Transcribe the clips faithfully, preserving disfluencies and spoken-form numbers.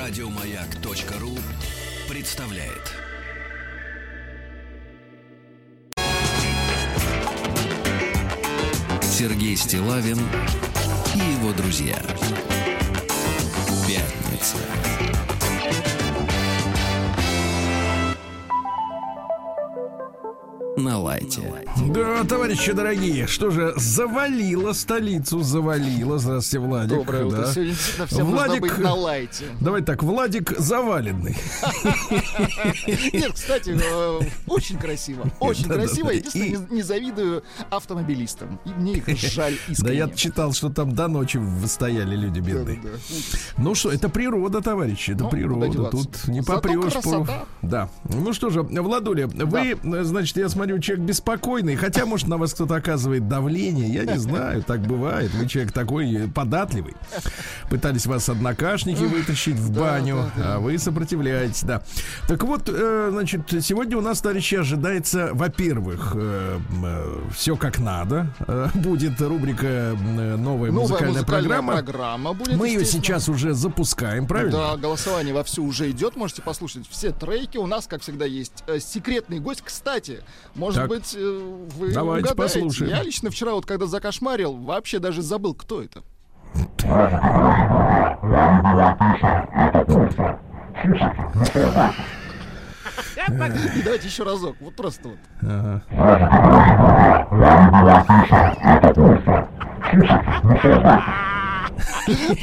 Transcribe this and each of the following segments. Радиомаяк.ру представляет. Сергей Стиллавин и его друзья. Пятница. На лайте. Да, товарищи дорогие, что же, завалило столицу, завалило. Здравствуйте, Владик. Доброе утро. Да. Сегодня действительно всем Владик, нужно быть на лайте. Давай так, Владик заваленный. Нет, кстати, очень красиво. Очень красиво. Единственное, не завидую автомобилистам. Мне их жаль искренне. Да я читал, что там до ночи стояли люди бедные. Ну что, это природа, товарищи, это природа. Тут не попрешь. Да. Ну что же, Владуля, вы, значит, я смотрю, человек беспокойный. Хотя, может, на вас кто-то оказывает давление. Я не знаю, так бывает. Вы человек такой податливый. Пытались вас однокашники вытащить в баню, а вы сопротивляетесь, да. Так вот, значит, сегодня у нас, товарищи, ожидается, во-первых, все как надо. Будет рубрика «Новая, Новая музыкальная, музыкальная программа». программа будет, мы ее сейчас уже запускаем, правильно? Да, голосование вовсю уже идет. Можете послушать все треки. У нас, как всегда, есть секретный гость. Кстати, может так, быть, вы давайте угадаете. Послушаем. Я лично вчера, вот когда закошмарил, вообще даже забыл, кто это. И давайте еще разок, вот просто вот. Ага.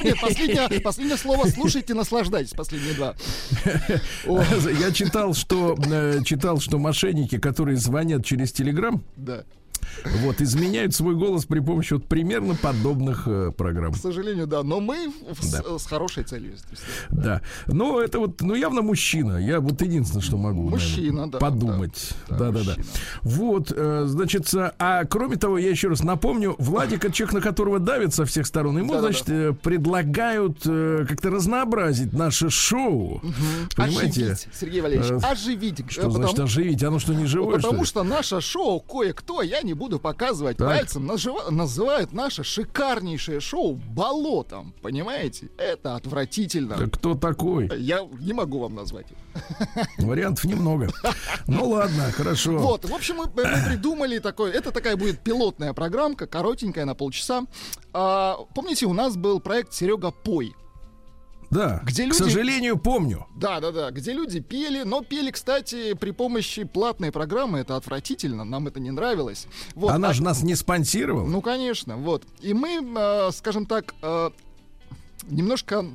Нет, последнее, последнее слово слушайте, наслаждайтесь, последние два. О. Я читал, что читал, что мошенники, которые звонят через Телеграм, да. Вот, изменяют свой голос при помощи вот примерно подобных э, программ. К сожалению, да, но мы в, да. С, с хорошей целью. Да, да. Но это вот, ну явно мужчина. Я вот единственное, что могу мужчина, наверное, да, подумать. Да-да-да. Вот, э, значит, а кроме того, я еще раз напомню, Владик, это человек, на которого давят со всех сторон. Ему, да, значит, да, да. предлагают э, как-то разнообразить наше шоу. Угу. Понимаете? Оживить, Сергей Валерьевич, оживить. Что потому... значит оживить? Оно что, не живое? Ну, потому что, что наше шоу кое-кто, я не буду показывать так. пальцем, нажива- называют наше шикарнейшее шоу болотом, понимаете? Это отвратительно. Да кто такой? Я не могу вам назвать. Вариантов немного. Ну ладно, хорошо. Вот, в общем, мы, мы придумали такое, это такая будет пилотная программка, коротенькая, на полчаса. А, помните, у нас был проект «Серега, пой». Да, где люди, к сожалению, помню. Да, да, да, где люди пели, но пели, кстати, при помощи платной программы. Это отвратительно, нам это не нравилось. Вот, она а, же нас не спонсировала. Ну, конечно, вот. И мы, э, скажем так, э, немножко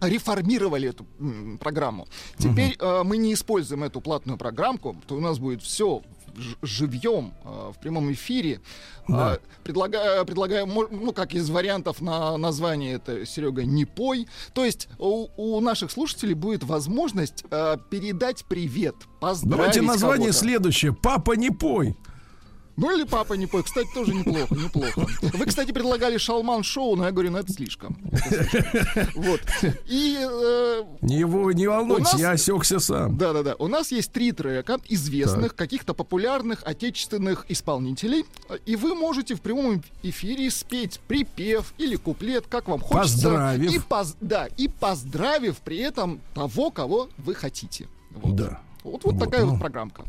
реформировали эту м, программу. Теперь угу. э, мы не используем эту платную программку, то у нас будет все живьем, э, в прямом эфире. Да. А, предлагаю, предлагаю, ну, как из вариантов на название, это «Серега, не пой». То есть у, у наших слушателей будет возможность э, передать привет, поздравить. Давайте название кого-то. Следующее. «Папа, не пой». Ну или «Папа, не пой». Кстати, тоже неплохо, неплохо. Вы, кстати, предлагали «Шалман-шоу», но я говорю, ну это слишком. Это слишком. Вот. И, э, не, вы, не волнуйтесь, нас, я осекся сам. Да-да-да. У нас есть три трека известных, так. каких-то популярных отечественных исполнителей. И вы можете в прямом эфире спеть припев или куплет, как вам хочется. Поздравив. И поз- да, и поздравив при этом того, кого вы хотите. Вот. Да. Вот, вот, вот такая ну, вот программка.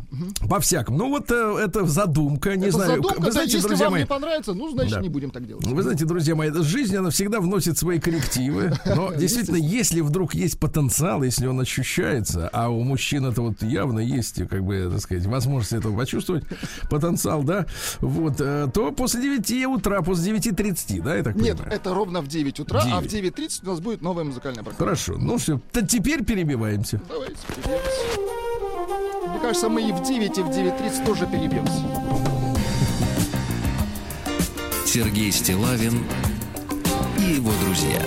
По-всякому. Ну, вот э, это задумка. Не это знаю. Задумка, вы знаете, да, если вам мои... не понравится, ну, значит, да. не будем так делать. Вы знаете, друзья мои, жизнь, она всегда вносит свои коррективы. Но, действительно, если вдруг есть потенциал, если он ощущается, а у мужчин это вот явно есть, как бы, так сказать, возможность этого почувствовать, потенциал, да, вот, то после девяти утра, после девяти тридцати, да, я так понимаю? Нет, это ровно в девять утра, девять. А в девять тридцать у нас будет новая музыкальная программа. Хорошо. Ну, все. То теперь перебиваемся. Давайте перебиваемся. Мне кажется, мы и в девять, и в девять тридцать тоже перебьемся. Сергей Стиллавин и его друзья.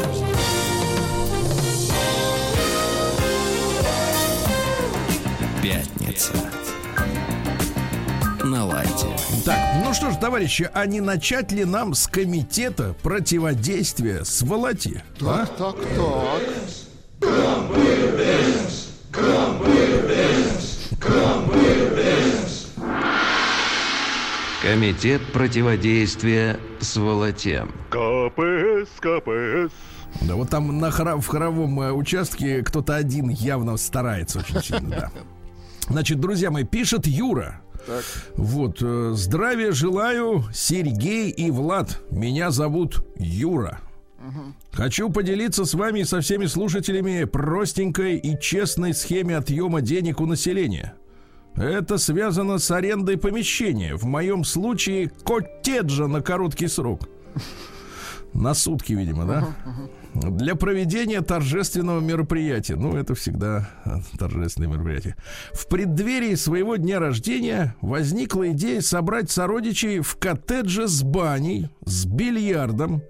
Пятница. На лайте. Так, ну что ж, товарищи, а не начать ли нам с комитета противодействия сволоте? Так, а? так, так. Комитет противодействия сволотям. КПС, КПС. Да, вот там на хор... в хоровом участке кто-то один явно старается очень сильно, да. Значит, друзья мои, пишет Юра. Так. Вот, здравия желаю, Сергей и Влад. Меня зовут Юра. Угу. Хочу поделиться с вами и со всеми слушателями простенькой и честной схеме отъема денег у населения. Это связано с арендой помещения. В моем случае коттеджа на короткий срок. На сутки, видимо, да? Uh-huh, uh-huh. Для проведения торжественного мероприятия. Ну, это всегда торжественное мероприятие. В преддверии своего дня рождения возникла идея собрать сородичей в коттедже с баней, с бильярдом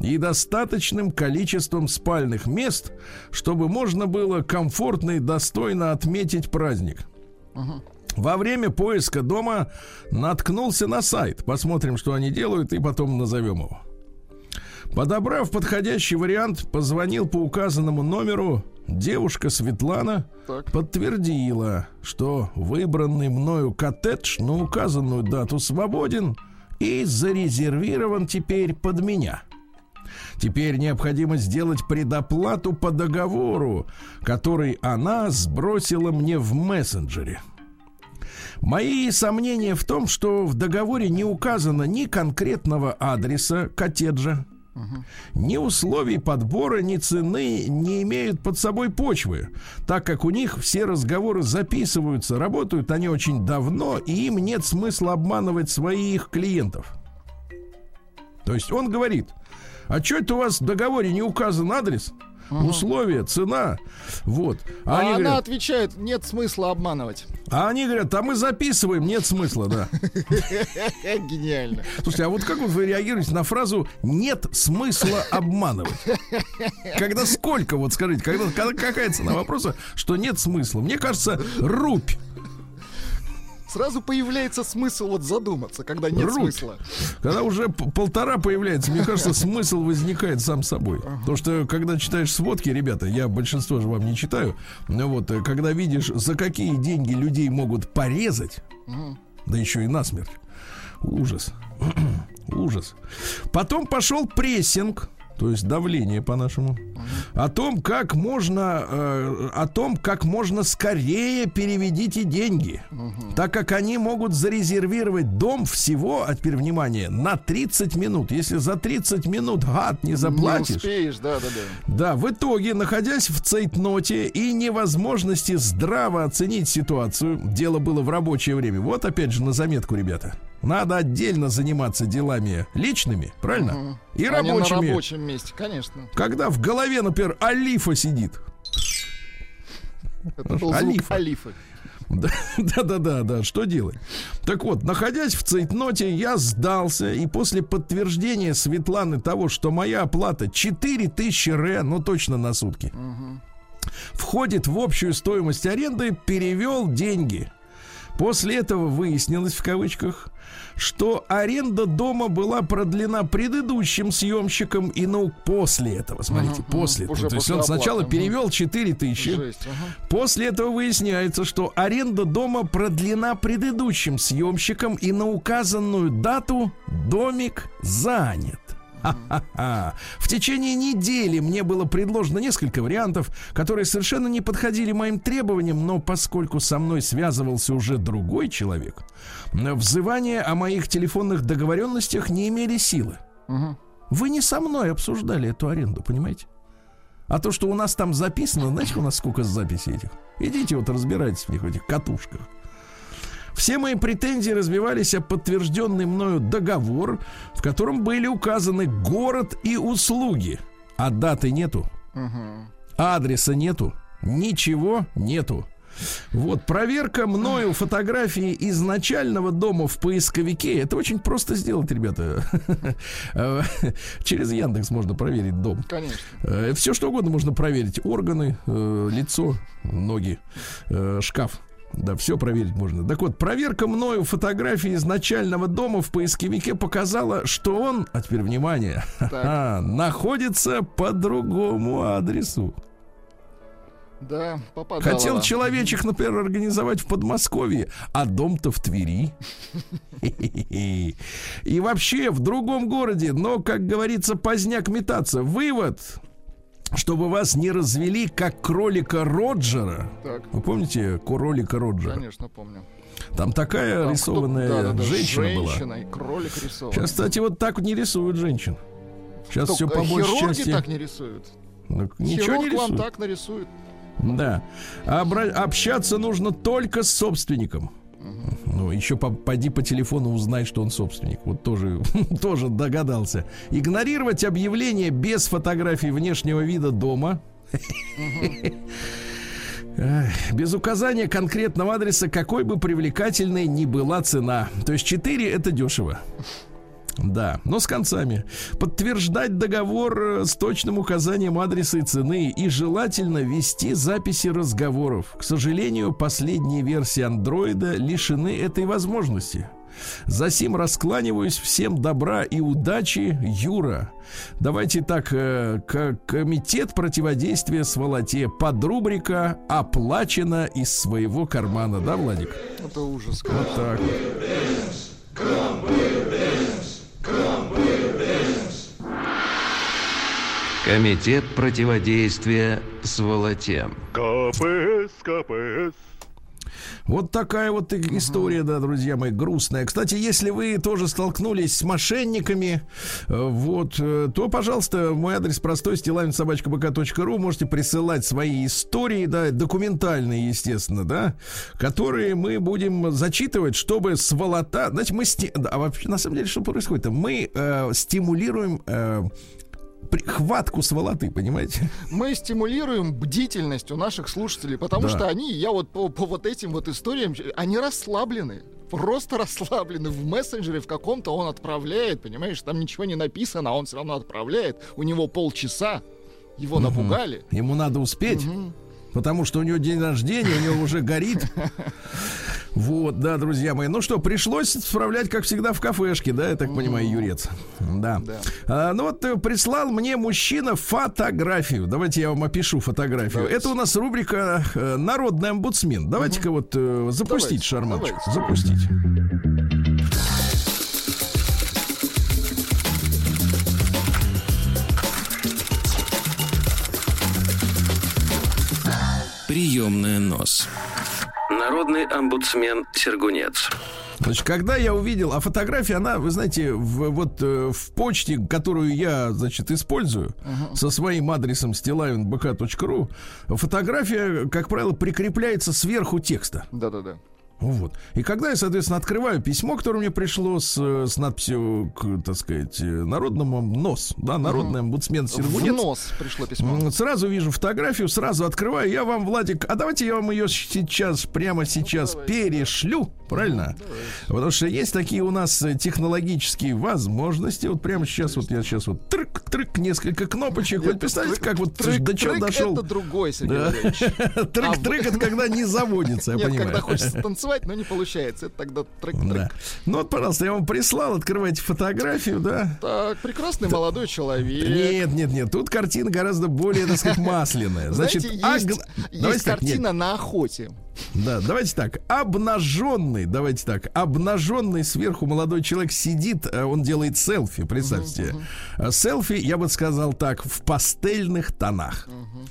и достаточным количеством спальных мест, чтобы можно было комфортно и достойно отметить праздник. Uh-huh. Во время поиска дома наткнулся на сайт. Посмотрим, что они делают, и потом назовем его. Подобрав подходящий вариант, позвонил по указанному номеру. Девушка Светлана так. подтвердила, что выбранный мною коттедж на указанную дату свободен и зарезервирован теперь под меня. Теперь необходимо сделать предоплату по договору, который она сбросила мне в мессенджере. Мои сомнения в том, что в договоре не указано ни конкретного адреса коттеджа, Uh-huh. ни условий подбора, ни цены не имеют под собой почвы, так как у них все разговоры записываются, работают они очень давно, и им нет смысла обманывать своих клиентов. То есть он говорит: а что это у вас в договоре не указан адрес, uh-huh. условия, цена? Вот. А, а они она говорят, отвечает: нет смысла обманывать. А они говорят: а мы записываем, нет смысла, да. Гениально. Слушайте, а вот как вы реагируете на фразу «нет смысла обманывать»? Когда сколько, вот скажите, когда, когда какая цена вопроса, что нет смысла? Мне кажется, рубь. Сразу появляется смысл вот задуматься, когда нет Рут. смысла. Когда уже полтора появляется, мне кажется, смысл возникает сам собой. Uh-huh. Потому что, когда читаешь сводки, ребята, я большинство же вам не читаю, но вот, когда видишь, за какие деньги людей могут порезать, uh-huh. да еще и насмерть, ужас, ужас. Потом пошел прессинг, то есть давление по-нашему, uh-huh. о том, как можно, э, о том, как можно скорее переведите деньги, uh-huh. так как они могут зарезервировать дом всего, а теперь внимание, на тридцать минут. Если за тридцать минут, гад, не заплатишь. Не успеешь, да, да, да. Да, в итоге, находясь в цейтноте и невозможности здраво оценить ситуацию, дело было в рабочее время. Вот опять же на заметку, ребята. Надо отдельно заниматься делами личными, правильно? Угу. И а рабочими. Не на рабочем месте, конечно. Когда в голове, например, Алифа сидит. Это был звук Алифы. Да-да-да, что делать? Так вот, находясь в цейтноте, я сдался, и после подтверждения Светланы того, что моя оплата четыре тысячи рэ, ну точно на сутки, угу. входит в общую стоимость аренды, перевел деньги. После этого выяснилось, в кавычках, что аренда дома была продлена предыдущим съемщикам, и ну после этого, смотрите, uh-huh, после uh-huh. этого. Уже то есть он оплаты. сначала перевел четыре тысячи, uh-huh. после этого выясняется, что аренда дома продлена предыдущим съемщикам, и на указанную дату домик занят. Ха-ха-ха. В течение недели мне было предложено несколько вариантов, которые совершенно не подходили моим требованиям, но поскольку со мной связывался уже другой человек, взывания о моих телефонных договоренностях не имели силы. Угу. Вы не со мной обсуждали эту аренду, понимаете? А то, что у нас там записано, знаете, у нас сколько записей этих? Идите вот разбирайтесь в них, в этих катушках. Все мои претензии разбивались о подтвержденный мною договор, в котором были указаны город и услуги. А даты нету, угу. адреса нету, ничего нету. Вот, проверка мною фотографии изначального дома в поисковике. Это очень просто сделать, ребята. Через Яндекс можно проверить дом. Конечно. Все что угодно можно проверить. Органы, лицо, ноги, шкаф. Да, все проверить можно. Так вот, проверка мною фотографии изначального дома в поисковике показала, что он, а теперь внимание, находится по другому адресу. Да, попадало. Хотел человечек, например, организовать в Подмосковье, а дом-то в Твери. И вообще в другом городе, но, как говорится, поздняк метаться. Вывод, чтобы вас не развели, как кролика Роджера. Так. Вы помните кролика Роджера? Конечно, помню. Там такая там рисованная кто, да, да, женщина, женщина была. Кролик рисованный. Сейчас, кстати, вот так не рисуют женщин. Сейчас что, все по большей части так не рисуют. Ну, ничего не рисуют. Вам так нарисуют. Да. Обра... Общаться нужно только с собственником. Uh-huh. Ну, еще по- пойди по телефону узнай, что он собственник. Вот тоже, тоже догадался. Игнорировать объявление без фотографий внешнего вида дома. Uh-huh. Без указания конкретного адреса, какой бы привлекательной ни была цена. То есть четыре это дешево. Да, но с концами. Подтверждать договор с точным указанием адреса и цены. И желательно вести записи разговоров. К сожалению, последние версии андроида лишены этой возможности. Засим раскланиваюсь. Всем добра и удачи, Юра. Давайте так, э, как комитет противодействия сволоте. Подрубрика оплачена из своего кармана. Да, Владик? Это ужас. Вот так. Комитет противодействия сволоте. КПС, КПС. Вот такая вот история, да, друзья мои, грустная. Кстати, если вы тоже столкнулись с мошенниками, вот, то, пожалуйста, мой адрес простой: стилавин собака бэ ка точка ру. Можете присылать свои истории, да, документальные, естественно, да, которые мы будем зачитывать, чтобы сволота... Значит, мы... Сти... А вообще, на самом деле, что происходит-то? Мы э, стимулируем... Э, хватку сволоты, понимаете? Мы стимулируем бдительность у наших слушателей, потому да. что они, я вот по, по вот этим вот историям, они расслаблены. Просто расслаблены. В мессенджере в каком-то он отправляет, понимаешь, там ничего не написано, а он все равно отправляет. У него полчаса, его угу. напугали. Ему надо успеть, угу. потому что у него день рождения, у него уже горит. Вот, да, друзья мои. Ну что, пришлось справлять, как всегда, в кафешке, да, я так mm-hmm. понимаю, Юрец. Да. да. А, ну вот прислал мне мужчина фотографию. Давайте я вам опишу фотографию. Давайте. Это у нас рубрика э, «Народный омбудсмен». Давайте-ка mm-hmm. вот э, запустить шарманчик. Запустить. Приемная нос. Народный омбудсмен Сергунец. Значит, когда я увидел, а фотография, она, вы знаете, в, вот в почте, которую я, значит, использую, uh-huh. со своим адресом стилавин бэ ка точка ру, фотография, как правило, прикрепляется сверху текста. Да-да-да. Вот. И когда я, соответственно, открываю письмо, которое мне пришло с, с надписью, к, так сказать, народному нос, да, народный омбудсмен Сергунец. В нос пришло письмо. Сразу вижу фотографию, сразу открываю. Я вам, Владик, а давайте я вам ее сейчас, прямо сейчас ну, давай, перешлю, да. правильно? Давай. Потому что есть такие у нас технологические возможности. Вот прямо сейчас, вот я сейчас вот трык-трык, несколько кнопочек. Вот представляете, как вот до чего дошел. Трык-трык — это другой, Сергей Валерьевич. Трык-трык — это когда не заводится, я понимаю. Нет, когда хочется танцевать, но не получается. Это тогда трек-трек. Да. Ну вот, пожалуйста, я вам прислал, открывайте фотографию, да. Так, прекрасный Т... молодой человек. Нет, нет, нет. Тут картина гораздо более, так сказать, масляная. Значит, знаете, есть, аг... есть картина так, на охоте. Да, давайте так. Обнаженный, давайте так. Обнаженный сверху молодой человек сидит, он делает селфи, представьте. Uh-huh. Селфи, я бы сказал так, в пастельных тонах. Uh-huh.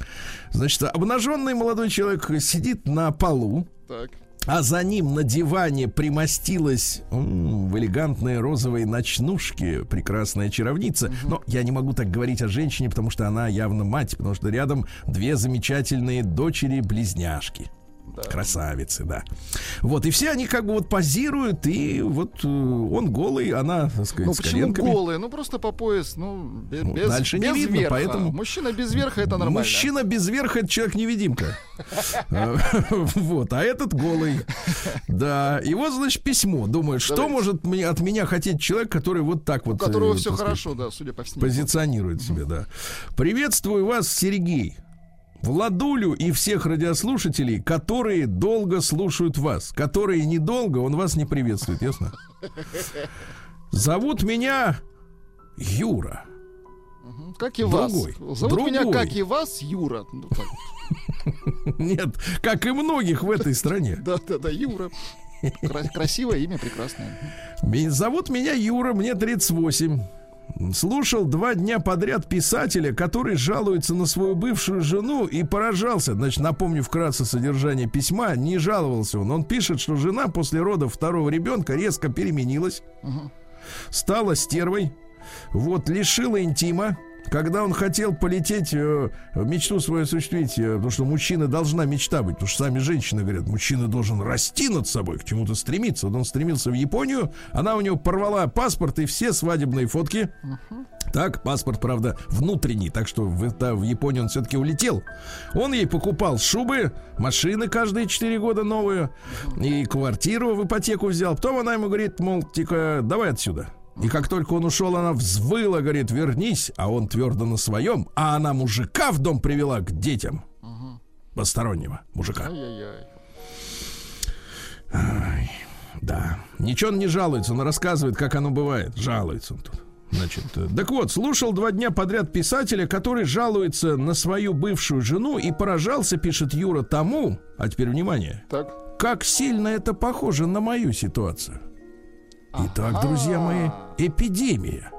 Значит, обнаженный молодой человек сидит на полу. Так. А за ним на диване примостилась м-м, в элегантной розовой ночнушке прекрасная чаровница. Mm-hmm. Но я не могу так говорить о женщине, потому что она явно мать, потому что рядом две замечательные дочери-близняшки. Да. Красавицы, да. Вот, и все они как бы вот позируют, и вот э, он голый, она, так сказать, ну, с коленками. Ну, почему голые? Ну, просто по пояс, ну, без, ну, дальше без не видно, верха. Поэтому... Мужчина без верха — это нормально. Мужчина без верха — это человек-невидимка. Вот, а этот голый. Да, и вот, значит, письмо. Думаю, что может от меня хотеть человек, который вот так вот... У которого все хорошо, да, судя по всему. Позиционирует себя, да. «Приветствую вас, Сергей, Владулю и всех радиослушателей, которые долго слушают вас. Которые недолго, он вас не приветствует, ясно? Зовут меня Юра». Как и другой. вас. Зовут другой. меня, как и вас, Юра. Нет, как и многих в этой стране. Да, да, да, Юра. Красивое имя, прекрасное. Зовут меня Юра, мне тридцать восемь. Слушал два дня подряд писателя, который жалуется на свою бывшую жену и поражался. Значит, напомню вкратце содержание письма. Не жаловался он. Он пишет, что жена после родов второго ребенка резко переменилась. Угу. Стала стервой. Вот, лишила интима. Когда он хотел полететь, мечту свою осуществить, потому что мужчина должна мечта быть, потому что сами женщины говорят, мужчина должен расти над собой, к чему-то стремиться. Вот он стремился в Японию, она у него порвала паспорт и все свадебные фотки. Uh-huh. Так, паспорт, правда, внутренний, так что в, да, в Японию он все-таки улетел. Он ей покупал шубы, машины каждые четыре года новые, и квартиру в ипотеку взял. Потом она ему говорит, мол, типа, давай отсюда. И как только он ушел, она взвыла, говорит, вернись, а он твердо на своем, а она мужика в дом привела к детям. Угу. Постороннего мужика. Ай-яй-яй. Ай, да. Ничего он не жалуется, он рассказывает, как оно бывает. Жалуется он тут. Значит, так вот, слушал два дня подряд писателя, который жалуется на свою бывшую жену и поражался, пишет Юра, тому, а теперь внимание, так, как сильно это похоже на мою ситуацию. Итак, друзья мои, эпидемия.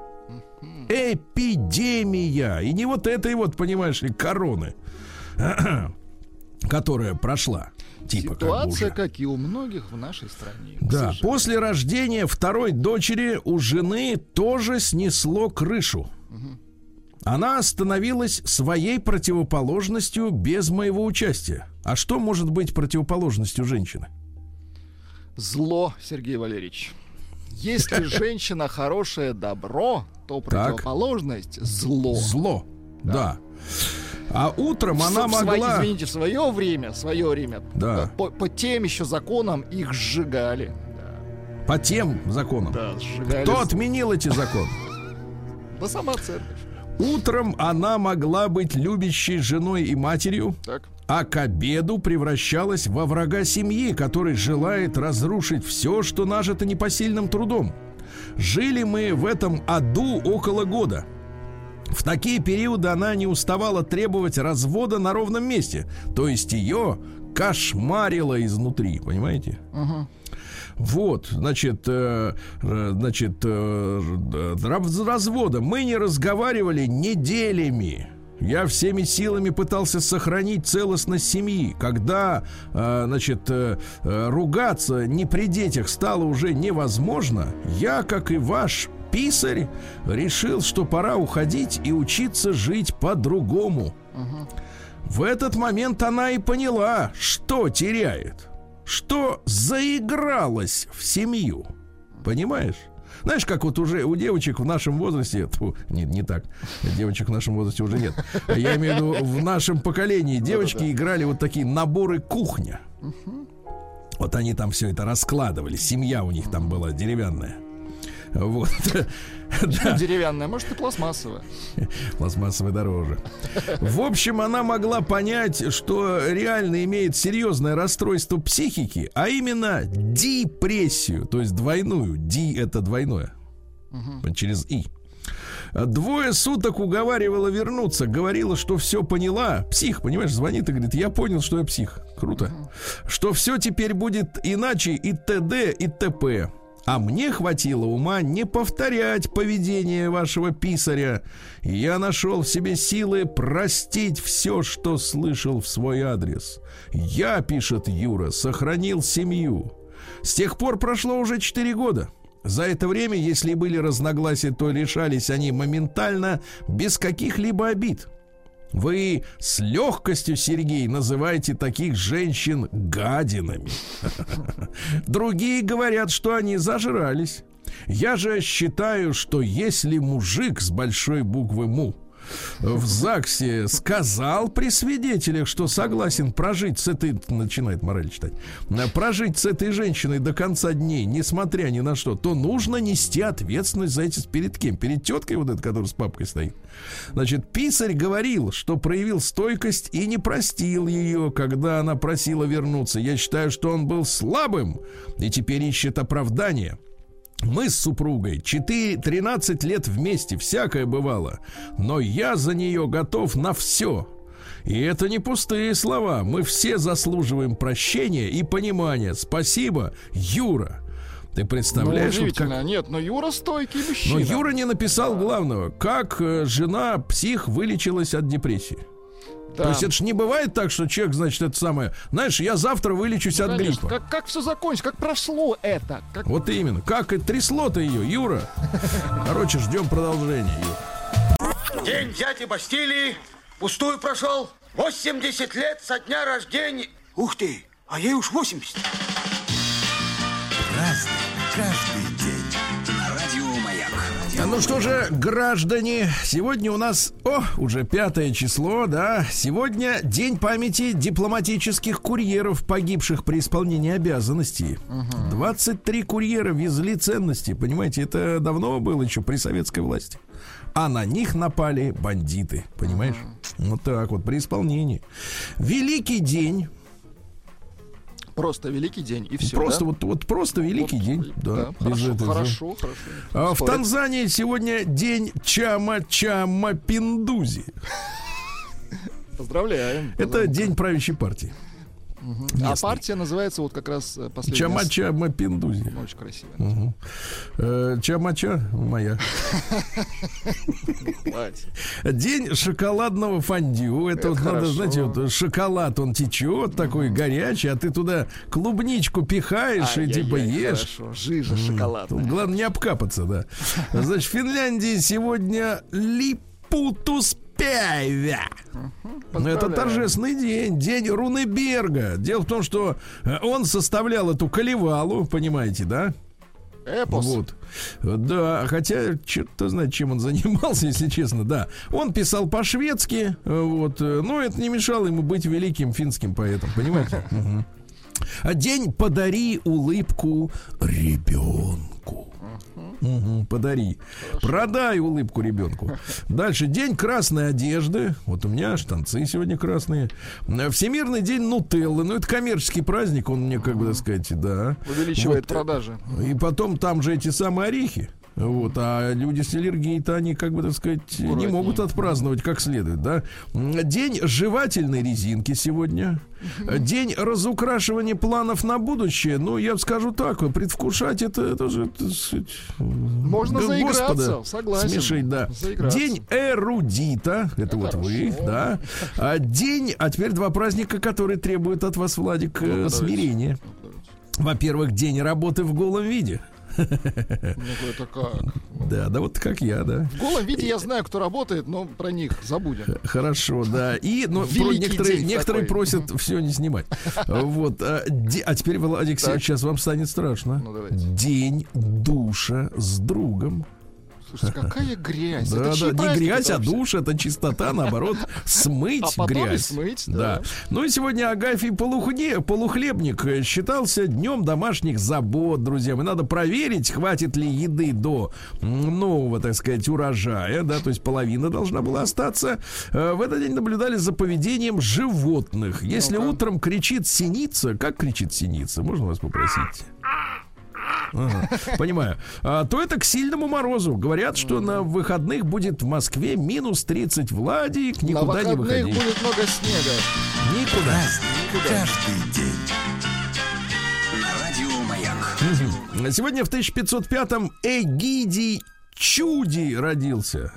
Эпидемия. И не вот этой вот, понимаешь ли, короны, которая прошла. Типа, ситуация, как, как и у многих в нашей стране. Да, после рождения второй дочери у жены тоже снесло крышу. Угу. Она становилась своей противоположностью без моего участия. А что может быть противоположностью женщины? Зло, Сергей Валерьевич. Если женщина хорошее добро, то противоположность зло. Зло, да. да. А утром в, она в могла... Свои, извините, в свое время, в свое время да. по, по тем еще законам их сжигали. Да. По тем законам? Да, сжигали. Кто отменил эти законы? Да сама церковь. Утром она могла быть любящей женой и матерью, так. а к обеду превращалась во врага семьи, который желает разрушить все, что нажито непосильным трудом. Жили мы в этом аду около года. В такие периоды она не уставала требовать развода на ровном месте, то есть ее кошмарило изнутри, понимаете? Угу. Вот, значит, э, значит, э, развода. Мы не разговаривали неделями. Я всеми силами пытался сохранить целостность семьи. Когда, э, значит, э, ругаться не при детях стало уже невозможно, я, как и ваш писарь, решил, что пора уходить и учиться жить по-другому. Угу. В этот момент она и поняла, что теряет. Что заигралась в семью. Понимаешь? Знаешь, как вот уже у девочек в нашем возрасте... Фу, нет, не так. Девочек в нашем возрасте уже нет. Я имею в виду в нашем поколении. Девочки да, да, да. играли вот такие наборы кухня. Угу. Вот они там все это раскладывали. Семья у них там была деревянная. Вот. Да. Деревянная, может, и пластмассовая. Пластмассовая дороже. В общем, она могла понять, что реально имеет серьезное расстройство психики, а именно депрессию, то есть двойную. Ди это двойное. Угу. Через И. Двое суток уговаривала вернуться. Говорила, что все поняла. Псих, понимаешь, звонит и говорит, я понял, что я псих. Круто. Угу. Что все теперь будет иначе и т.д. и т.п. А мне хватило ума не повторять поведение вашего писаря. Я нашел в себе силы простить все, что слышал в свой адрес. Я, пишет Юра, сохранил семью. С тех пор прошло уже четыре года. За это время, если были разногласия, то решались они моментально, без каких-либо обид. Вы с легкостью, Сергей, называете таких женщин гадинами. Другие говорят, что они зажрались. Я же считаю, что если мужик с большой буквы «му» в ЗАГСе сказал при свидетелях, что согласен прожить с этой... Начинает мораль читать. Прожить с этой женщиной до конца дней, несмотря ни на что, то нужно нести ответственность за эти... Перед кем? Перед теткой вот этой, которая с папкой стоит. Значит, писарь говорил, что проявил стойкость и не простил ее, когда она просила вернуться. Я считаю, что он был слабым и теперь ищет оправдание. Мы с супругой четыре, тринадцать лет вместе, всякое бывало, но я за нее готов на все. И это не пустые слова. Мы все заслуживаем прощения и понимания. Спасибо, Юра. Ты представляешь? Ну, удивительно. Вот как... Нет, но Юра стойкий мужчина. Но Юра не написал главного. Как жена псих вылечилась от депрессии. Да. То есть это ж не бывает так, что человек, значит, это самое... Знаешь, я завтра вылечусь ну, от конечно. гриппа. Как, как все закончилось? Как прошло это? Как... Вот именно. Как и трясло-то ее, Юра. Короче, ждем продолжения, Юра. День дяди Бастилии пустую прошел. восемьдесят лет со дня рождения. Ух ты, а ей уж восемьдесят. Каждый день на радио Маяк. Ну что же, граждане, сегодня у нас, о, уже пятое число, да. Сегодня день памяти дипломатических курьеров, погибших при исполнении обязанностей. Угу. двадцать три курьера везли ценности, понимаете, это давно было еще при советской власти. А на них напали бандиты, понимаешь? Угу. Вот так вот, при исполнении. Великий день. Просто великий день, и все. Просто, да? вот, вот просто великий вот, день. Да, да, хорошо, этого, хорошо, да. хорошо. А, в Танзании сегодня день Чама-Чама-Пиндузи. Поздравляем. Это поздравляем. День правящей партии. Угу. А партия называется вот как раз последняя. Чама-Чама-Пиндузи. Очень красиво. Угу. Э, Чама-Ча моя. День шоколадного фондю. Это, это вот хорошо. Надо, знаете, вот шоколад, он течет такой горячий, а ты туда клубничку пихаешь а, и я, типа я, ешь. Хорошо. Жижа шоколадная. Тут главное не обкапаться, да. Значит, в Финляндии сегодня Липутус. Пяйвя. Угу, это торжественный день, день Рунеберга. Дело в том, что он составлял эту колевалу, понимаете, да? Эпос. Вот. Да, хотя, черт-то знает, чем он занимался, если честно, да. Он писал по-шведски, вот, но это не мешало ему быть великим финским поэтом, понимаете? А день «Подари улыбку ребенку». Угу, подари. Хорошо. Продай улыбку ребенку. Дальше день красной одежды. Вот у меня штанцы сегодня красные. Всемирный день нутеллы. Ну это коммерческий праздник, он мне как бы, так сказать, да. Увеличивает вот. продажи. И потом там же эти самые орехи. Вот, а люди с аллергией-то они, как бы, так сказать, Аккуратнее. не могут отпраздновать как следует, да. День жевательной резинки сегодня. День разукрашивания планов на будущее. Ну, я скажу так, предвкушать это, это же... Это, Можно да, заиграться, Господа, согласен. Смешить, да. Заиграться. День эрудита. Это, это вот хорошо. вы, да. А день, а теперь два праздника, которые требуют от вас, Владик, ну, смирения. Во-первых, день работы в голом виде. Ну, это как? Да, да вот как я, да. В голом виде я знаю, кто работает, но про них забудем. Хорошо, да. И но некоторые, некоторые просят все не снимать. Вот. А, де, а теперь, Владик, так. сейчас вам станет страшно. Ну, день душа с другом. Слушайте, какая грязь. Да, это да, не грязь, а душ, это чистота, наоборот, смыть а потом грязь. Смыть, да. Да. Ну и сегодня Агафий Полухне, Полухлебник считался днем домашних забот, друзья. И надо проверить, хватит ли еды до нового, так сказать, урожая. Да, то есть половина должна была остаться. В этот день наблюдали за поведением животных. Если ну-ка. утром кричит синица, как кричит синица? Можно вас попросить? Ага, понимаю. А, то это к сильному морозу. Говорят, что на выходных будет в Москве минус тридцать. Владик, никуда не выходи. На выходных будет много снега. Никуда. Каждый день. На радио Маяк. Сегодня в тысяча пятьсот пятом Эгидий Чуди родился.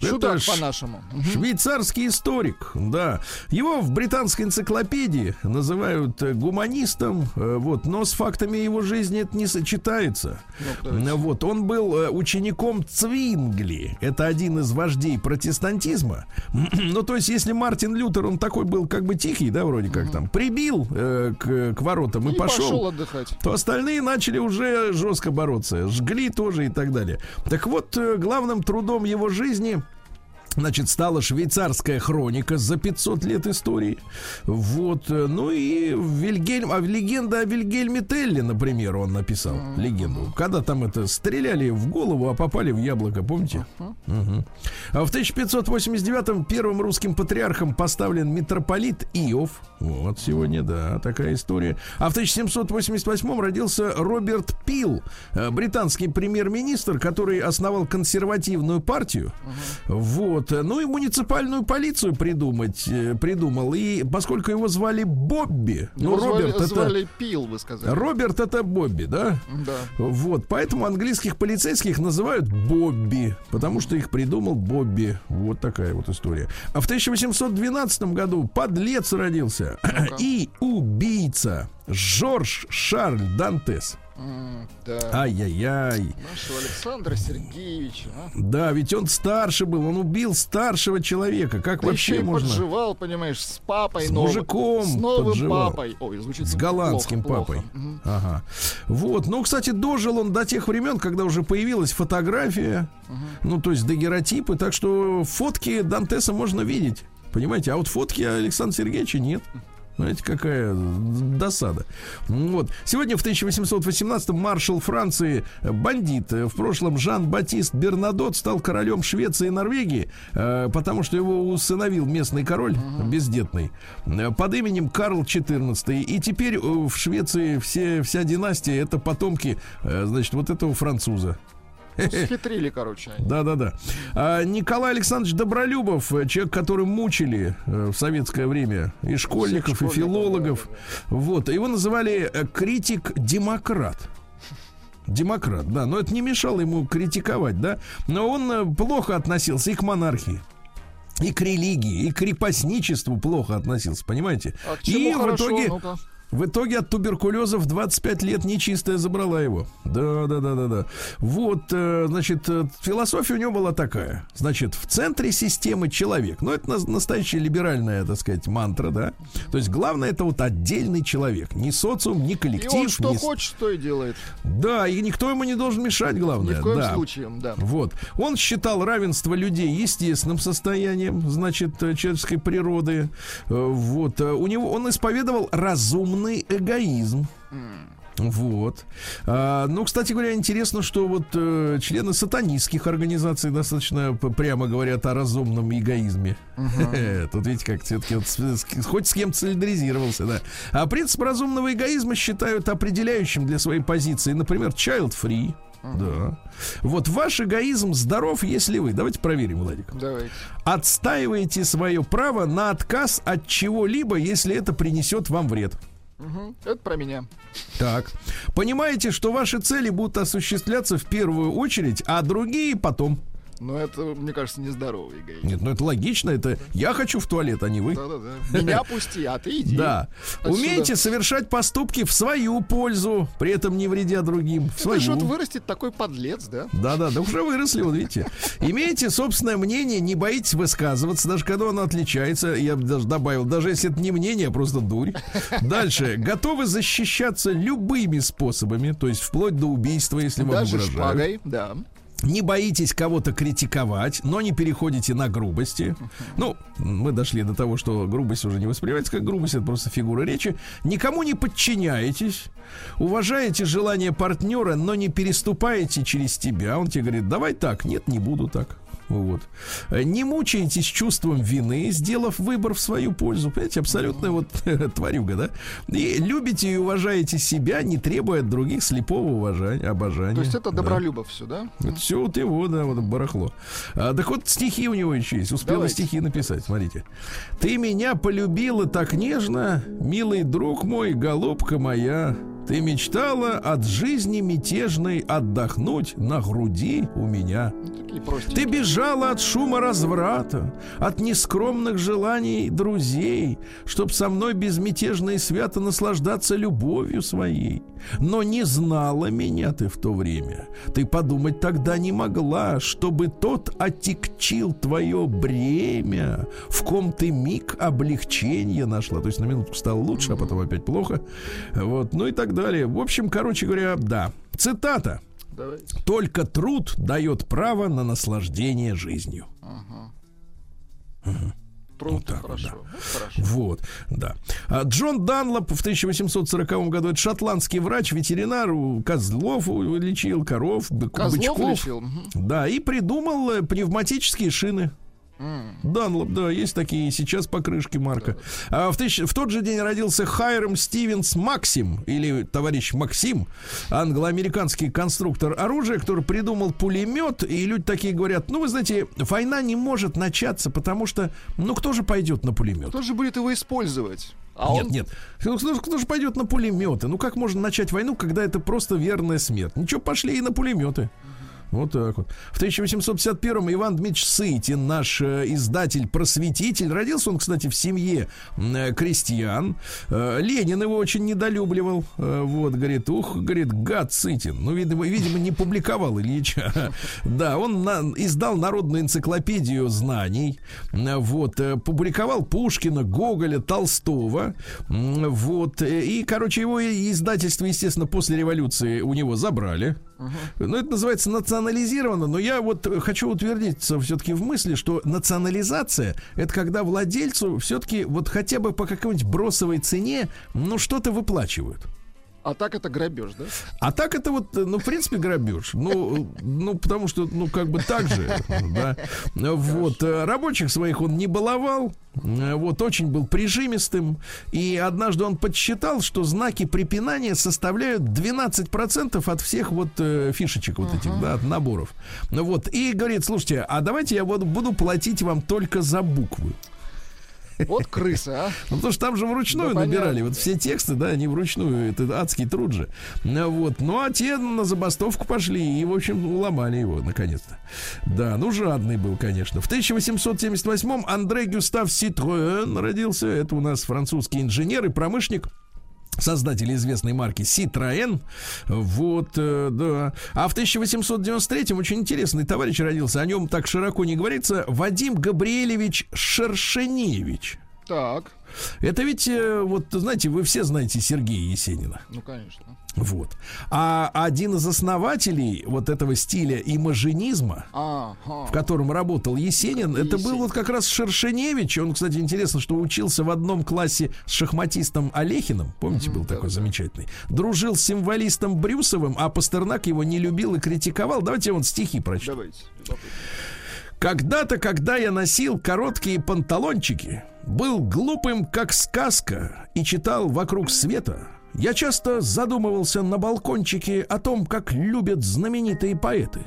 Чудак это по-нашему. Швейцарский историк, да. Его в британской энциклопедии называют гуманистом, вот, но с фактами его жизни это не сочетается. Ну, вот, он был учеником Цвингли. Это один из вождей протестантизма. Ну, то есть, если Мартин Лютер, он такой был как бы тихий, да, вроде как там, прибил э, к, к воротам и, и пошел, пошел отдыхать, то остальные начали уже жестко бороться. Жгли тоже и так далее. Так вот, главным трудом его жизни... Значит, стала швейцарская хроника за пятьсот лет истории. Вот. Ну и Вильгельм, а легенда о Вильгельме Телли, например, он написал легенду. Когда там это стреляли в голову, а попали в яблоко, помните? Угу. А в тысяча пятьсот восемьдесят девятом первым русским патриархом поставлен митрополит Иов. Вот сегодня, да, такая история. А в тысяча семьсот восемьдесят восьмом родился Роберт Пил, британский премьер-министр, который основал консервативную партию. Вот. Вот. Ну и муниципальную полицию придумать, придумал. И поскольку его звали Бобби, ну, ну Роберт звали, это... Звали Пил, вы сказали. Роберт это Бобби, да? Да. Вот. Поэтому английских полицейских называют Бобби, потому что их придумал Бобби. Вот такая вот история. А в тысяча восемьсот двенадцатом году подлец родился. Ну-ка. И убийца. Жорж Шарль Дантес. Mm, да. Ай-яй-яй. Нашего Александра Сергеевича. А? Да, ведь он старше был, он убил старшего человека. Как да вообще еще и можно? Подживал, понимаешь, с папой, с новым, мужиком, с новым подживал. Папой. Ой, звучит с голландским плохо, папой. Плохо. Mm-hmm. Ага. Вот. Ну, кстати, дожил он до тех времен, когда уже появилась фотография, mm-hmm. ну, то есть дагерротипы, так что фотки Дантеса можно видеть, понимаете? А вот фотки Александра Сергеевича нет. Знаете, какая досада. Вот. Сегодня в тысяча восемьсот восемнадцатом маршал Франции, бандит, в прошлом Жан-Батист Бернадот, стал королем Швеции и Норвегии, потому что его усыновил местный король бездетный под именем Карл четырнадцатый. И теперь в Швеции все, вся династия — это потомки, значит, вот этого француза. Схитрили, короче. Да-да-да. А, Николай Александрович Добролюбов, человек, который мучили в советское время и школьников, школьников и филологов. Да, да. Вот. Его называли критик-демократ. Демократ, да. Но это не мешало ему критиковать, да. Но он плохо относился и к монархии, и к религии, и к крепостничеству плохо относился, понимаете? А к чему и хорошо, в итоге... ну-ка. В итоге от туберкулеза в двадцать пять лет нечистая забрала его. Да, да, да, да, да. Вот, значит, философия у него была такая. Значит, в центре системы человек. Ну, это настоящая либеральная, так сказать, мантра, да. То есть главное — это вот отдельный человек. Ни социум, ни коллектив. И он что ни... хочет, то и делает. Да, и никто ему не должен мешать, главное. Ни в коем да. случае, да. Вот. Он считал равенство людей естественным состоянием, значит, человеческой природы. Вот. У него, он исповедовал разумно эгоизм. Mm. Вот. А, ну, кстати говоря, интересно, что вот э, члены сатанистских организаций достаточно прямо говорят о разумном эгоизме. Uh-huh. Тут видите, как все-таки вот, хоть с кем-то солидаризировался, да. А принцип разумного эгоизма считают определяющим для своей позиции, например, child-free. Uh-huh. Да. Вот ваш эгоизм здоров, если вы, давайте проверим, Владик, давайте. Отстаиваете свое право на отказ от чего-либо, если это принесет вам вред. Угу, это про меня. Так. Понимаете, что ваши цели будут осуществляться в первую очередь, а другие потом. Ну, это, мне кажется, нездоровый эгоизм. Нет, ну это логично, это я хочу в туалет, а не вы. Да-да-да. Меня пусти, а ты иди. Да. Отсюда. Умеете совершать поступки в свою пользу, при этом не вредя другим. В свою. Это же вот вырастет такой подлец, да? Да-да, да уже выросли, вот видите. Имеете собственное мнение, не боитесь высказываться, даже когда оно отличается. Я бы даже добавил, даже если это не мнение, а просто дурь. Дальше. Готовы защищаться любыми способами, то есть вплоть до убийства, если вам угрожают. Даже шпагой, да. Не боитесь кого-то критиковать, но не переходите на грубости. Ну, мы дошли до того, что грубость уже не воспринимается как грубость, это просто фигура речи. Никому не подчиняетесь. Уважаете желание партнера, но не переступаете через тебя. Он тебе говорит, давай так. Нет, не буду так. Вот. Не мучаетесь чувством вины, сделав выбор в свою пользу. Понимаете, абсолютно вот тварюга, да? И любите и уважаете себя, не требуя от других слепого уважания, обожания. То есть это Добролюбов, да. Все, да? Это все вот его, да, вот барахло. А, так вот стихи у него еще есть. Успела Давайте. Стихи написать, смотрите. Ты меня полюбила так нежно, милый друг мой, голубка моя. Ты мечтала от жизни мятежной отдохнуть на груди у меня. Ты бежала от шума разврата, от нескромных желаний друзей, чтоб со мной безмятежно и свято наслаждаться любовью своей. Но не знала меня ты в то время. Ты подумать тогда не могла, чтобы тот отягчил твое бремя, в ком ты миг облегчения нашла. То есть на минутку стало лучше, а потом опять плохо. Вот, ну и так далее. В общем, короче говоря, да. Цитата. Давайте. Только труд дает право на наслаждение жизнью. Угу. Угу. Труд, вот так, хорошо. Да. Ну, хорошо. Вот, да. А Джон Данлоп в тысяча восемьсот сороковом году, это шотландский врач, ветеринар, козлов лечил, коров, бычков. Козлов лечил. Угу. Да, и придумал пневматические шины. Данлоп, да, есть такие сейчас покрышки марка. А в, тысяч... в тот же день родился Хайрам Стивенс Максим, или товарищ Максим, англо-американский конструктор оружия, который придумал пулемет, и люди такие говорят, ну, вы знаете, война не может начаться, потому что, ну, кто же пойдет на пулемет? Кто же будет его использовать? А нет, он... нет. Кто, кто же пойдет на пулеметы? Ну, как можно начать войну, когда это просто верная смерть? Ничего, пошли и на пулеметы. Вот так вот. В тысяча восемьсот пятьдесят первом Иван Дмитриевич Сытин, наш э, издатель-просветитель. Родился он, кстати, в семье э, крестьян. Э, Ленин его очень недолюбливал. Э, вот, говорит, ух, говорит, гад Сытин. Ну, видимо, видимо не публиковал Ильича. Да, он на, издал народную энциклопедию знаний. Э, вот, э, публиковал Пушкина, Гоголя, Толстого. Э, вот, э, и, короче, его издательство, естественно, после революции у него забрали. Ну, это называется национализировано, но я вот хочу утвердиться все-таки в мысли, что национализация — это когда владельцу все-таки вот хотя бы по какой-нибудь бросовой цене, ну, что-то выплачивают. А так это грабеж, да? А так это вот, ну, в принципе, грабеж. Ну, ну потому что, ну, как бы так же, да. Вот, рабочих своих он не баловал, вот, очень был прижимистым. И однажды он подсчитал, что знаки препинания составляют двенадцать процентов от всех вот фишечек вот этих, да, от наборов. Вот, и говорит, слушайте, а давайте я буду платить вам только за буквы. Вот крыса, а. Ну, потому что там же вручную, да, набирали. Понятно. Вот все тексты, да, они вручную. Это адский труд же. Вот. Ну, а те на забастовку пошли и, в общем, уломали его, наконец-то. Да, ну, жадный был, конечно. В тысяча восемьсот семьдесят восьмом Андре Гюстав Ситроен родился. Это у нас французский инженер и промышленник, создатель известной марки Citroën. Вот, да. А в тысяча восемьсот девяносто третьем очень интересный товарищ родился. О нем так широко не говорится. Вадим Габриэлевич Шершеневич. Так. Это ведь, вот, знаете, вы все знаете Сергея Есенина. Ну, конечно. Вот. А один из основателей вот этого стиля имажинизма, а-га, в котором работал Есенин, это Есенин. Был вот как раз Шершеневич. Он, кстати, интересно, что учился в одном классе с шахматистом Алехиным. Помните, был такой замечательный. Дружил с символистом Брюсовым, а Пастернак его не любил и критиковал. Давайте я вам стихи прочту. Давайте. Когда-то, когда я носил короткие панталончики, был глупым, как сказка, и читал «Вокруг света», я часто задумывался на балкончике о том, как любят знаменитые поэты.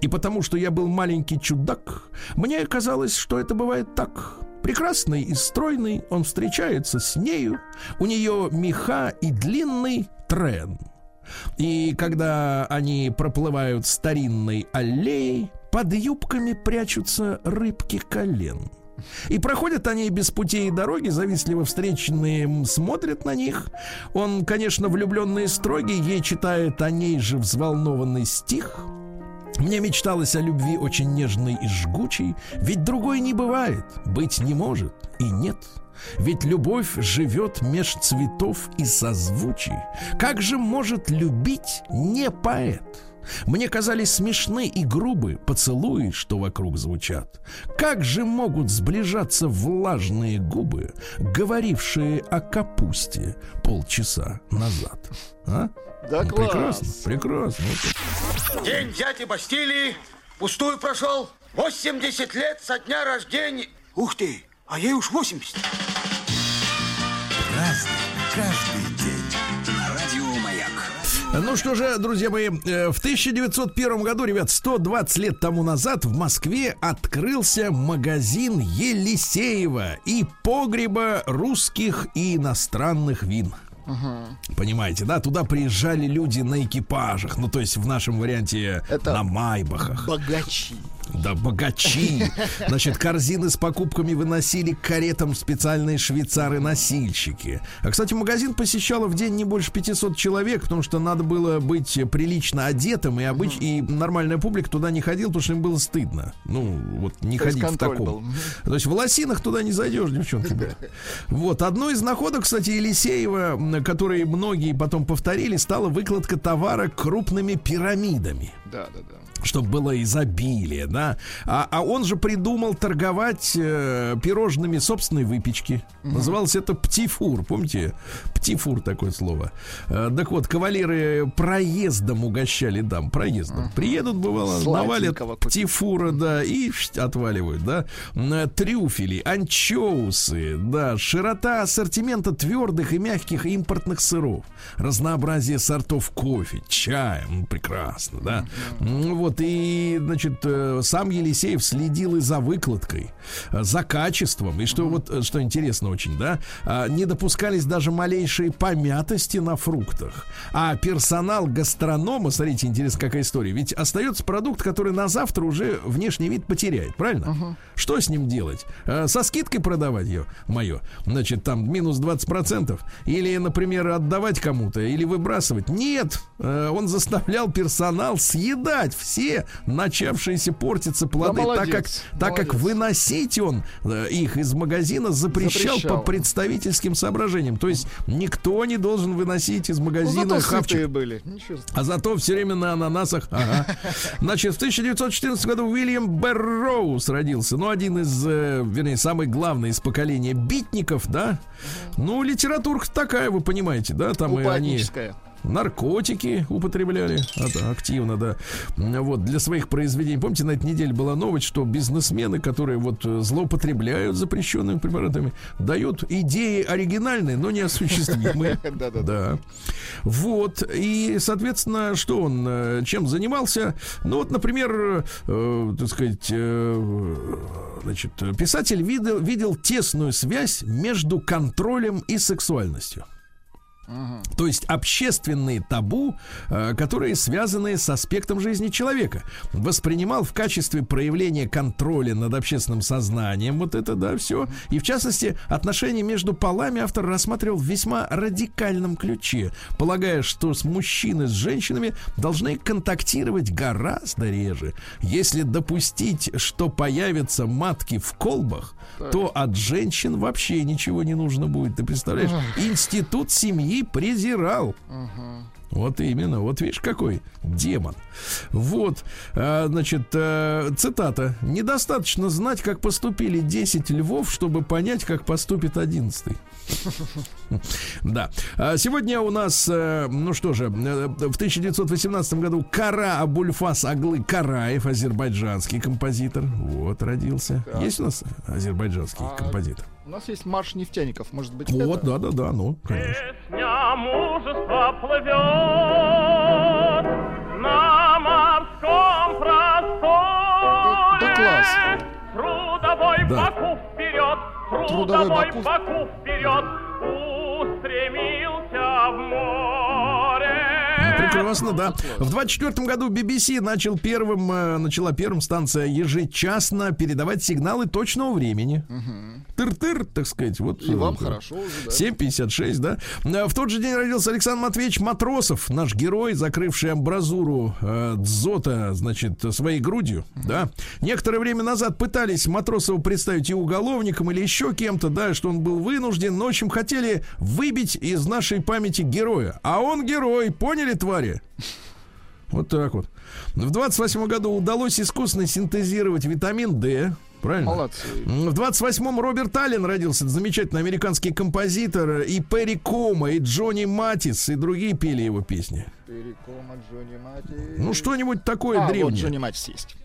И потому что я был маленький чудак, мне казалось, что это бывает так. Прекрасный и стройный, он встречается с нею, у нее меха и длинный трен. И когда они проплывают старинной аллеей, под юбками прячутся рыбки колен. И проходят они без путей и дороги, завистливо встреченные смотрят на них. Он, конечно, влюбленный и строгий, ей читает о ней же взволнованный стих. Мне мечталось о любви очень нежной и жгучей, ведь другой не бывает, быть не может и нет. Ведь любовь живет меж цветов и созвучий. Как же может любить не поэт? Мне казались смешны и грубы поцелуи, что вокруг звучат. Как же могут сближаться влажные губы, говорившие о капусте полчаса назад? А? Да, ну, класс. Прекрасно, прекрасно. День взятия Бастилии пустую прошел. восемьдесят лет со дня рождения. Ух ты, а ей уж восемьдесят. Разный, каждый день. Ну что же, друзья мои, в тысяча девятьсот первом году, ребят, сто двадцать лет тому назад в Москве открылся магазин Елисеева и погреба русских и иностранных вин. Угу. Понимаете, да? Туда приезжали люди на экипажах, ну то есть в нашем варианте это на майбахах. Богачи. Да, богачи. Значит, корзины с покупками выносили к каретам специальные швейцары-носильщики. А, кстати, магазин посещало в день не больше пятисот человек, потому что надо было быть прилично одетым, и, обыч... и нормальная публика туда не ходила, потому что им было стыдно. Ну, вот не то ходить в таком. Был. То есть в лосинах туда не зайдешь, девчонки. Вот. Одной из находок, кстати, Елисеева, которые многие потом повторили, стала выкладка товара крупными пирамидами. Да, да, да. чтобы было изобилие, да. А, а он же придумал торговать э, пирожными собственной выпечки. Mm-hmm. Называлось это птифур, помните? Птифур такое слово. Э, так вот, кавалеры проездом угощали дам, проездом. Mm-hmm. Приедут, бывало, навалят птифура, да, и отваливают, да. Трюфели, анчоусы, да, широта ассортимента твердых и мягких импортных сыров, разнообразие сортов кофе, чая, ну, прекрасно, да. Mm-hmm. Вот. И, значит, сам Елисеев следил и за выкладкой, за качеством. И что mm-hmm. вот, что интересно очень, да, не допускались даже малейшие помятости на фруктах. А персонал гастронома, смотрите, интересно, какая история. Ведь остается продукт, который на завтра уже внешний вид потеряет, правильно? Mm-hmm. Что с ним делать? Со скидкой продавать ее, мое, значит, там минус двадцать процентов? Или, например, отдавать кому-то, или выбрасывать? Нет! Он заставлял персонал съедать все начавшиеся портиться плоды, да, молодец, так, как, так как выносить он э, их из магазина запрещал, запрещал по представительским соображениям. То есть никто не должен выносить из магазина хавчик. А зато все время на ананасах. Ага. Значит, в тысяча девятьсот четырнадцатом году Уильям Берроуз родился. Ну, один из, э, вернее, самый главный из поколения битников, да. Ну, литературка такая, вы понимаете, да, там и они... наркотики употребляли активно, да. Вот, для своих произведений. Помните, на этой неделе была новость, что бизнесмены, которые вот злоупотребляют запрещенными препаратами, дают идеи оригинальные, но неосуществимые. Да. Вот. И, соответственно, что он, чем занимался? Ну, вот, например, так сказать, значит, писатель видел тесную связь между контролем и сексуальностью. Uh-huh. То есть общественные табу, которые связаны с аспектом жизни человека, воспринимал в качестве проявления контроля над общественным сознанием. Вот это, да, все. И в частности, отношения между полами автор рассматривал в весьма радикальном ключе, полагая, что с мужчины с женщинами должны контактировать гораздо реже. Если допустить, что появятся матки в колбах, так, то от женщин вообще ничего не нужно будет. Ты представляешь? Uh-huh. Институт семьи и презирал. Uh-huh. Вот именно, вот видишь, какой демон. Вот, а, значит, а, цитата. «Недостаточно знать, как поступили десять львов, чтобы понять, как поступит одиннадцатый». Да. Сегодня у нас, ну что же, в тысяча девятьсот восемнадцатом году Кара Абульфас Аглы Караев, азербайджанский композитор. Вот, родился. Есть у нас азербайджанский композитор? У нас есть марш нефтяников, может быть. Вот, это? да, да, да, ну, конечно. Песня мужества плывет на морском просторе. Да, да, класс. Трудовой да. Баку вперед, трудовой, трудовой Баку вперед, устремился в море. Прекрасно, да. В двадцать четвёртом году би би си начал первым, начала первым станция ежечасно передавать сигналы точного времени. Угу. Тыр-тыр, так сказать. Вот, и вам вот, хорошо уже, да. семь пятьдесят шесть, да. В тот же день родился Александр Матвеевич Матросов, наш герой, закрывший амбразуру э, дзота, значит, своей грудью, угу. да. Некоторое время назад пытались Матросова представить и уголовником, или еще кем-то, да, что он был вынужден, но, в общем, хотели выбить из нашей памяти героя. А он герой, поняли, твари? Вот так вот. В двадцать восьмом году удалось искусственно синтезировать витамин Д. Правильно? Молодцы. В двадцать восьмом Роберт Аллен родился, замечательный американский композитор. И Перри Кома, и Джонни Матис, и другие пели его песни. Перри Кома, Джонни Матис. Ну, что-нибудь такое а, древнее. А, вот Джонни Матис есть.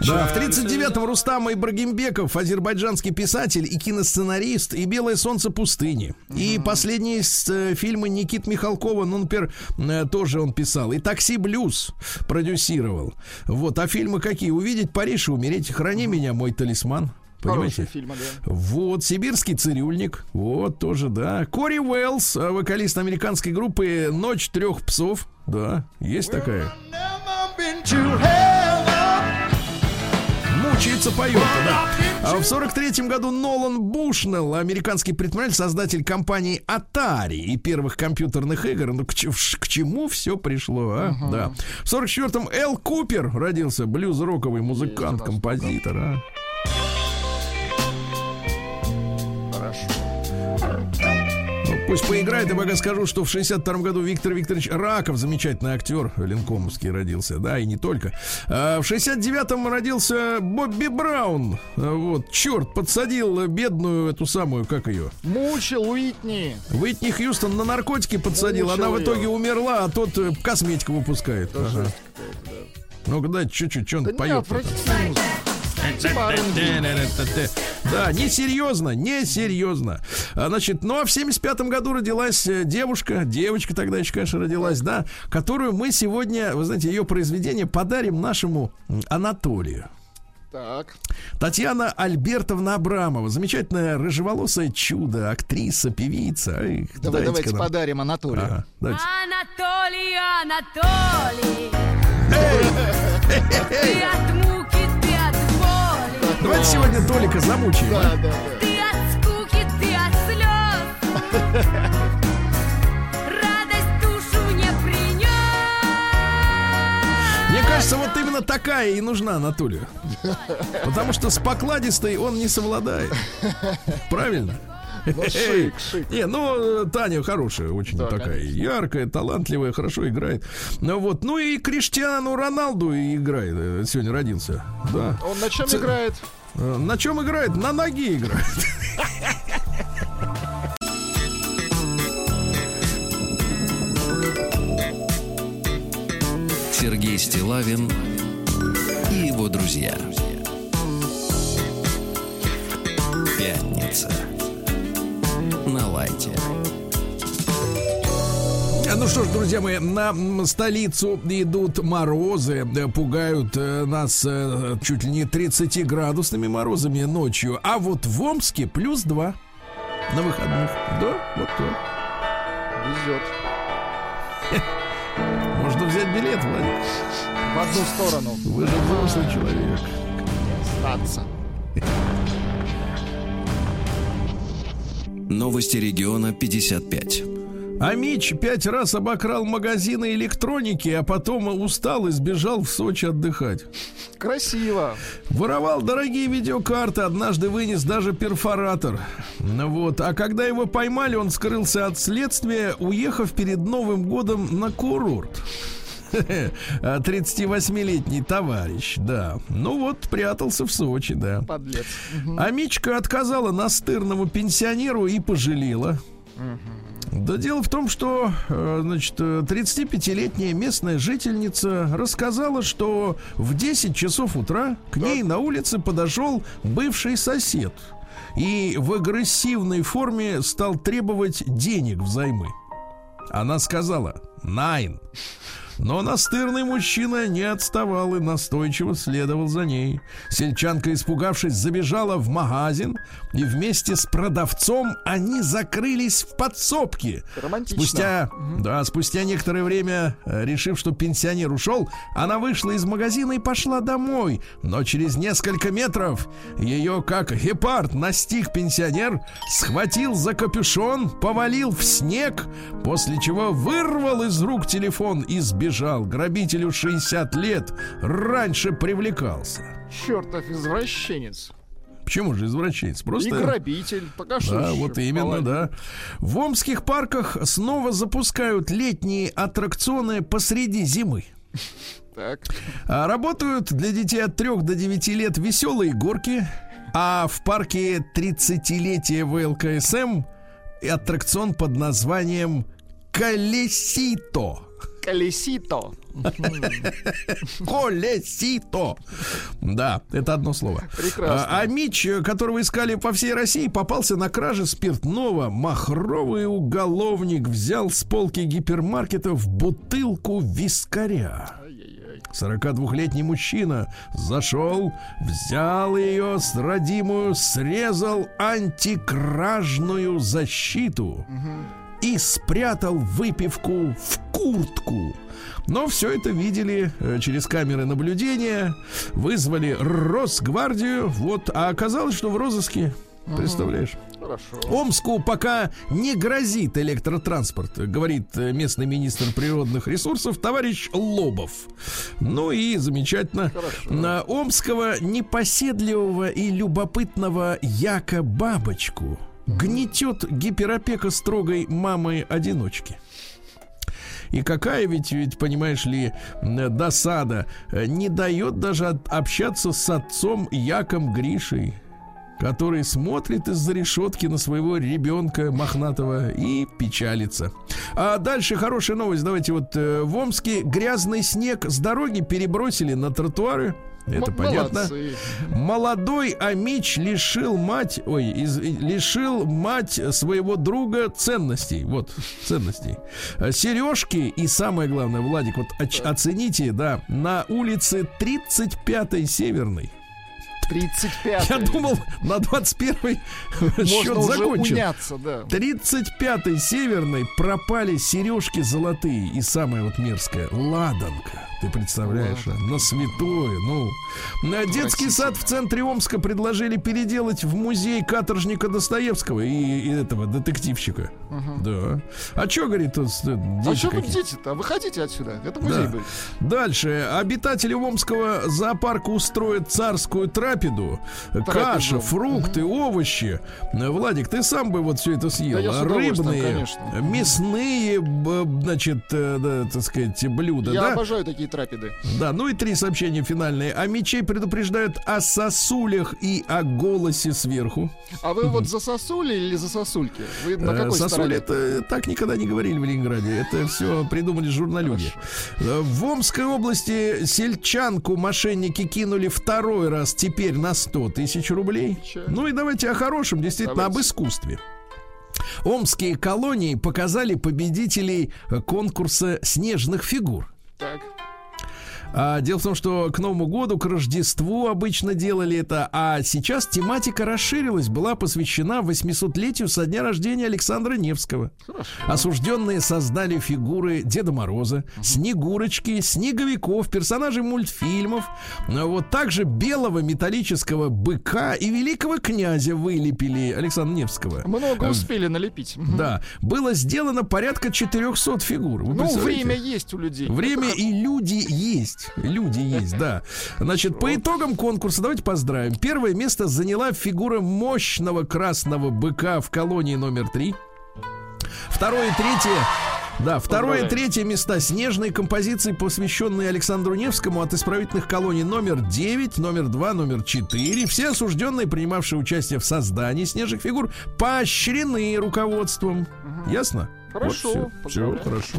Да, да, в тридцать девятом Рустам Ибрагимбеков, азербайджанский писатель и киносценарист, и «Белое солнце пустыни». Mm-hmm. И последние э, фильмы Никиты Михалкова, ну, например, э, тоже он писал. И «Такси блюз» продюсировал. Вот, а фильмы какие? «Увидеть Париж и умереть», «Храни mm-hmm. меня, мой талисман». Понимаете? Фильм, да. Вот, «Сибирский цирюльник». Вот, тоже, да. Кори Уэллс, вокалист американской группы «Ночь трех псов». Да, есть well, такая. Учиться поет, да. А в сорок третьем году Нолан Бушнелл, американский предприниматель, создатель компании Atari и первых компьютерных игр. Ну, к, ч- к чему все пришло, а? Uh-huh. Да. В сорок четвёртом Эл Купер родился, блюз-роковый музыкант, композитор, а? Пусть поиграет, я пока скажу, что в шестьдесят втором году Виктор Викторович Раков, замечательный актер, ленкомовский, родился, да, и не только. В шестьдесят девятом родился Бобби Браун, вот, черт, подсадил бедную эту самую, как ее? Мучил Уитни. Уитни Хьюстон на наркотики подсадил, мучил она в итоге ее. Умерла, а тот косметику выпускает. Ага. Да. Ну-ка, дайте чуть-чуть, что он да поет. Да, несерьезно, несерьезно. Значит, ну а в семьдесят пятом году родилась девушка, девочка тогда еще, конечно, родилась, да, которую мы сегодня, вы знаете, ее произведение подарим нашему Анатолию. Так. Татьяна Альбертовна Абрамова, замечательная рыжеволосая чудо, актриса, певица. Эх, давай, давайте нам... подарим Анатолию. Ага, Анатолий, Анатолий, ты от муки, ты от боли. Давайте сегодня Толика замучаем. Да, а? Да, да. Ты от скуки, ты от слез. Радость душу не принес. Мне кажется, вот именно такая и нужна Анатолию. Потому что с покладистой он не совладает. Правильно? Ну, шик, шик. Не, ну, Таня хорошая, очень да, такая, конечно. Яркая, талантливая, хорошо играет. Ну, вот. Ну и Криштиану Роналду играет, сегодня родился. Да. Он на чем Ц... играет? На чем играет? На ноги играет. Сергей Стиллавин и его друзья. Пятница. На лайте. Ну что ж, друзья мои, на столицу идут морозы, пугают нас чуть ли не тридцатиградусными морозами ночью. А вот в Омске плюс два на выходных. Да, вот так. Везет. Можно взять билет, Владик. В одну сторону. Вы же взрослый человек. Остаться. Новости региона пятьдесят пять. Амич пять раз обокрал магазины электроники, а потом устал и сбежал в Сочи отдыхать. Красиво. Воровал дорогие видеокарты, однажды вынес даже перфоратор. Вот. А когда его поймали, он скрылся от следствия, уехав перед Новым годом на курорт. тридцативосьмилетний товарищ, да. Ну вот, прятался в Сочи, да. Подлец. Угу. Амичка отказала настырному пенсионеру и пожалела. Угу. Да дело в том, что, значит, тридцатипятилетняя местная жительница рассказала, что в десять часов утра к ней на улице подошел бывший сосед и в агрессивной форме стал требовать денег взаймы. Она сказала: «Найн». Но настырный мужчина не отставал и настойчиво следовал за ней. Сельчанка, испугавшись, забежала в магазин, и вместе с продавцом они закрылись в подсобке. Романтично. Спустя, угу. да, спустя некоторое время, решив, что пенсионер ушел, она вышла из магазина и пошла домой. Но через несколько метров ее, как гепард, настиг пенсионер, схватил за капюшон, повалил в снег, после чего вырвал из рук телефон и сбежал. Грабителю шестьдесят лет, раньше привлекался. Чертов извращенец. Почему же извращенец? Просто... И грабитель, пока что. Да, вот именно, половину. Да. В омских парках снова запускают летние аттракционы посреди зимы. Так. Работают для детей от трёх до девяти лет веселые горки, а в парке тридцатилетия ВЛКСМ аттракцион под названием «Колесито». Колесито. Колесито. Да, это одно слово. Прекрасно. Амич, которого искали по всей России, попался на краже спиртного. Махровый уголовник взял с полки гипермаркета в бутылку вискаря. сорокадвухлетний мужчина зашел, взял ее с родимую, срезал антикражную защиту. Угу. И спрятал выпивку в куртку. Но все это видели через камеры наблюдения. Вызвали Росгвардию. Вот, а оказалось, что в розыске. Представляешь? Хорошо. Омску пока не грозит электротранспорт, говорит местный министр природных ресурсов товарищ Лобов. Ну и замечательно. Хорошо. Омского непоседливого и любопытного яка-бабочку гнетет гиперопека строгой мамы-одиночки. И какая ведь, ведь, понимаешь ли, досада, не дает даже общаться с отцом Яком Гришей, который смотрит из-за решетки на своего ребенка мохнатого и печалится. А дальше хорошая новость. Давайте вот в Омске грязный снег с дороги перебросили на тротуары. Это Молодцы. Понятно. Молодой Амич лишил мать, ой, из, лишил мать своего друга ценностей. Вот, ценностей. Сережки и самое главное, Владик, вот о- оцените, да, на улице тридцать пятой Северной. тридцать пятый. Я думал, на двадцать первый счет закончен. Уняться, да. тридцать пятой Северной пропали сережки золотые. И самое вот мерзкое — ладанка. Ты представляешь, ладанка. На святое. Ну, на детский сад в центре Омска предложили переделать в музей каторжника Достоевского и, и этого детективщика. Угу. Да. А чё, говорит, тут дети? А чё вы дети-то? Выходите отсюда. Это музей, да, будет. Дальше. Обитатели Омского зоопарка устроят царскую трапезу. Трапезу, каша, фрукты, угу. овощи. Владик, ты сам бы вот все это съел. Да, рыбные, мясные, значит, да, так сказать, блюда. Я да? обожаю такие трапезы. Да, ну и три сообщения финальные. А мечей предупреждают о сосулях и о голосе сверху. А вы вот за сосули или за сосульки? Вы на какой стороне? Сосули — это так никогда не говорили в Ленинграде. Это все придумали журналюги. Хорошо. В Омской области сельчанку мошенники кинули второй раз. Теперь на сто тысяч рублей. Ну и давайте о хорошем, действительно, давайте. Об искусстве. Омские колонии показали победителей конкурса снежных фигур. Так. А, дело в том, что к Новому году, к Рождеству обычно делали это, а сейчас тематика расширилась, была посвящена восьмисотлетию со дня рождения Александра Невского. Хорошо. Осужденные создали фигуры Деда Мороза, угу. Снегурочки, снеговиков, персонажей мультфильмов, вот также белого металлического быка и великого князя вылепили Александра Невского. Много успели налепить. Да, было сделано порядка четыреста фигур. Вы ну, время есть у людей. Время и люди есть. Люди есть, да. Значит, по итогам конкурса давайте поздравим. Первое место заняла фигура мощного красного быка в колонии номер три. Второе и третье... Да, второе и третье места — снежные композиции, посвященные Александру Невскому, от исправительных колоний номер девять, номер два, номер четыре. Все осужденные, принимавшие участие в создании снежных фигур, поощрены руководством. Угу. Ясно? Хорошо. Вот все, все хорошо.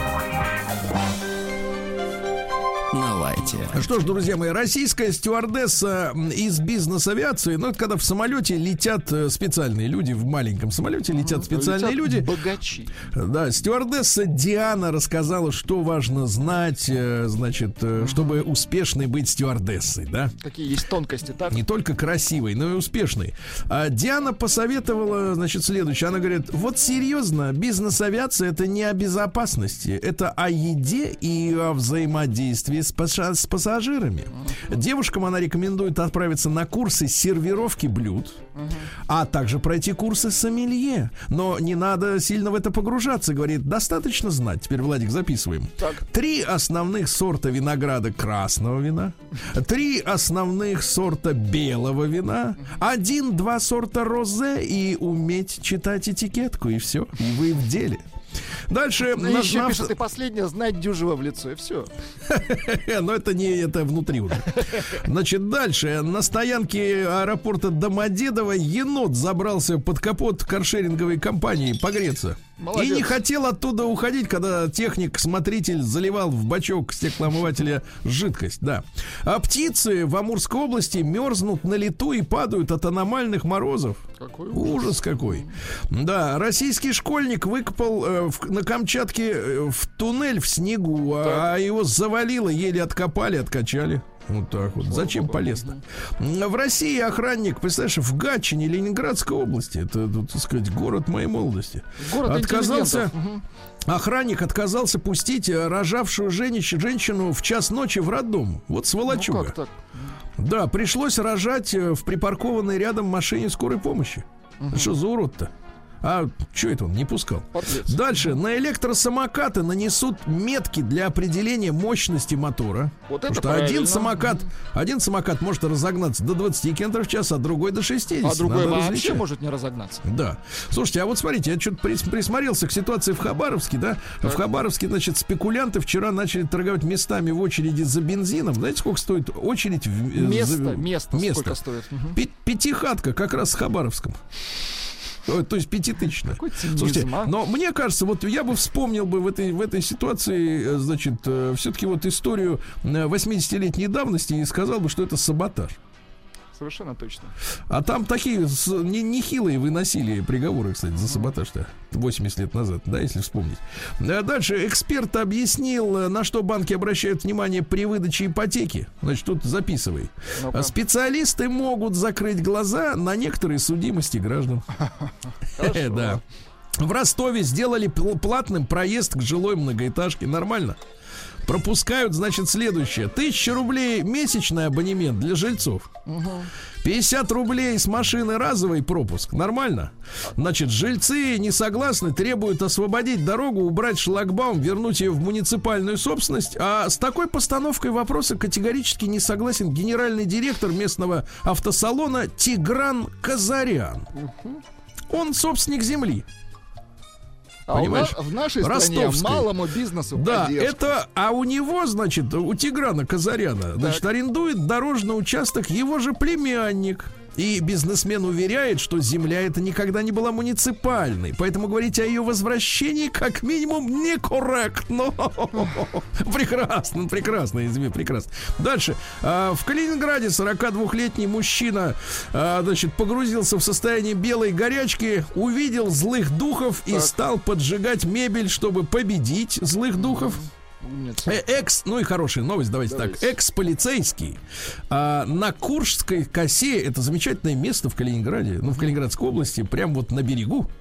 На лайте. Что ж, друзья мои, российская стюардесса из бизнес-авиации, ну, это когда в самолете летят специальные люди, в маленьком самолете летят специальные летят люди. Богачи. Да, стюардесса Диана рассказала, что важно знать, значит, чтобы успешной быть стюардессой, да? Какие есть тонкости, так? Не только красивой, но и успешной. А Диана посоветовала, значит, следующее. Она говорит: вот серьезно, бизнес-авиация — это не о безопасности, это о еде и о взаимодействии с с пассажирами. Девушкам она рекомендует отправиться на курсы сервировки блюд, а также пройти курсы сомелье. Но не надо сильно в это погружаться, говорит, достаточно знать. Теперь, Владик, записываем. Так. Три основных сорта винограда красного вина, три основных сорта белого вина, один-два сорта розе и уметь читать этикетку, и все. И вы в деле. Дальше ну, наш, еще наш... пишет, и последнее — знать дюжево в лицо, и все. Но это не это внутри уже. Значит, дальше. На стоянке аэропорта Домодедово енот забрался под капот каршеринговой компании погреться. Молодец. И не хотел оттуда уходить, когда техник-смотритель заливал в бачок стеклоомывателя жидкость, да. А птицы в Амурской области мерзнут на лету и падают от аномальных морозов. Какой ужас. Ужас какой. Да, российский школьник выкопал э, в, на Камчатке э, в туннель в снегу, а, а его завалило, еле откопали, откачали. Вот так вот. Зачем полезно? В России охранник, представляешь, в Гатчине Ленинградской области, это, так сказать, город моей молодости, город отказался... Охранник отказался пустить рожавшую женщину в час ночи в роддом. Вот сволочуга. Ну, как так? Да, пришлось рожать в припаркованной рядом машине скорой помощи. Угу. Что за урод-то? А что это он не пускал? Подлец. Дальше. На электросамокаты нанесут метки для определения мощности мотора. Вот это правильно. Один самокат, один самокат может разогнаться до двадцати километров в час, а другой до шестидесяти. А другой Надо вообще различать. Может не разогнаться. Да. Слушайте, а вот смотрите, я что-то присмотрелся к ситуации в Хабаровске, да? Так. В Хабаровске, значит, спекулянты вчера начали торговать местами в очереди за бензином. Знаете, сколько стоит очередь? В... Место, за... место, место. Сколько стоит? Угу. Пятихатка как раз с Хабаровском. То есть пятитысячная. Слушайте, но мне кажется, вот я бы вспомнил бы в этой, в этой ситуации, значит, все-таки вот историю восьмидесятилетней давности и сказал бы, что это саботаж. Совершенно точно. А там такие с, не, нехилые выносили приговоры, кстати, за саботаж-то восемьдесят лет назад, да, если вспомнить. А дальше эксперт объяснил, на что банки обращают внимание при выдаче ипотеки. Значит, тут записывай. Ну-ка. Специалисты могут закрыть глаза на некоторые судимости граждан. Да. В Ростове сделали платным проезд к жилой многоэтажке. Нормально. Пропускают, значит, следующее. Тысяча рублей месячный абонемент для жильцов. пятьдесят рублей с машины разовый пропуск. Нормально? Значит, жильцы не согласны, требуют освободить дорогу, убрать шлагбаум, вернуть ее в муниципальную собственность. А с такой постановкой вопроса категорически не согласен генеральный директор местного автосалона Тигран Казарян. Он собственник земли. А понимаешь? В нашей стране малому бизнесу да, поддержку. Это, а у него, значит, у Тиграна Казаряна, значит, арендует дорожный участок его же племянник. И бизнесмен уверяет, что земля эта никогда не была муниципальной. Поэтому говорить о ее возвращении как минимум некорректно. Прекрасно, прекрасно, извините, прекрасно. Дальше. В Калининграде сорокадвухлетний мужчина, значит, погрузился в состояние белой горячки, увидел злых духов и стал поджигать мебель, чтобы победить злых духов. Экс, ну и хорошая новость, давайте, давайте. Так. Экс-полицейский а, на Куршской косе, это замечательное место в Калининграде, ну в Калининградской области, прям вот на берегу.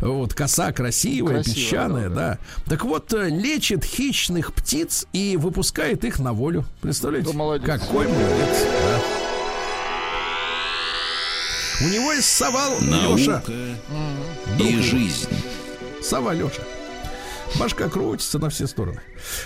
Вот коса красивая, красиво, песчаная, да, да. да. Так вот, лечит хищных птиц и выпускает их на волю. Представляете? Да, молодец. Какой молодец, да. У него есть сова Лёша. И жизнь. Сова Лёша. Башка крутится на все стороны.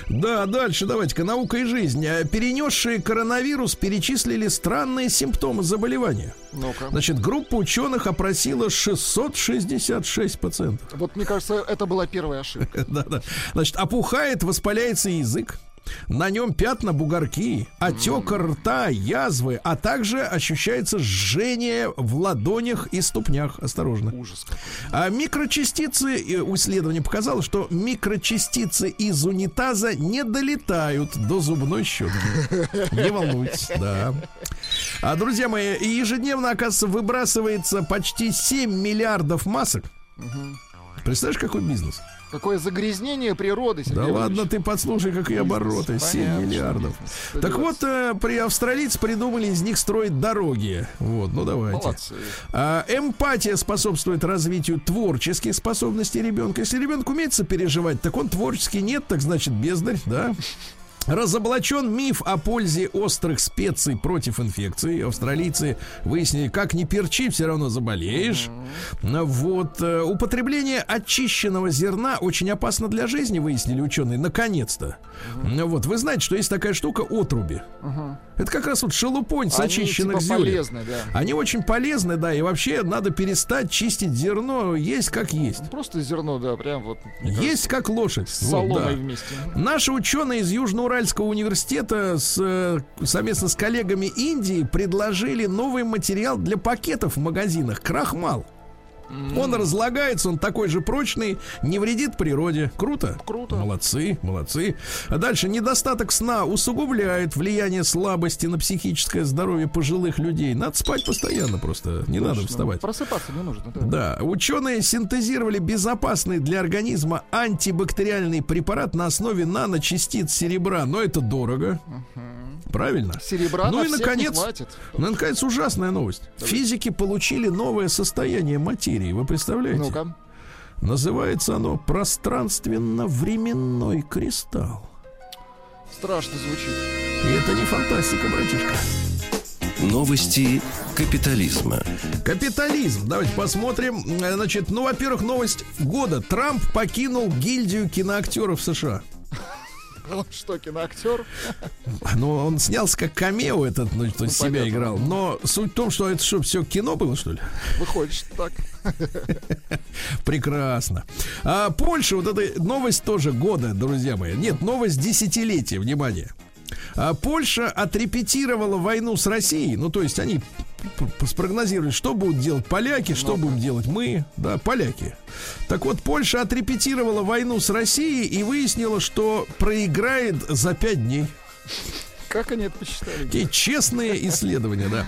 Да, дальше давайте-ка. Наука и жизнь. Перенесшие коронавирус перечислили странные симптомы заболевания. Ну-ка. Значит, группа ученых опросила шестьсот шестьдесят шесть пациентов. Вот, мне кажется, это была первая ошибка. Да-да. Значит, опухает, воспаляется язык. На нем пятна, бугорки, отек рта, язвы, а также ощущается жжение в ладонях и ступнях. Осторожно. Ужас какой. А микрочастицы, исследование показало, что микрочастицы из унитаза не долетают до зубной щетки. Не волнуйтесь, да. А, друзья мои, ежедневно, оказывается, выбрасывается почти семь миллиардов масок. Представляешь, какой бизнес? Какое загрязнение природы, Сергей Да Ильич. Ладно, ты подслушай, какие обороты. семь миллиардов. Так вот, э, при австралийцы придумали из них строить дороги. Вот, ну давайте. А, эмпатия способствует развитию творческих способностей ребенка. Если ребенок умеет сопереживать, так он творческий нет, так значит бездарь, да? Разоблачен миф о пользе острых специй против инфекции. Австралийцы выяснили, как не перчи, все равно заболеешь. Вот. Употребление очищенного зерна очень опасно для жизни, выяснили ученые. Наконец-то. Вот. Вы знаете, что есть такая штука отруби. Это как раз вот шелупонь с очищенных зерен. Они типа полезны, да. Они очень полезны, да. И вообще надо перестать чистить зерно. Есть как есть. Просто зерно, да. Прям вот. Есть как лошадь. С соломой вместе. Наши ученые из Южноуральского университета с, совместно с коллегами Индии предложили новый материал для пакетов в магазинах. Крахмал. Mm-hmm. Он разлагается, он такой же прочный, не вредит природе. Круто? Круто. Молодцы, молодцы. Дальше. Недостаток сна усугубляет влияние слабости на психическое здоровье пожилых людей. Надо спать постоянно просто. Не Точно. Надо вставать. Просыпаться не нужно. Да. да. Ученые синтезировали безопасный для организма антибактериальный препарат на основе наночастиц серебра. Но это дорого. Uh-huh. Правильно? Серебра ну на и наконец, не хватит. Ну и, наконец, ужасная новость. Давай. Физики получили новое состояние материи. Вы представляете? Ну-ка. Называется оно пространственно-временной кристалл. Страшно звучит. И это не фантастика, братишка. Новости капитализма. Капитализм. Давайте посмотрим. Значит, ну, во-первых, новость года. Трамп покинул гильдию киноактеров США. Он что, киноактер? Ну, он снялся как камео этот, ну, он себя играл. Но суть в том, что это что, все кино было, что ли? Выходит, что так. Прекрасно. А Польша, вот эта новость тоже года, друзья мои. Нет, новость десятилетия, внимание. А Польша отрепетировала войну с Россией. Ну, то есть они спрогнозировали, что будут делать поляки, что ну, будем делать мы, да, поляки. Так вот, Польша отрепетировала войну с Россией и выяснила, что проиграет за пять дней. Как они это посчитали? Такие честные исследования, да.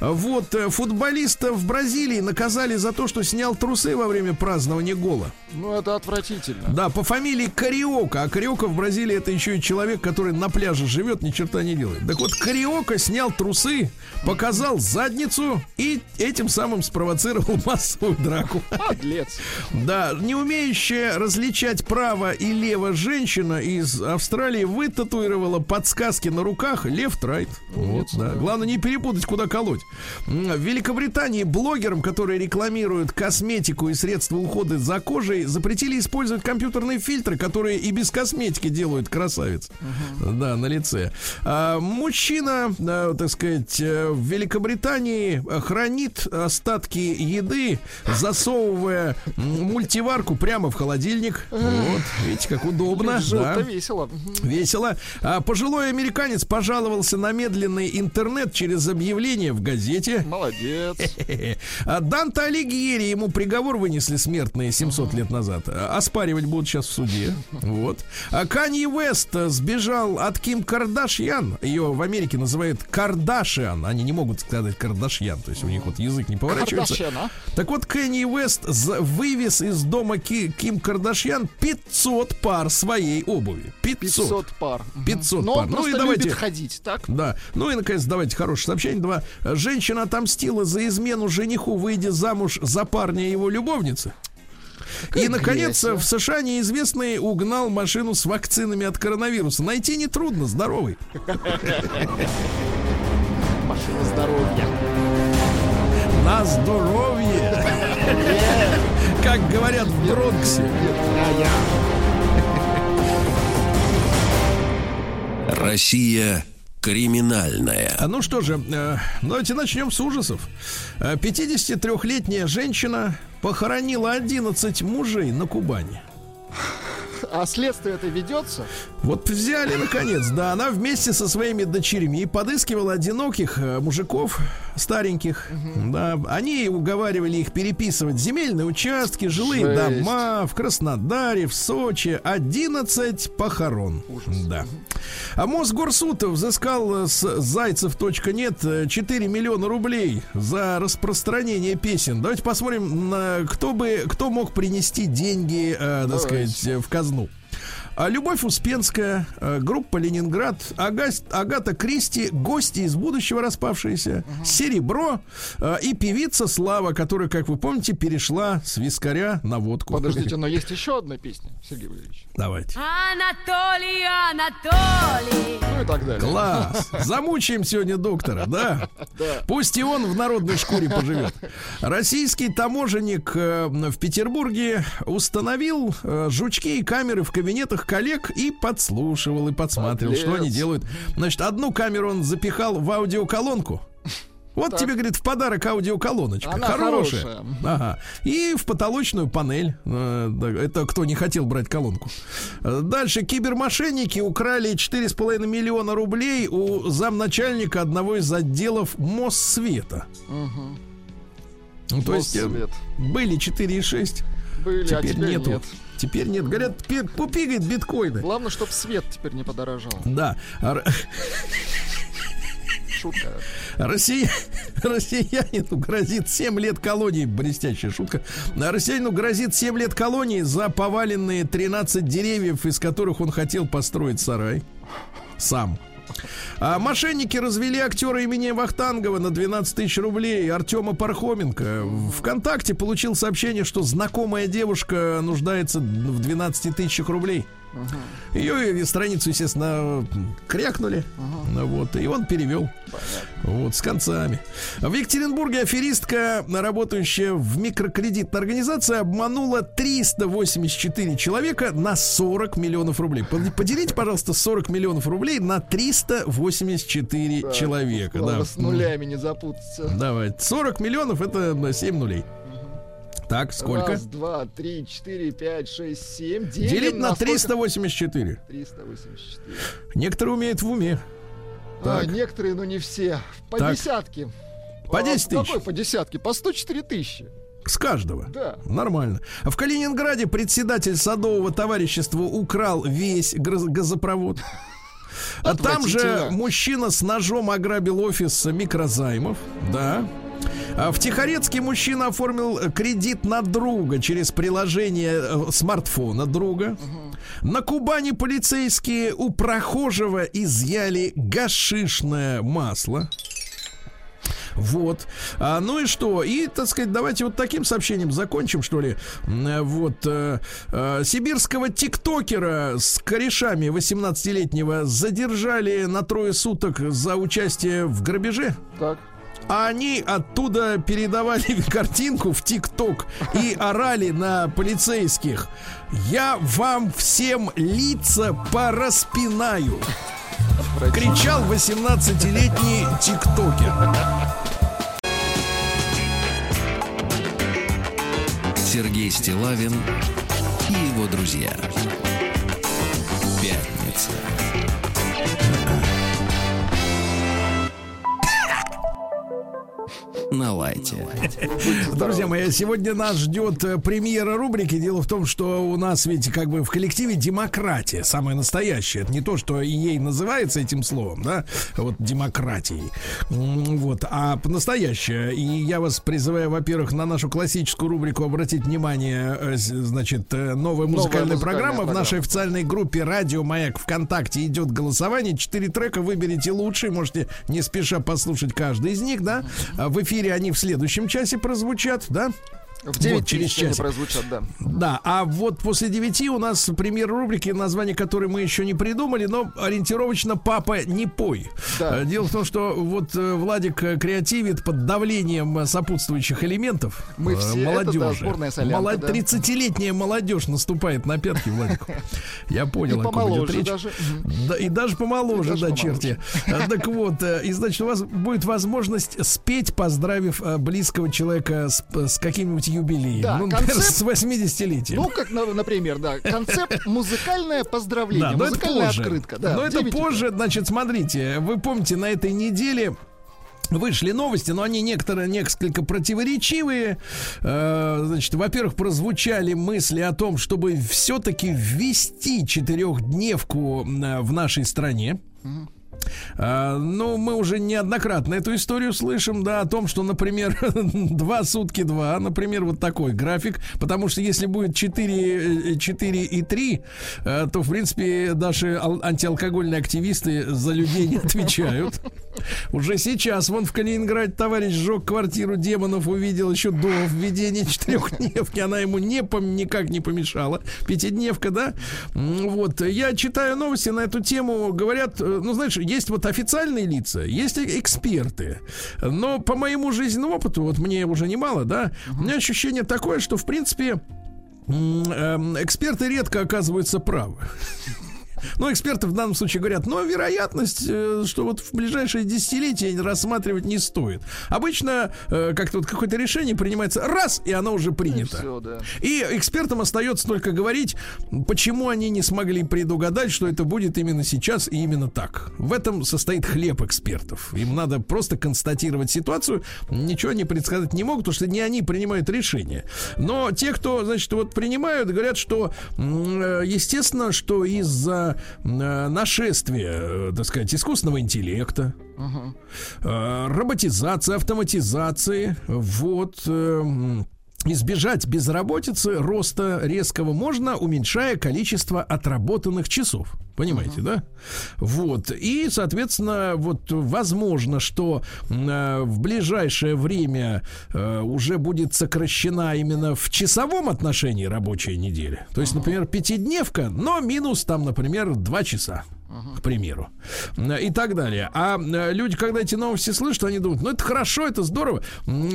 Вот, футболиста в Бразилии наказали за то, что снял трусы во время празднования гола. Ну, это отвратительно. Да, по фамилии Кариока. А Кариока в Бразилии — это еще и человек, который на пляже живет, ни черта не делает. Так вот, Кариока снял трусы, показал задницу и этим самым спровоцировал массовую драку. Подлец. Да, не умеющая различать право и лево женщина из Австралии вытатуировала подсказки на руках. Лефт-райт. Вот, да. Да. Главное не перепутать, куда колоть. В Великобритании блогерам, которые рекламируют косметику и средства ухода за кожей, запретили использовать компьютерные фильтры, которые и без косметики делают красавиц. Uh-huh. Да, на лице. А, мужчина, а, так сказать, в Великобритании хранит остатки еды, засовывая мультиварку прямо в холодильник. Uh-huh. Вот, видите, как удобно. Да. Весело. Uh-huh. Весело. А, пожилой американец пожаловался на медленный интернет через объявление в газете. Молодец. Данте Алигьери, ему приговор вынесли смертные семьсот лет назад. Оспаривать будут сейчас в суде. Вот. Канье Уэст сбежал от Ким Кардашьян. Ее в Америке называют Кардашиан. Они не могут сказать Кардашьян. То есть у них вот язык не поворачивается. Кардашьян. Так вот, Канье Уэст вывез из дома Ким Кардашьян пятьсот пар своей обуви. пятьсот пар. пятьсот пар. Ну и давайте... ходить, так? Да. Ну и, наконец, давайте хорошее сообщение. Два. Женщина отомстила за измену жениху, выйдя замуж за парня его любовницы. Как и, наконец, грязь, в США неизвестный угнал машину с вакцинами от коронавируса. Найти нетрудно. Здоровый. Машина здоровья. На здоровье. Как говорят в Бронксе. Россия криминальная. Ну что же, давайте начнем с ужасов. пятидесятитрёхлетняя женщина похоронила одиннадцать мужей на Кубани. А следствие это ведется? Вот взяли, наконец, да. Она вместе со своими дочерьми подыскивала одиноких мужиков, стареньких. Угу. Да. Они уговаривали их переписывать земельные участки, жилые Жесть. дома в Краснодаре, в Сочи. одиннадцать похорон. Ужас. Да. А Мосгорсуд взыскал с Зайцев.нет четыре миллиона рублей за распространение песен. Давайте посмотрим, на кто, бы, кто мог принести деньги, э, так сказать, в казну. А Любовь Успенская, группа «Ленинград», Агаст, Агата Кристи, гости из будущего распавшиеся, uh-huh. Серебро и певица Слава, которая, как вы помните, перешла с вискаря на водку. Подождите, но есть еще одна песня, Сергей Валерьевич. Давайте. Анатолий, Анатолий. Ну и так далее. Класс. Замучаем сегодня доктора, да? Да. Пусть и он в народной шкуре поживет. Российский таможенник в Петербурге установил жучки и камеры в кабинетах коллег и подслушивал, и подсматривал, Подлец. что они делают. Значит, одну камеру он запихал в аудиоколонку. Вот так. Тебе, говорит, в подарок аудиоколоночка. Она хорошая. хорошая. Ага. И в потолочную панель. Это кто не хотел брать колонку. Дальше. Кибермошенники украли четыре с половиной миллиона рублей у замначальника одного из отделов Моссвета. Угу. Ну, то Моссвет. есть были четыре и шесть. Были, теперь а теперь нету. нет. Теперь нет. Говорят, купи, говорит, биткоины. Главное, чтобы свет теперь не подорожал. Да. Шутка. Россия... Россиянину грозит семь лет колонии. Блестящая шутка. Россиянину грозит семь лет колонии за поваленные тринадцать деревьев, из которых он хотел построить сарай. Сам. А мошенники развели актера имени Вахтангова на двенадцать тысяч рублей, Артема Пархоменко. Вконтакте получил сообщение, что знакомая девушка нуждается в двенадцати тысячах рублей. Uh-huh. Ее страницу, естественно, крякнули. Uh-huh. Вот, и он перевел. Вот, с концами. В Екатеринбурге аферистка, работающая в микрокредитной организации, обманула триста восемьдесят четыре человека на сорок миллионов рублей. Поделите, пожалуйста, сорок миллионов рублей на триста восемьдесят четыре да, человека. Да. С нулями не запутаться. Давай. сорок миллионов это семь нулей. Так, сколько? Раз, два, три, четыре, пять, шесть, семь. Делить на триста восемьдесят четыре. триста восемьдесят четыре. Некоторые умеют в уме. Так. А, некоторые, но не все. По так. десятке. По а, десять тысяч. Какой по десятке? По сто четыре тысячи. С каждого? Да. Нормально. В Калининграде председатель садового товарищества украл весь газопровод. А там же мужчина с ножом ограбил офис микрозаймов. Да. В Тихорецке мужчина оформил кредит на друга через приложение смартфона друга. Угу. На Кубани полицейские у прохожего изъяли гашишное масло. Вот. А, ну и что? И, так сказать, давайте вот таким сообщением закончим, что ли. Вот. Э, э, сибирского тиктокера с корешами восемнадцатилетнего задержали на трое суток за участие в грабеже. Так. А они оттуда передавали картинку в ТикТок и орали на полицейских: «Я вам всем лица пораспинаю!» Кричал восемнадцатилетний тиктокер. Сергей Стиллавин и его друзья. Пятница. На лайте. Друзья мои, сегодня нас ждет премьера рубрики. Дело в том, что у нас, видите, как бы в коллективе демократия самая настоящая. Это не то, что ей называется этим словом, да, вот демократией. Вот, а настоящая. И я вас призываю, во-первых, на нашу классическую рубрику обратить внимание, значит, новая музыкальная, новая музыкальная программа. программа. В нашей официальной группе «Радио Маяк» ВКонтакте идет голосование. Четыре трека выберите лучший. Можете не спеша послушать каждый из них, да. В эфире они в следующем часе прозвучат, да? В девять вот, через час прозвучат, да. Да, а вот после девяти у нас премьер рубрики, название которой мы еще не придумали, но ориентировочно «Папа, не пой». Да. Дело в том, что вот Владик креативит под давлением сопутствующих элементов. Мы все, молодежи. Это, да, солянка, Молод... да. тридцатилетняя молодежь наступает на пятки Владику. Я понял, о ком идет речь. Даже. Да, и даже помоложе, и даже да, помоложе. черти. Так вот, и значит, у вас будет возможность спеть, поздравив близкого человека с, с каким-нибудь юбилей, да, ну, концепт, с восьмидесятилетием. Ну, как, например, да, концепт музыкальное поздравление, да, музыкальная открытка. Да, но это позже, значит, смотрите, вы помните, на этой неделе вышли новости, но они некоторые, несколько противоречивые. Значит, во-первых, прозвучали мысли о том, чтобы все-таки ввести четырехдневку в нашей стране. А, ну, мы уже неоднократно эту историю слышим, да, о том, что, например, два сутки два, например, вот такой график, потому что если будет четыре, четыре и три, то, в принципе, наши антиалкогольные активисты за людей не отвечают. Уже сейчас, вон в Калининграде товарищ сжег квартиру демонов, увидел еще до введения четырехдневки, она ему не пом- никак не помешала, пятидневка, да, вот, я читаю новости на эту тему, говорят, ну, знаешь, есть вот официальные лица, есть эксперты. Но по моему жизненному опыту, вот мне уже немало, да, uh-huh. у меня ощущение такое, что, в принципе, эксперты редко оказываются правы. Но эксперты в данном случае говорят, но вероятность, что вот в ближайшие десятилетия рассматривать не стоит. Обычно как-то вот какое-то решение принимается раз, и оно уже принято. И, все, да. И экспертам остается только говорить, почему они не смогли предугадать, что это будет именно сейчас и именно так. В этом состоит хлеб экспертов. Им надо просто констатировать ситуацию. Ничего они предсказать не могут, потому что не они принимают решение. Но те, кто, значит, вот принимают, говорят, что естественно, что из-за нашествие, так сказать, искусственного интеллекта, uh-huh. роботизация, автоматизации, вот... избежать безработицы, роста резкого, можно, уменьшая количество отработанных часов. Понимаете, uh-huh. да? Вот. И, соответственно, вот возможно, что э, в ближайшее время э, уже будет сокращена именно в часовом отношении рабочая неделя. То есть, uh-huh. например, пятидневка, но минус там, например, два часа. К примеру, и так далее. А люди, когда эти новости слышат, они думают, ну это хорошо, это здорово,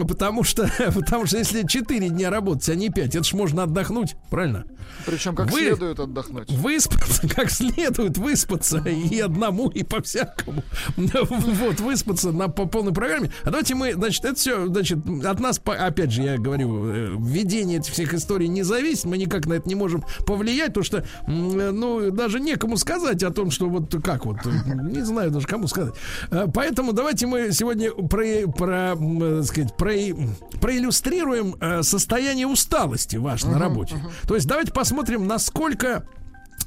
потому что, потому что если четыре дня работать, а не пять, это ж можно отдохнуть, правильно? Причем как Вы... следует отдохнуть. Выспаться, как следует выспаться и одному, и по-всякому. Вот, выспаться на, по полной программе. А давайте мы, значит, это все, значит, от нас, опять же, я говорю, введение этих всех историй не зависит, мы никак на это не можем повлиять, потому что, ну, даже некому сказать о том, что вот как вот, не знаю даже кому сказать. Поэтому давайте мы сегодня про, про, сказать, про, проиллюстрируем состояние усталости ваше uh-huh, на работе. Uh-huh. То есть давайте посмотрим, насколько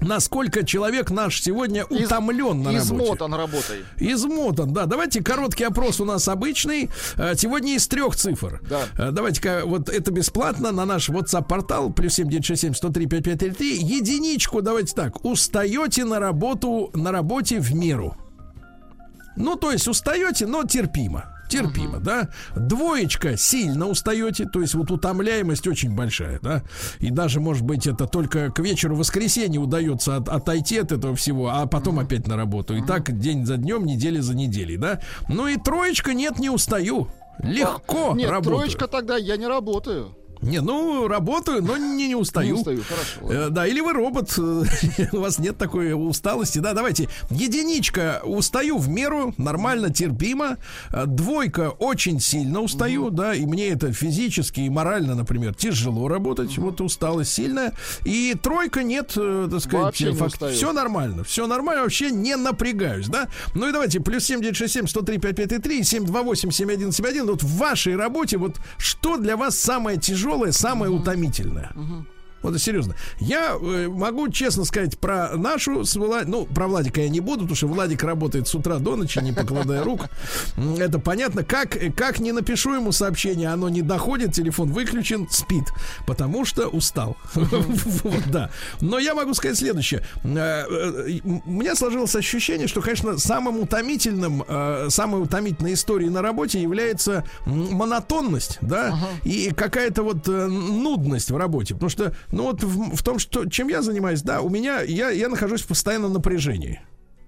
насколько человек наш сегодня утомлен Из, на работе. Измотан работой. Измотан, да. Давайте короткий опрос у нас обычный. Сегодня из трех цифр. Да. Давайте-ка, вот это бесплатно на наш WhatsApp-портал. Плюс семь девять шесть семь сто три пятьдесят пять тридцать три. Единичку, давайте так. Устаете на работу, на работе в меру. Ну, то есть устаете, но терпимо. Терпимо, uh-huh. да? Двоечка, сильно устаете, то есть вот утомляемость очень большая, да? И даже, может быть, это только к вечеру воскресенья удается от, отойти от этого всего, а потом uh-huh. опять на работу. И uh-huh. так день за днем, неделя за неделей, да? Ну и троечка, нет, не устаю. Легко uh-huh. нет, работаю. Троечка тогда, я не работаю. Не, ну, работаю, но не, не устаю. Не устаю, хорошо. Э, да, или вы робот, у вас нет такой усталости. Да, давайте. Единичка, устаю в меру, нормально, терпимо. Двойка, очень сильно устаю, mm-hmm. да, и мне это физически и морально, например, тяжело работать, mm-hmm. вот усталость сильная. И тройка, нет, так сказать, факт. Все нормально, все нормально, вообще не напрягаюсь, да. Ну и давайте, плюс семь девять шесть семь сто три пятьсот пятьдесят три, семь два восемь семь один семь один, вот в вашей работе, вот что для вас самое тяжелое? Самое uh-huh. утомительное. Uh-huh. Вот серьезно. Я э, могу честно сказать про нашу с Влад... Ну, про Владика я не буду, потому что Владик работает с утра до ночи, не покладая рук. Это понятно. Как, как не напишу ему сообщение, оно не доходит, телефон выключен, спит. Потому что устал. Вот, да. Но я могу сказать следующее. У меня сложилось ощущение, что, конечно, самым утомительным, самой утомительной историей на работе является монотонность, да, и какая-то вот нудность в работе. Потому что Ну вот в, в том, что, чем я занимаюсь, да, у меня, я, я нахожусь в постоянном напряжении.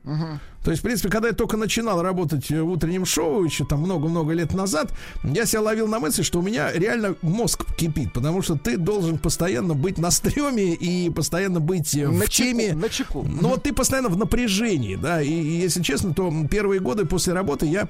Uh-huh. То есть, в принципе, когда я только начинал работать в утреннем шоу, еще там много-много лет назад, я себя ловил на мысли, что у меня реально мозг кипит, потому что ты должен постоянно быть на стреме и постоянно быть на в теме. На чеку. Ну вот ты постоянно в напряжении, да, и, и если честно, то первые годы после работы я...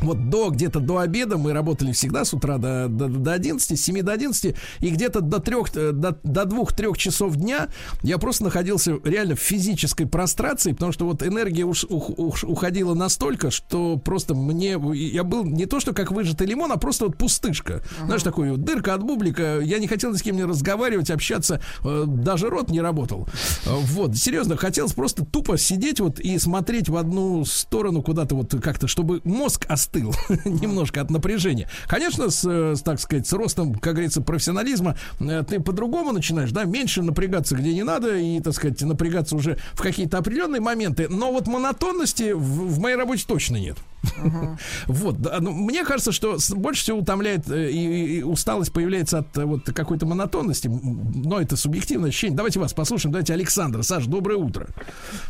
Вот до, где-то до обеда мы работали всегда с утра до, до, до одиннадцати, с семи до одиннадцати, и где-то до трех, до, до двух-трех часов дня я просто находился реально в физической прострации, потому что вот энергия уж, ух, ух, уходила настолько, что просто мне, я был не то что как выжатый лимон, а просто вот пустышка. Uh-huh. Знаешь, такой вот, дырка от бублика, я не хотел ни с кем не разговаривать, общаться, даже рот не работал. Вот, серьезно, хотелось просто тупо сидеть вот и смотреть в одну сторону куда-то вот как-то, чтобы мозг остался стыл немножко от напряжения. Конечно, с, с, так сказать, с ростом, как говорится, профессионализма ты по-другому начинаешь, да, меньше напрягаться где не надо и, так сказать, напрягаться уже в какие-то определенные моменты, но вот монотонности в, в моей работе точно нет. Uh-huh. Вот, да, ну, мне кажется, что больше всего утомляет и, и усталость появляется от вот какой-то монотонности, но это субъективное ощущение. Давайте вас послушаем, давайте Александра. Саш, доброе утро.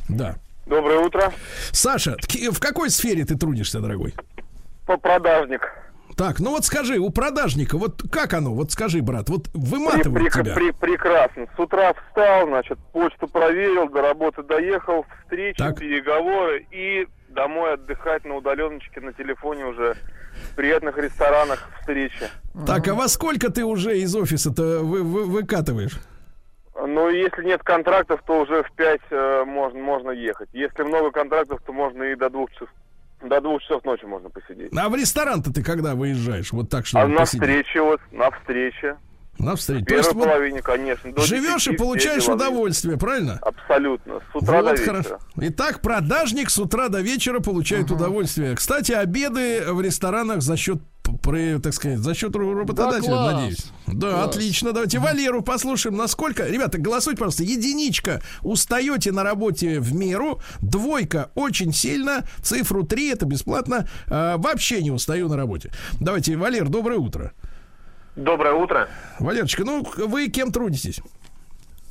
Да. Доброе утро. Саша, в какой сфере ты трудишься, дорогой? По продажник. Так, ну вот скажи, у продажника, вот как оно, вот скажи, брат, вот выматывает при, при, тебя? При, прекрасно. С утра встал, значит, почту проверил, до работы доехал, встречи, так. переговоры и домой отдыхать на удаленочке, на телефоне уже в приятных ресторанах встречи. Так, а во сколько ты уже из офиса-то вы, вы, выкатываешь? Ну, если нет контрактов, то уже в пять э, можно, можно ехать. Если много контрактов, то можно и до двух часов. До двух часов ночи можно посидеть. А в ресторан-то ты когда выезжаешь? Вот так, что а на встрече вот, на встрече. На встрече. В первой есть, половине, вот, конечно. Живешь и получаешь удовольствие, правильно? Абсолютно. С утра вот, до вечера. Хорошо. Итак, продажник с утра до вечера получает uh-huh. удовольствие. Кстати, обеды в ресторанах за счет при, так сказать, за счет работодателя, да, надеюсь. Да, класс. Отлично. Давайте Валеру послушаем, насколько... Ребята, голосуйте, пожалуйста. Единичка. Устаете на работе в меру. Двойка. Очень сильно. Цифру три. Это бесплатно. А, вообще не устаю на работе. Давайте, Валер, доброе утро. Доброе утро. Валерочка, ну, вы кем трудитесь?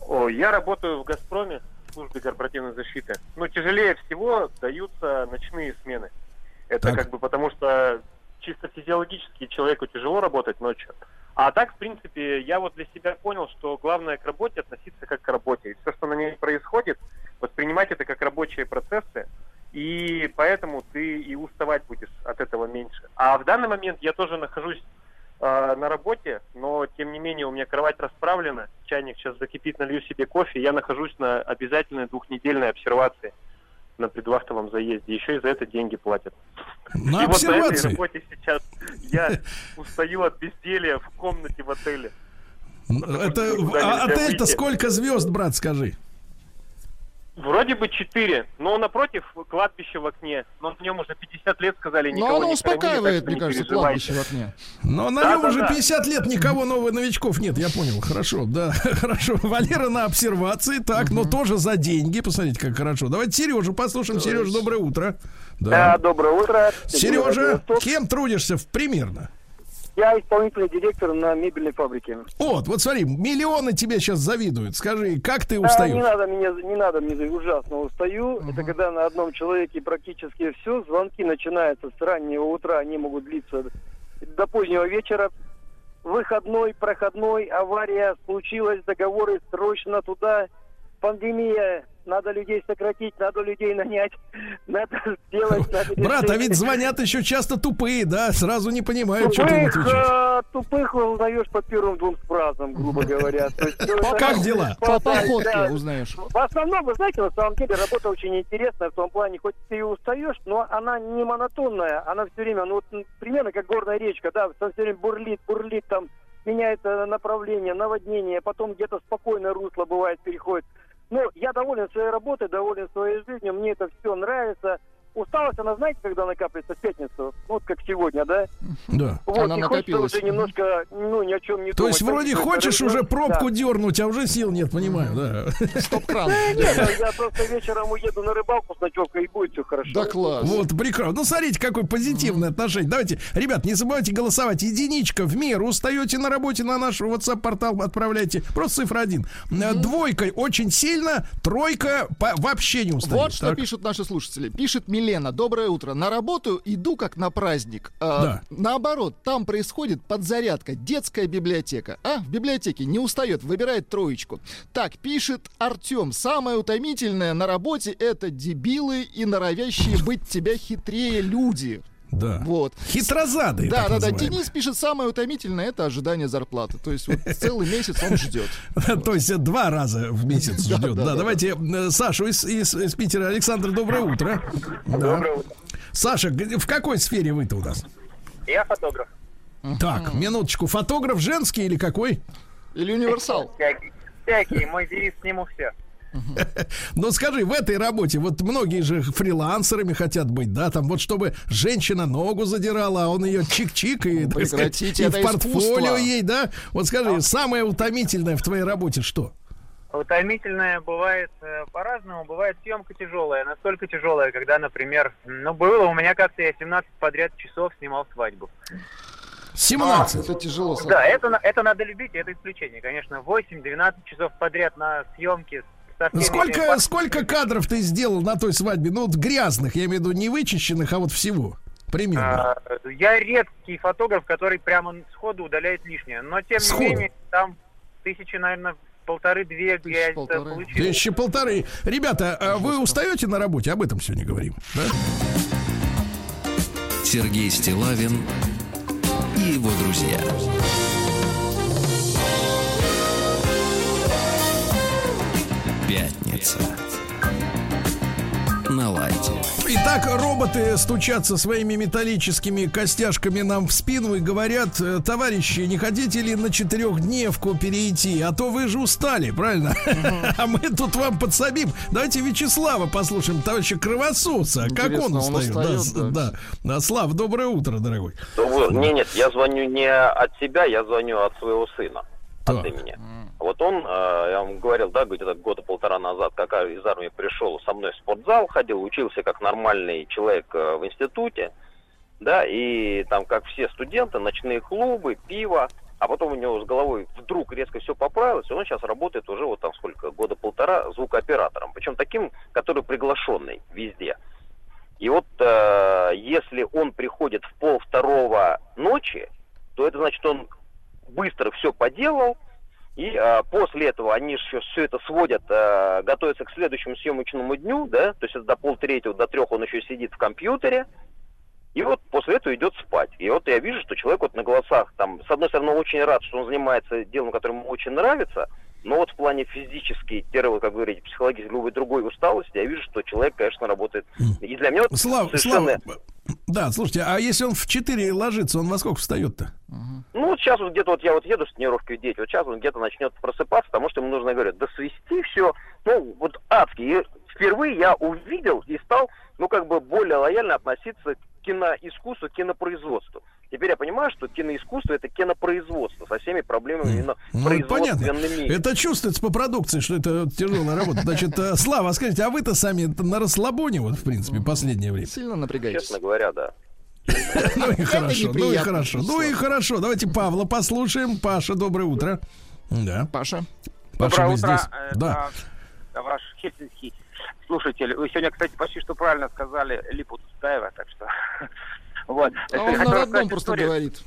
О, я работаю в «Газпроме», в службе корпоративной защиты. Но тяжелее всего даются ночные смены. Это так. Как бы потому, что чисто физиологически человеку тяжело работать ночью. А так, в принципе, я вот для себя понял, что главное к работе относиться как к работе. И все, что на ней происходит, воспринимать это как рабочие процессы. И поэтому ты и уставать будешь от этого меньше. А в данный момент я тоже нахожусь э, на работе, но, тем не менее, у меня кровать расправлена, чайник сейчас закипит, налью себе кофе, я нахожусь на обязательной двухнедельной обсервации. На предвахтовом заезде. Еще и за это деньги платят. На и обсервации. Вот на этой работе сейчас я устаю от безделья в комнате в отеле. Это, а отель-то сколько звезд, брат, скажи? Вроде бы четыре, но напротив кладбище в окне. Но на нем уже пятьдесят лет, сказали, никого не. Но оно не успокаивает, хранили, мне кажется, кладбище в окне. Но на да, нем да, уже да. пятьдесят лет никого, новых новичков нет, я понял. Хорошо, да, хорошо. Валера на обсервации, так, угу. но тоже за деньги. Посмотрите, как хорошо. Давайте Сережу послушаем. Сереж, доброе утро. Да, да, доброе утро. Сережа, кем трудишься примерно? Я исполнительный директор на мебельной фабрике. Вот, вот смотри, миллионы тебе сейчас завидуют. Скажи, как ты устаешь? А, не надо меня, не надо мне ужасно устаю. Uh-huh. Это когда на одном человеке практически все. Звонки начинаются с раннего утра, они могут длиться до позднего вечера. Выходной, проходной, авария случилась, договоры срочно туда. Пандемия. Надо людей сократить, надо людей нанять, надо сделать... Надо брат, а ведь звонят еще часто тупые, да? Сразу не понимают, что там отвечать. Тупых узнаешь по первым двум фразам, грубо говоря. Как дела? По походке узнаешь. В основном, вы знаете, на самом деле работа очень интересная в том плане, хоть ты и устаешь, но она не монотонная, она все время, ну вот примерно как горная речка, да, все время бурлит, бурлит там, меняется направление, наводнение, потом где-то спокойное русло бывает, переходит. Ну, я доволен своей работой, доволен своей жизнью, мне это все нравится. Усталость, она, знаете, когда накапливается в пятницу? Вот как сегодня, да? Да, вот, она накопилась. Уже немножко, ну, ни о чем не то думать. То есть, вроде хочешь раз, уже пробку да. дернуть, а уже сил нет, понимаю, да. Стоп-кран. Нет, я просто вечером уеду на рыбалку с ночевкой, и будет все хорошо. Да, класс. Вот, прекрасно. Ну, смотрите, какое позитивное отношение. Давайте, ребят, не забывайте голосовать. Единичка в меру. Устаете на работе, на наш WhatsApp-портал отправляйте. Просто цифра один. Двойкой очень сильно, тройка вообще не устает. Вот что пишут наши слушатели. Пишет Милена. Лена, доброе утро. На работу иду как на праздник. А, да. Наоборот, там происходит подзарядка. Детская библиотека. А, в библиотеке не устает, выбирает троечку. Так, пишет Артем. Самое утомительное на работе это дебилы и норовящие быть тебя хитрее люди. Да. Вот. Хитрозады. Да, да, да. Денис пишет, самое утомительное это ожидание зарплаты. То есть вот целый месяц он ждет. То есть два раза в месяц ждет. Да, давайте Сашу из Питера. Александр, доброе утро. Доброе утро. Саша, в какой сфере вы-то у нас? Я фотограф. Так, минуточку. Фотограф женский или какой? Или универсал? Всякий. Мой девиз — сниму все. Но скажи, в этой работе вот многие же фрилансерами хотят быть, да, там вот чтобы женщина ногу задирала, а он ее чик-чик и, так сказать, и в портфолио ей, да. Вот скажи, самое утомительное в твоей работе что? Утомительное бывает по-разному, бывает съемка тяжелая, настолько тяжелая, когда, например, ну было у меня как-то я семнадцать подряд часов снимал свадьбу. семнадцать. А, это тяжело. Сам. Да, это, это надо любить, это исключение, конечно, восемь-двенадцать часов подряд на съемке. Сколько, сколько кадров ты сделал на той свадьбе? Ну, вот грязных, я имею в виду, не вычищенных, а вот всего. Примерно. А, я редкий фотограф, который прямо сходу удаляет лишнее. Но, тем не менее, там тысячи, наверное, полторы-две. Тысячи полторы. Тысячи полторы. Ребята, а вы устаете на работе? Об этом сегодня говорим. Да? Сергей Стиллавин и его друзья. Пятница. На лайте. Итак, роботы стучатся своими металлическими костяшками нам в спину и говорят: товарищи, не хотите ли на четырехдневку перейти? А то вы же устали, правильно? Uh-huh. А мы тут вам подсобим. Давайте Вячеслава послушаем, товарища Кровососа. Интересно, как он устает? Он устает да, да. Слав, доброе утро, дорогой. Нет, нет, я звоню не от себя, я звоню от своего сына. От так. имени. Вот он, я вам говорил, да, где-то года полтора назад, как из армии пришел, со мной в спортзал ходил, учился как нормальный человек в институте, да, и там, как все студенты, ночные клубы, пиво, а потом у него с головой вдруг резко все поправилось, и он сейчас работает уже вот там сколько, года полтора звукооператором, причем таким, который приглашенный везде. И вот если он приходит в пол второго ночи, то это значит, он быстро все поделал, и а, после этого они же все это сводят, а, готовятся к следующему съемочному дню, да, то есть это до полтретьего, до трех он еще сидит в компьютере, и вот после этого идет спать. И вот я вижу, что человек вот на голосах, там, с одной стороны, очень рад, что он занимается делом, которое ему очень нравится, но вот в плане физической, террора, как говорите, психологической, любой другой усталости, я вижу, что человек, конечно, работает. И для меня вот Слава, совершенно... Слава. Да, слушайте, а если он в четыре ложится, он во сколько встает-то? Ну, вот сейчас вот где-то вот я вот еду с тренировки в дети, вот сейчас он где-то начнет просыпаться, потому что ему нужно, говорят, досвести все, ну, вот адски. И впервые я увидел и стал, ну, как бы более лояльно относиться к киноискусству, к кинопроизводству. Теперь я понимаю, что киноискусство — это кинопроизводство со всеми проблемами именно ну, производственными. Понятно. Это чувствуется по продукции, что это тяжелая работа. Значит, Слава, скажите, а вы-то сами на расслабоне, вот, в принципе, последнее время? Сильно напрягаетесь? Честно говоря, да. Ну и хорошо, ну и хорошо. Ну и хорошо. Давайте Павла послушаем. Паша, доброе утро. Да. Паша. Доброе утро. Да. Ваш хельсинский слушатель. Вы сегодня, кстати, почти что правильно сказали Липу Тустаева, так что... Вот. А он на родном просто говорит.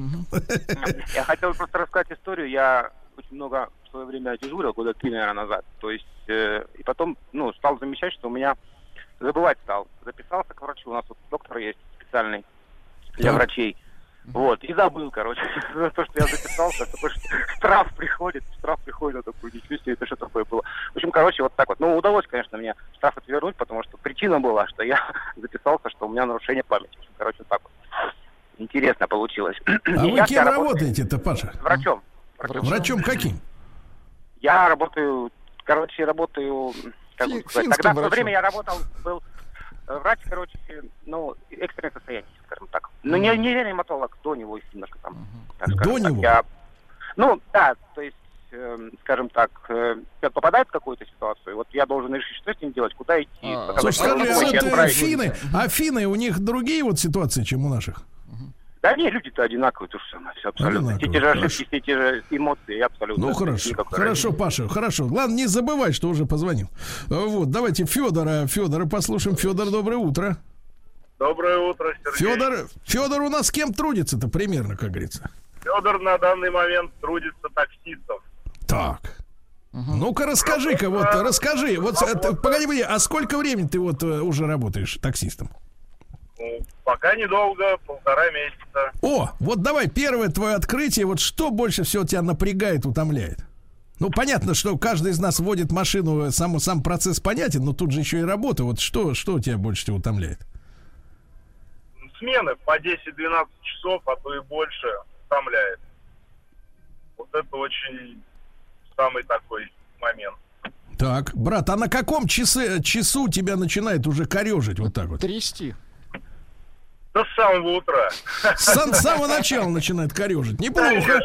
Я хотел просто рассказать историю. Я очень много в свое время дежурил, года три, наверное, назад. То есть, э, и потом, ну, стал замечать, что у меня забывать стал. Записался к врачу. У нас вот доктор есть специальный для да. врачей. Вот. И забыл, короче, за то, что я записался. Такой штраф приходит. Штраф приходит. Я такой, ничего себе, это что такое было. В общем, короче, вот так вот. Ну, удалось, конечно, мне штраф отвернуть, потому что причина была, что я записался, что у меня нарушение памяти. Короче, вот так вот. Интересно получилось. А вы кем работаете-то, Паша? Врачом. Врачом. Врачом каким? Я работаю, короче, работаю, как бы сказать, тогда в то время я работал, был врач, короче, ну, экстренное состояние, скажем так. Ну, не, не реаниматолог, до него, немножко там. Угу. До него? Я, ну, да, то есть, скажем так, попадает в какую-то ситуацию, вот я должен решить, что с ним делать, куда идти. А, слушай, скажи, а финны, у них другие вот ситуации, чем у наших? Да не, люди-то одинаковые, то же самое, все абсолютно. Одинаковые, все те же ошибки, хорошо. Все те же эмоции, абсолютно. Ну хорошо, хорошо, разницы. Паша, хорошо. Ладно, не забывай, что уже позвонил. Вот, давайте Федора, Федора послушаем. Федор, доброе утро. Доброе утро, Сергей. Федор, Федор у нас с кем трудится-то примерно, как говорится? Федор на данный момент трудится таксистом. Так. Угу. Ну-ка расскажи-ка, вот расскажи, вот погоди, а сколько времени ты вот уже работаешь таксистом? Пока недолго, полтора месяца. О, вот давай, первое твое открытие. Вот что больше всего тебя напрягает, утомляет? Ну, понятно, что каждый из нас водит машину, сам, сам процесс понятен, но тут же еще и работа. Вот что, что тебя больше всего утомляет? Смены по десять-двенадцать часов, а то и больше, утомляет. Вот это очень самый такой момент. Так, брат, а на каком часы, часу тебя начинает уже корежить вот так вот? Трясти. Да с самого утра. С, с самого начала начинает корежить. Неплохо.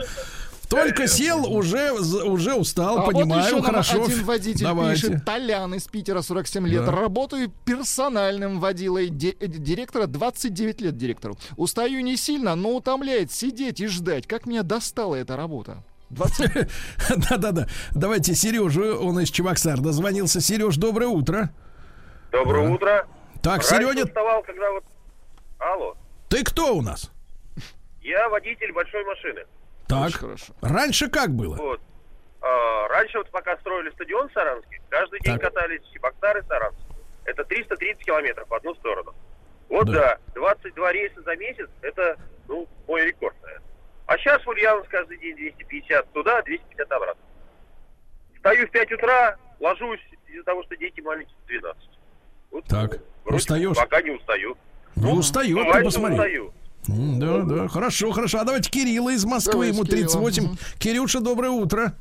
Только сел, уже, уже устал, а понимаю, вот хорошо. Один водитель Давайте. пишет: Толян из Питера, сорок семь лет. Да. Работаю персональным водилой де- директора, двадцать девять лет директору. Устаю не сильно, но утомляет сидеть и ждать. Как меня достала эта работа. Да-да-да. Давайте Сережу, он из Чебоксар дозвонился. Сереж, доброе утро. Доброе утро. Так, Сережа. Алло. Ты кто у нас? Я водитель большой машины. Так. Очень хорошо. Раньше как было? Вот. А, раньше вот пока строили стадион в Саранске, каждый так. день катались Чебоксары и Саранск. Это триста тридцать километров в одну сторону. Вот да. да. двадцать два рейса за месяц, это, ну, мой рекорд, наверное. А сейчас в Ульяновск каждый день двести пятьдесят туда, двести пятьдесят обратно. Встаю в пять утра, ложусь из-за того, что дети маленькие, в двенадцать. Так, вроде устаешь? Пока не устаю. Не устаю, ну, ты посмотри. Устаю. Да, да, хорошо, хорошо. А давайте Кирилла из Москвы, ему тридцать восемь. Угу. Кирюша, доброе утро.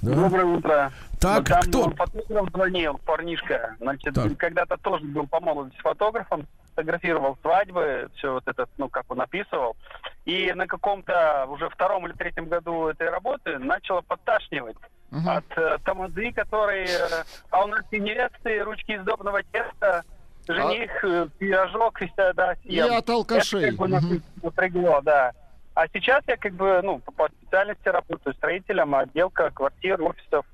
Да. Доброе утро. Так, ну, кто? Под миром звонил, парнишка. Значит, так. Когда-то тоже был по молодости фотографом, фотографировал свадьбы, все вот это, ну, как он описывал. И на каком-то уже втором или третьем году этой работы начало подташнивать. Угу. От э, тамады, которые... Э, а у нас и невесты, ручки из добного теста, жених, а... пирожок, и, да, и от алкашей. Это как бы нас угу. напрягло, да. А сейчас я как бы, ну, по специальности работаю строителем, отделка квартир, офисов.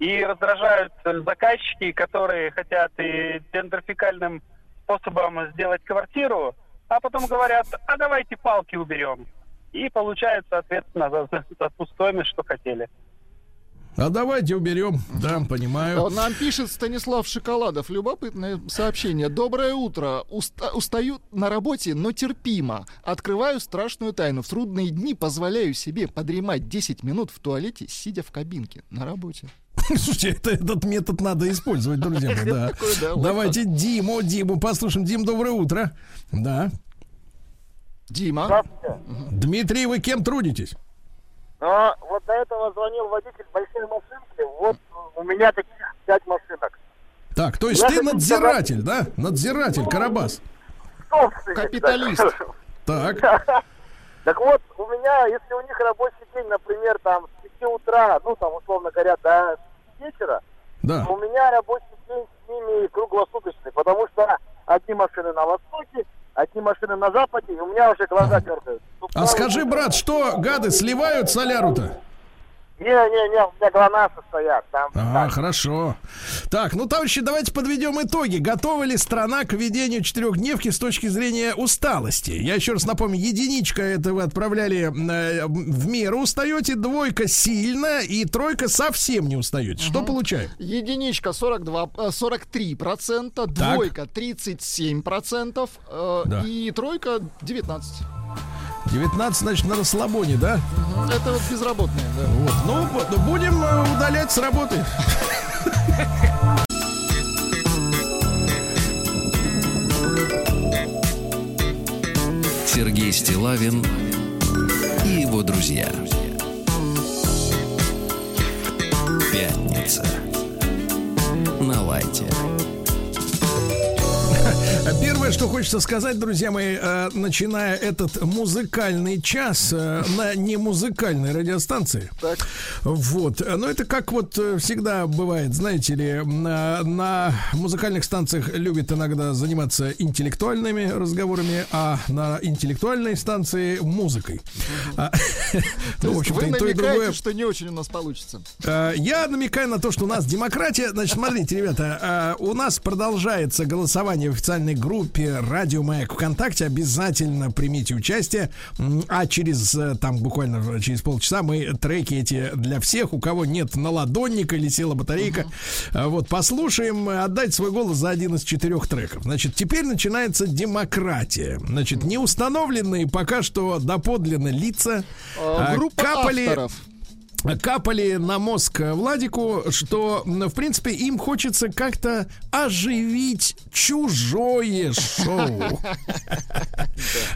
И раздражают заказчики, которые хотят и дендрификальным способом сделать квартиру, а потом говорят, а давайте палки уберем. И получают, соответственно, за, за ту стоимость, что хотели. А давайте уберем, да, понимаю. Нам пишет Станислав Шоколадов. Любопытное сообщение. Доброе утро. Уста- устаю на работе, но терпимо. Открываю страшную тайну. В трудные дни позволяю себе подремать десять минут в туалете, сидя в кабинке на работе. Слушайте, это, этот метод надо использовать, друзья мои. Да. Такой, да, давайте вот. Диму, Диму послушаем. Дим, доброе утро. Да. Дима. Дмитрий, вы кем трудитесь? Но вот до этого звонил водитель большой машинки. Вот у меня таких пять машинок. Так, то есть я ты надзиратель, сказать... да? Надзиратель, ну, Карабас. Собственник, капиталист. Так. Так вот, у меня, если у них рабочий день, например, там с пяти утра, ну там, условно говоря, до вечера, да. У меня рабочий день с ними круглосуточный, потому что одни машины на востоке, одни машины на западе, и у меня уже глаза дергают. А скажи, брат, что гады сливают соляру-то? Не-не-не, у меня глонасы стоят. Там, а, так. Хорошо. Так, ну, товарищи, давайте подведем итоги. Готова ли страна к введению четырехдневки с точки зрения усталости? Я еще раз напомню, единичка — это вы отправляли э, в меру устаете, двойка сильно, и тройка совсем не устаете. Угу. Что получаем? Единичка сорок два, сорок три процента, двойка тридцать семь процентов, э, да. И тройка девятнадцать процентов. девятнадцать, значит, на расслабоне, да? Это вот безработные, да. Вот. Ну, будем удалять с работы. Сергей Стиллавин и его друзья. Пятница. На лайте. Первое, что хочется сказать, друзья мои, э, начиная этот музыкальный час э, на немузыкальной радиостанции. Так. Вот. Но это как вот всегда бывает, знаете ли, на, на музыкальных станциях любят иногда заниматься интеллектуальными разговорами, а на интеллектуальной станции музыкой. Вы намекаете, что не очень у нас получится. Я намекаю на то, что у нас демократия. Значит, смотрите, ребята, у нас продолжается голосование в официальной группе «Радио Маяк» ВКонтакте. Обязательно примите участие. А через, там, буквально через полчаса мы треки эти для всех, у кого нет наладонника или села батарейка, uh-huh. вот, послушаем, отдать свой голос за один из четырех треков. Значит, теперь начинается демократия. Значит, не установленные пока что доподлинно лица uh, группа капали... авторов. Капали на мозг Владику, что, в принципе, им хочется как-то оживить чужое шоу.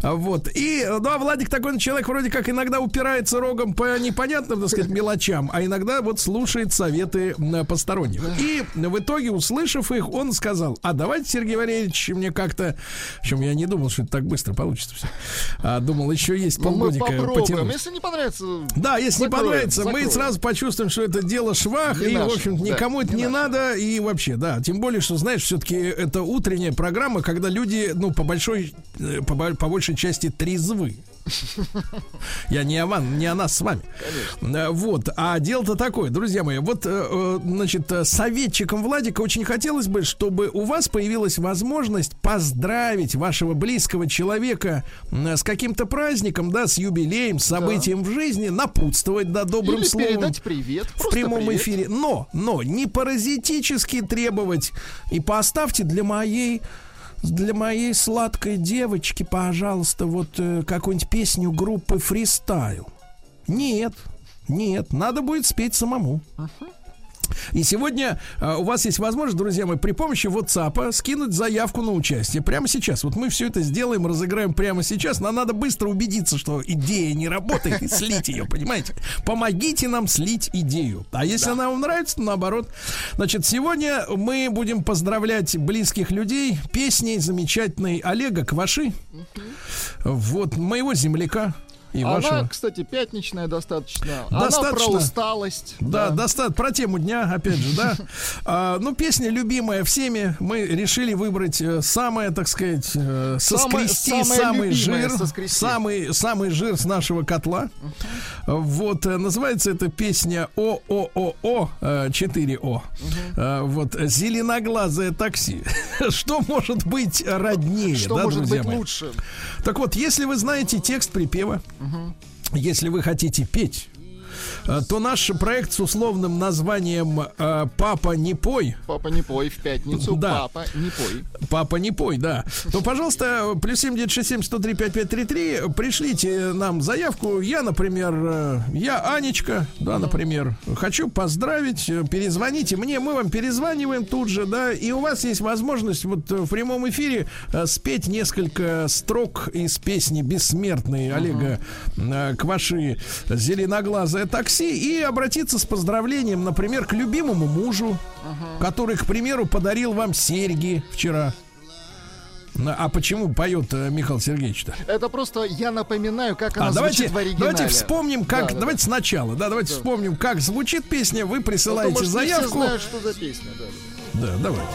Вот. И, ну, а Владик такой человек, вроде как иногда упирается рогом по непонятным, так сказать, мелочам, а иногда вот слушает советы посторонних. И в итоге, услышав их, он сказал, а давайте, Сергей Валерьевич, мне как-то... Причем я не думал, что это так быстро получится все. Думал, еще есть полгодика потянуть. Если не понравится... Да, если не понравится... Мы сразу почувствуем, что это дело швах, не и, наше. В общем, никому да, это не, не надо, и вообще, да. Тем более, что, знаешь, все-таки это утренняя программа, когда люди, ну, по большой, по, по большей части трезвы. Я не о, ван, не о нас с вами. Конечно. Вот. А дело-то такое, друзья мои. Вот, значит, советчикам Владика очень хотелось бы, чтобы у вас появилась возможность поздравить вашего близкого человека с каким-то праздником, да, с юбилеем, с событием да. в жизни, напутствовать, да, добрым или словом. Передать привет. В прямом привет. Эфире. Но, но не паразитически требовать. И поставьте для моей... Для моей сладкой девочки, пожалуйста, вот э, какую-нибудь песню группы «Фристайл». Нет, нет, надо будет спеть самому. Uh-huh. И сегодня э, у вас есть возможность, друзья мои, при помощи WhatsApp скинуть заявку на участие прямо сейчас. Вот мы все это сделаем, разыграем прямо сейчас. Нам надо быстро убедиться, что идея не работает, и слить ее, понимаете? Помогите нам слить идею. А если да. она вам нравится, то наоборот. Значит, сегодня мы будем поздравлять близких людей песней замечательной Олега Кваши. Угу. Вот, моего земляка. И она, вашего. Кстати, пятничная достаточно. достаточно. Она про усталость. Да, да. Доста- про тему дня, опять же, да. А, ну, песня любимая всеми. Мы решили выбрать самое, так сказать, э, соскрести, самое, самый жир. Соскрести. Самый, самый жир с нашего котла. Uh-huh. Вот, называется эта песня о о о о четыре о. Uh-huh. А, вот, зеленоглазое такси. Что может быть роднее, что да, может друзья быть мои? Лучше? Так вот, если вы знаете текст припева, если вы хотите петь, то наш проект с условным названием «Папа, не пой». «Папа, не пой» в пятницу. Да. «Папа, не пой». «Папа, не пой», да. То, пожалуйста, плюс семь девять шесть семь сто три пять пять три три, пришлите нам заявку. Я, например, я Анечка, да, например, хочу поздравить, перезвоните мне, мы вам перезваниваем тут же, да, и у вас есть возможность вот в прямом эфире спеть несколько строк из песни «Бессмертный» Олега Кваши «Зеленоглазая такси» и обратиться с поздравлением, например, к любимому мужу, uh-huh. который, к примеру, подарил вам серьги вчера. А почему поет Михаил Сергеевич-то? Это просто я напоминаю, как она а, звучит давайте, в оригинале. Давайте вспомним, как... Да, давайте да. сначала, да, давайте да. вспомним, как звучит песня. Вы присылаете ну, то, может, заявку. Я знаю, что за песня. Да, да. да давайте.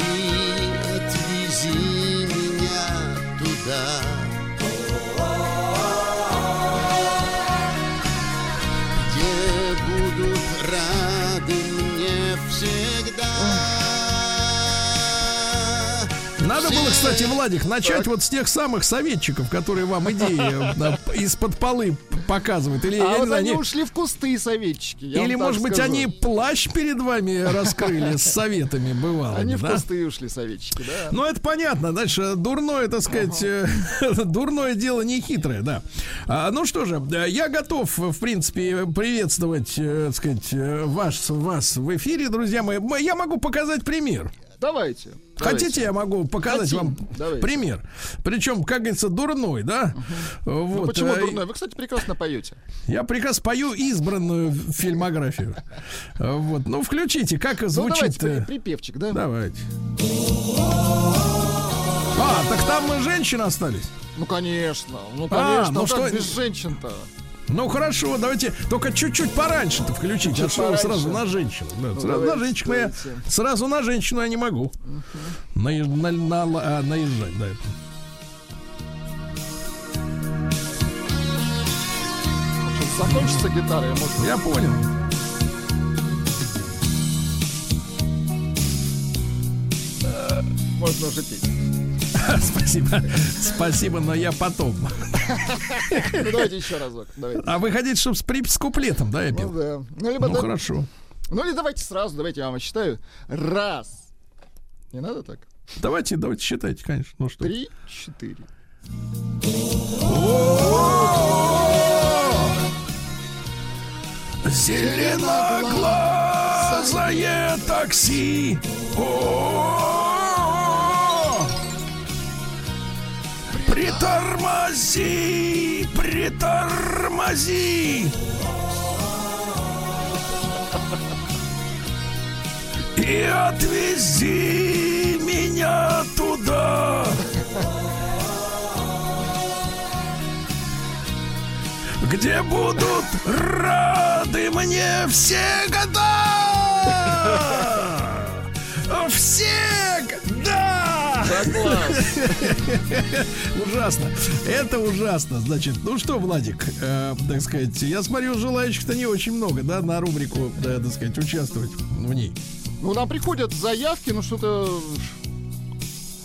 Ты отвези меня туда, рады мне всегда. Надо было, кстати, Владик, начать так. вот с тех самых советчиков, которые вам идеи из-под полы показывают. Или, а я вот не знаю, они ушли в кусты, советчики. Или, может быть, скажу. Они плащ перед вами раскрыли с советами, бывало. Они да? в кусты ушли, советчики, да. Ну, это понятно. Дальше дурное, так сказать, ага. дурное дело нехитрое, да. А, ну что же, я готов, в принципе, приветствовать, так сказать, вас, вас в эфире, друзья мои. Я могу показать пример. Давайте. Хотите, давайте. Я могу показать Хотим. Вам давайте. Пример. Причем, как говорится, дурной, да? Угу. Вот. Ну, почему дурной? Вы, кстати, прекрасно поете. Я прекрасно пою избранную фильмографию. Вот. Ну, включите, как звучит... Ну, давайте, припевчик, да? Давайте. А, так там мы женщины остались? Ну, конечно. Ну, конечно. А, ну, что... без женщин-то? Ну хорошо, давайте только чуть-чуть пораньше-то включить. Чуть а что сразу на женщину? Да, ну, сразу, на женщину я, сразу на женщину я не могу. Угу. Наезж, на, на, на, наезжать, да. Закончится гитара, я могу. Я понял. Можно уже петь. Спасибо, спасибо, но я потом. Ну давайте еще разок. Давайте. А вы хотите, чтобы с, прип- с куплетом, да, я пел? Ну, да. ну, либо ну да... хорошо. Ну или давайте сразу, давайте я вам считаю. Раз. Не надо так? Давайте, давайте считайте, конечно. Ну что? Три, четыре. Зеленоглазое такси. Притормози, притормози. И отвези меня туда, где будут рады мне всегда. Всегда. Ужасно. Это ужасно. Значит, ну что, Владик, э, так сказать, я смотрю, желающих-то не очень много, да, на рубрику, да, так сказать, участвовать в ней. Ну, нам приходят заявки, ну что-то...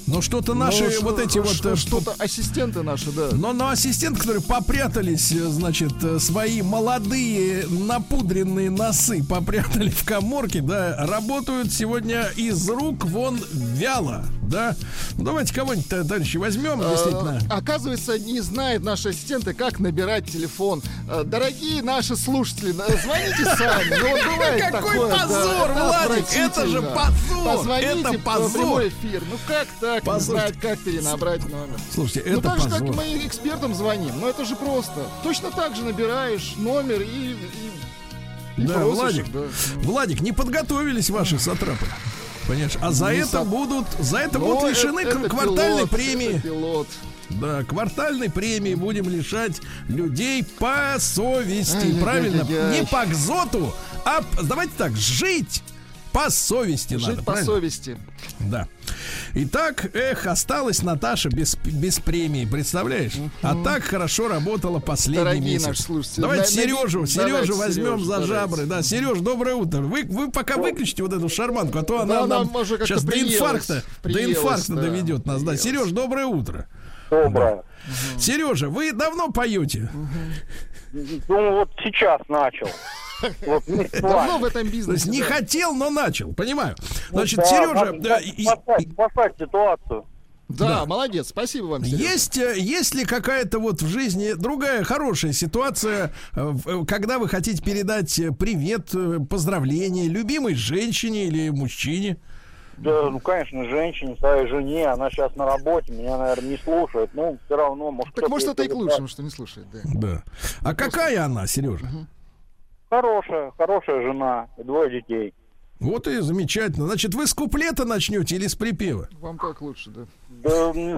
Ну, что-то наши, ну, вот что, эти что, вот... Что-то ассистенты наши, да. Но, но ассистенты, которые попрятались, значит, свои молодые напудренные носы попрятали в каморке, да, работают сегодня из рук вон вяло. Да? Ну, давайте кого-нибудь, товарищи, возьмем, действительно. Оказывается, не знает наши ассистенты, как набирать телефон. Дорогие наши слушатели, звоните сами. Ну, вот бывает какой такое, позор, да, Владик, это же позор. Позвоните это позор. В прямой эфир. Ну, как так? Позорьте. Не знает, как перенабрать номер. Слушайте, ну, это так позор. Ну, так же, как мы экспертам звоним. Ну, это же просто. Точно так же набираешь номер и... и... Да, просишь, Владик, да. Владик, не подготовились ваши сатрапы. Понимаешь? А за не это сап... будут, за это но будут лишены это, это квартальной пилот, премии. Пилот. Да, квартальной премии будем лишать людей по совести. Ай, правильно? Я, я, я. Не по кзоту, а давайте так, жить по совести. Жить надо, по правильно? Совести. Да. Итак, эх, осталась Наташа без, без премии, представляешь? Uh-huh. А так хорошо работала последний дорогие месяц. Давайте Сережу, Сережу возьмем Сереж, за давайте. Жабры. Да, Сереж, доброе утро. Вы, вы пока выключите вот эту шарманку, а то она да, нам, нам сейчас до инфаркта, до инфаркта да, доведет нас. Да. Сереж, доброе утро. Доброе. Да. Сережа, вы давно поете? Ну, вот сейчас начал. Вот, давно в этом бизнесе. То есть не хотел, но начал, понимаю. Значит, да, Сережа, да, и... спасать ситуацию. Да, да, молодец, спасибо вам, Сережа. Есть, есть ли какая-то вот в жизни другая хорошая ситуация, когда вы хотите передать привет, поздравление любимой женщине или мужчине? Да, ну, конечно, женщине, своей жене, она сейчас на работе, меня, наверное, не слушает, но все равно... Может, так может, это и к лучшему, что не слушает, да. Да. А ну, какая просто... она, Сережа? Угу. Хорошая, хорошая жена, двое детей. Вот и замечательно. Значит, вы с куплета начнете или с припева? Вам как лучше, да?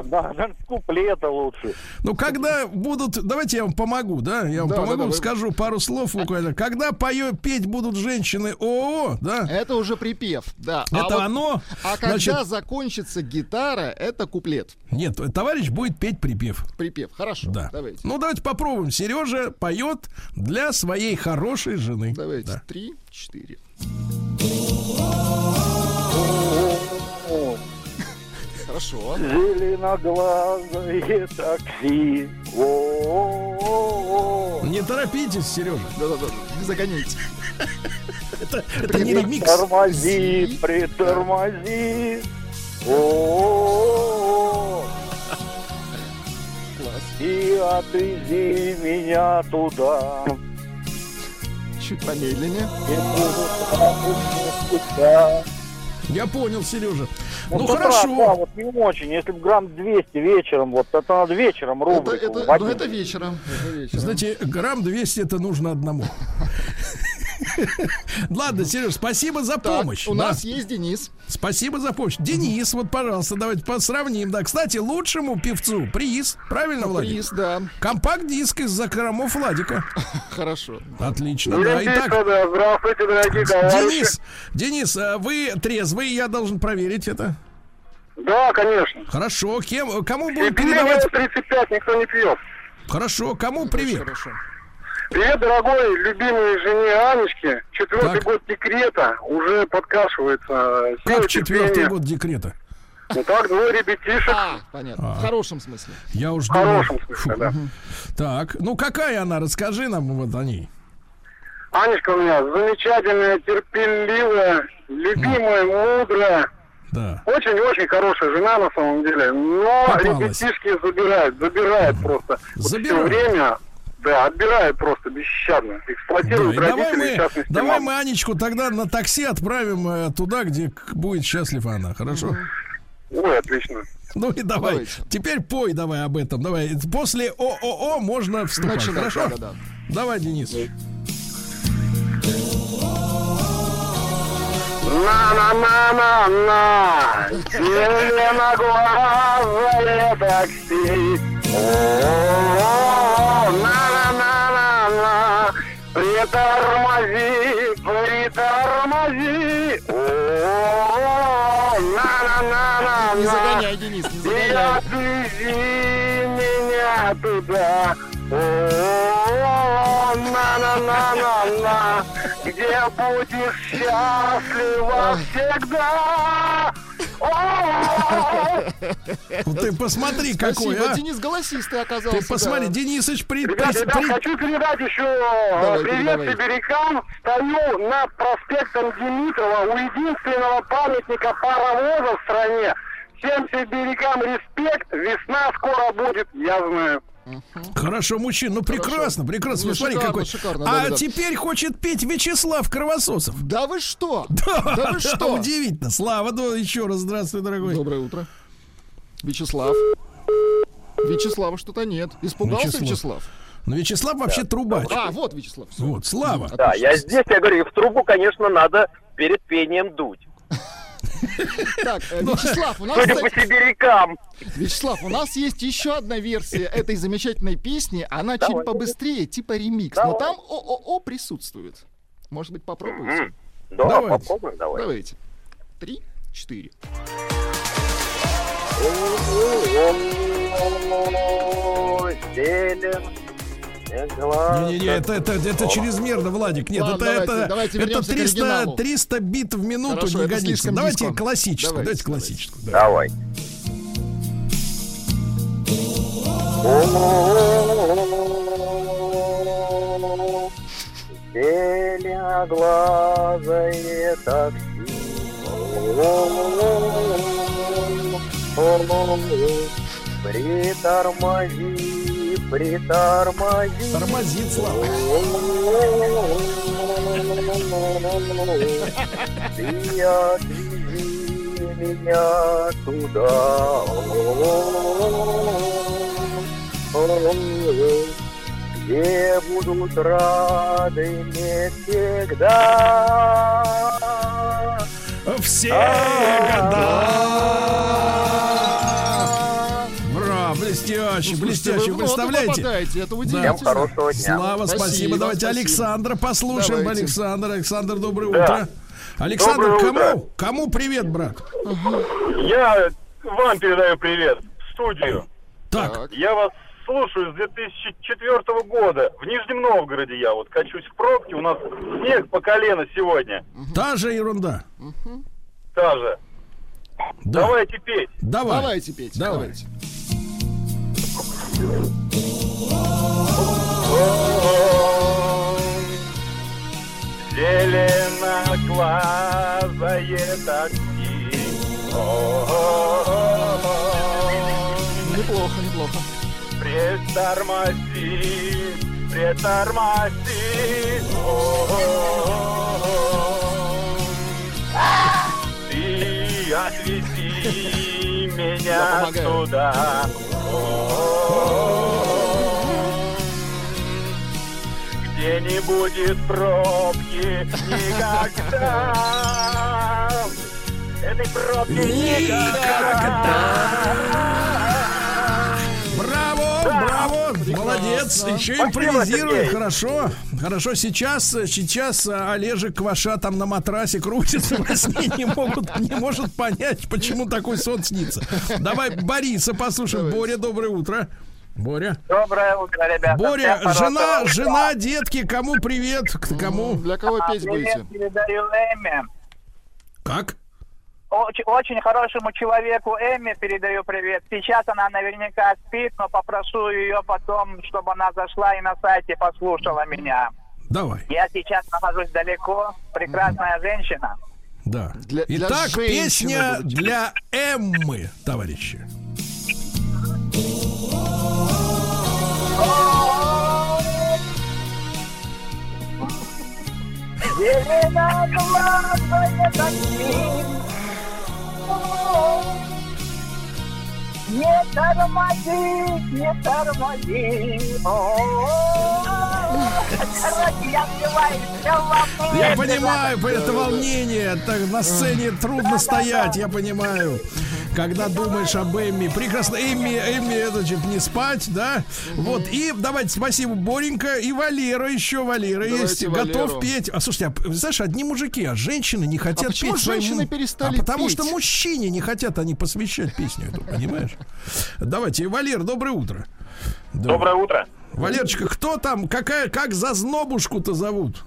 Да, да, с куплета лучше. Ну, когда будут... Давайте я вам помогу, да? Я вам да, помогу, да, да, скажу вы... пару слов буквально. Когда поет, петь будут женщины ООО, да? Это уже припев, да. Это а вот... оно... А когда значит... закончится гитара, это куплет. Нет, товарищ будет петь припев. Припев, хорошо. Да. Давайте. Ну, давайте попробуем. Сережа поет для своей хорошей жены. Давайте, да. Три, четыре. Хорошо. Зеленоглазое такси. О-о-о-о. Не торопитесь, Сережа. Да-да-да, не загоняйте. Это, это не ремикс. Притормози, притормози. О-о-о-о. И отвези меня туда. Чуть помедленнее. Я понял, Сережа. Вот ну хорошо. Раз, да, вот не очень. Если бы грамм двести вечером, вот это надо вечером рубрику. Это, это, ну, это вечером. Это вечером. Знаете, грамм двести это нужно одному. Ладно, Сереж, спасибо за помощь. У нас есть Денис. Спасибо за помощь. Денис, вот, пожалуйста, давайте посравним. Да, кстати, лучшему певцу приз, правильно, Владик? Приз, да. Компакт-диск из закромов Владика. Хорошо. Отлично. Итак, здравствуйте, дорогие товарищи. Денис, Денис, вы трезвый, я должен проверить это. Да, конечно. Хорошо. Кому будем передавать? тридцать пять, никто не пьет. Хорошо. Кому привет? Хорошо. Привет, дорогой, любимой жене Анечке. Четвертый так. год декрета уже подкашивается. Как четвертый пение. Год декрета? Ну так, двое ребятишек. А, понятно. А. В хорошем смысле. Я уж в хорошем думал... смысле, Фу. Да. Угу. Так, ну какая она? Расскажи нам вот о ней. Анечка у меня замечательная, терпеливая, любимая, ну. мудрая. Да. Очень-очень хорошая жена на самом деле. Но попалась. Ребятишки забирают, забирают угу. просто. Забирают. Вот все время... Да, отбирают просто бесщадно, эксплуатируют да, родителей частных. Давай мы Анечку тогда на такси отправим э, туда, где будет счастлива она, хорошо? Ой, отлично. Ну и давай, давайте. Теперь пой давай об этом, давай. После ООО можно вступать, начинай, хорошо? Да, да, да. Давай, Денис. На-на-на-на-на, зеленоглазое такси. О-о-о, на-на-на-на-на, притормози, притормози. О-о-о, на-на-на-на-на, не загоняй, Денис, не загоняй. И отвези меня туда. О-о-о, на-на-на-на-на, где будешь счастлива всегда. Вот ты посмотри, спасибо. Какой, а? Денис голосистый оказался. Ты посмотри, да. Денисыч, при... Ребят, ребят, при... хочу передать еще давай, привет давай. Сибирякам. Стою над проспектом Димитрова у единственного памятника паровоза в стране. Всем сибирякам респект, весна скоро будет, я знаю. Хорошо, мужчин, ну прекрасно, Хорошо. прекрасно. Ну, смотри, шикарно, какой. Шикарно, а да, да. теперь хочет петь Вячеслав Кровососов. Да вы что? Да, да вы что? Удивительно. Слава, да, еще раз здравствуй, дорогой. Доброе утро, Вячеслав. Вячеслава что-то нет. Испугался Вячеслав? Ну, Вячеслав вообще да. трубач. А, вот Вячеслав. Вот, Слава. Да, отлично. Я здесь, я говорю, в трубу, конечно, надо перед пением дуть. Так, Вячеслав, у нас... Судя по сибирякам. Вячеслав, у нас есть еще одна версия этой замечательной песни. Она Давай. чуть побыстрее, типа ремикс. Давай. Но там ООО присутствует. Может быть, попробуйте? Да, Давайте. попробуем. Давай. Давайте. Три, четыре. Не-не-не, это, это, это чрезмерно, Владик. Нет, Ладно, это, давайте, это, давайте это триста, триста бит в минуту. Хорошо, не годится. Давайте классическую. Давайте, давайте классическую. Давай. Белеглазое такси. Притормози. Притормози. Тормозит, Слава. Ты отвези меня туда, где будут рады мне всегда. Все года. Блестяще, ну, слушайте, блестяще, вы представляете? Это удивительно. Всем хорошего дня. Слава, спасибо. спасибо. Давайте спасибо. Александра послушаем. Давайте. Александр, Александр, доброе да. утро. Александр, доброе кому? Утро. Кому привет, брат? Я вам передаю привет в студию. Так. так. Я вас слушаю с две тысячи четвёртого года. В Нижнем Новгороде я вот качусь в пробке. У нас снег по колено сегодня. Та же ерунда. Угу. Та же. Да. Давайте петь. Давай. Давайте петь. Давайте. Зеленоглазое такси. Неплохо, неплохо. Притормози, притормози. Ты отвези меня туда. Где не будет пробки никогда. Этой пробки никогда. Браво, браво, молодец. Еще импровизируем, хорошо. Хорошо, сейчас, сейчас Олежек Кваша там на матрасе крутится во сне, не, могут, не может понять, почему такой сон снится. Давай Бориса послушаем. Боря, доброе утро. Боря. Доброе утро, ребята. Боря, Всем жена, жена, детки, кому привет? К кому? Для кого петь привет будете? Передаю Эмме. Как? Очень, очень хорошему человеку Эмме передаю привет. Сейчас она наверняка спит, но попрошу ее потом, чтобы она зашла и на сайте послушала меня. Давай. Я сейчас нахожусь далеко. Прекрасная mm-hmm. женщина. Да. Для, Итак, для песня для Эммы, товарищи. Зеленоглазое такси. Не тормози, не тормози. Я понимаю, это волнение. Так, на сцене трудно стоять, я понимаю. Когда думаешь об Эмми. Прекрасно. Эмми, Эмми, это значит не спать, да? Mm-hmm. Вот. И давайте спасибо, Боренька. И Валера еще. Валера давайте есть. Валеру. Готов петь. А слушайте, а, знаешь, одни мужики, а женщины не хотят а почему петь. Почему женщины своему... перестали а потому петь? Что мужчине не хотят они посвящать песню эту, понимаешь? Давайте. Валер, доброе утро. Доброе утро. Валерочка, кто там? Какая, как Зазнобушку-то зовут?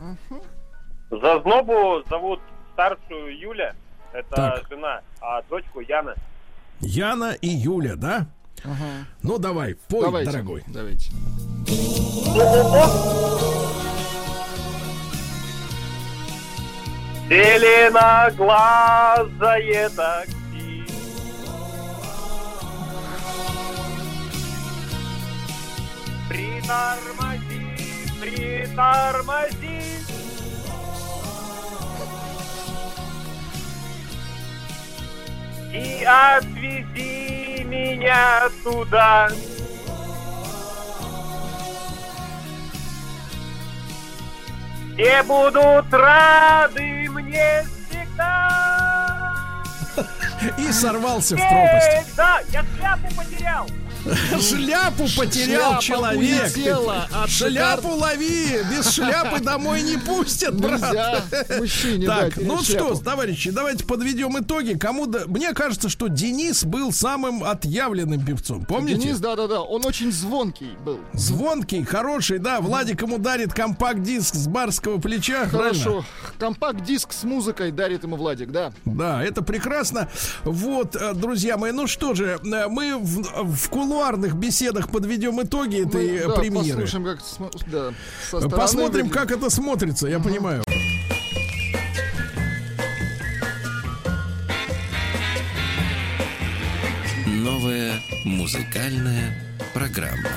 Зазнобу зовут старшую Юля. Это жена. А дочку Яна. Яна и Юля, да? Ага. Ну давай, пой, давайте, дорогой. Давайте. Зеленоглазое такси. Притормози, притормози. И отвези меня туда, где будут рады мне всегда. И сорвался в пропасть. Да, я шляпу потерял. Шляпу потерял шляпа человек. Шляпу лови, без шляпы домой не пустят, брат. Мужчине, так, да, ну шляпу. Что, товарищи, давайте подведем итоги. Кому да, мне кажется, что Денис был самым отъявленным певцом. Помните? Денис, да-да-да, он очень звонкий был. Звонкий, хороший, да. Владик ему дарит компакт-диск с барского плеча. Хорошо. Правильно? Компакт-диск с музыкой дарит ему Владик, да. Да, это прекрасно. Вот, друзья мои, ну что же, мы в, в кулуарах. В кулуарных беседах подведем итоги мы, этой да, премьеры. Послушаем, как см- да, со стороны посмотрим, выглядит. Как это смотрится, я mm-hmm. понимаю. Новая музыкальная программа.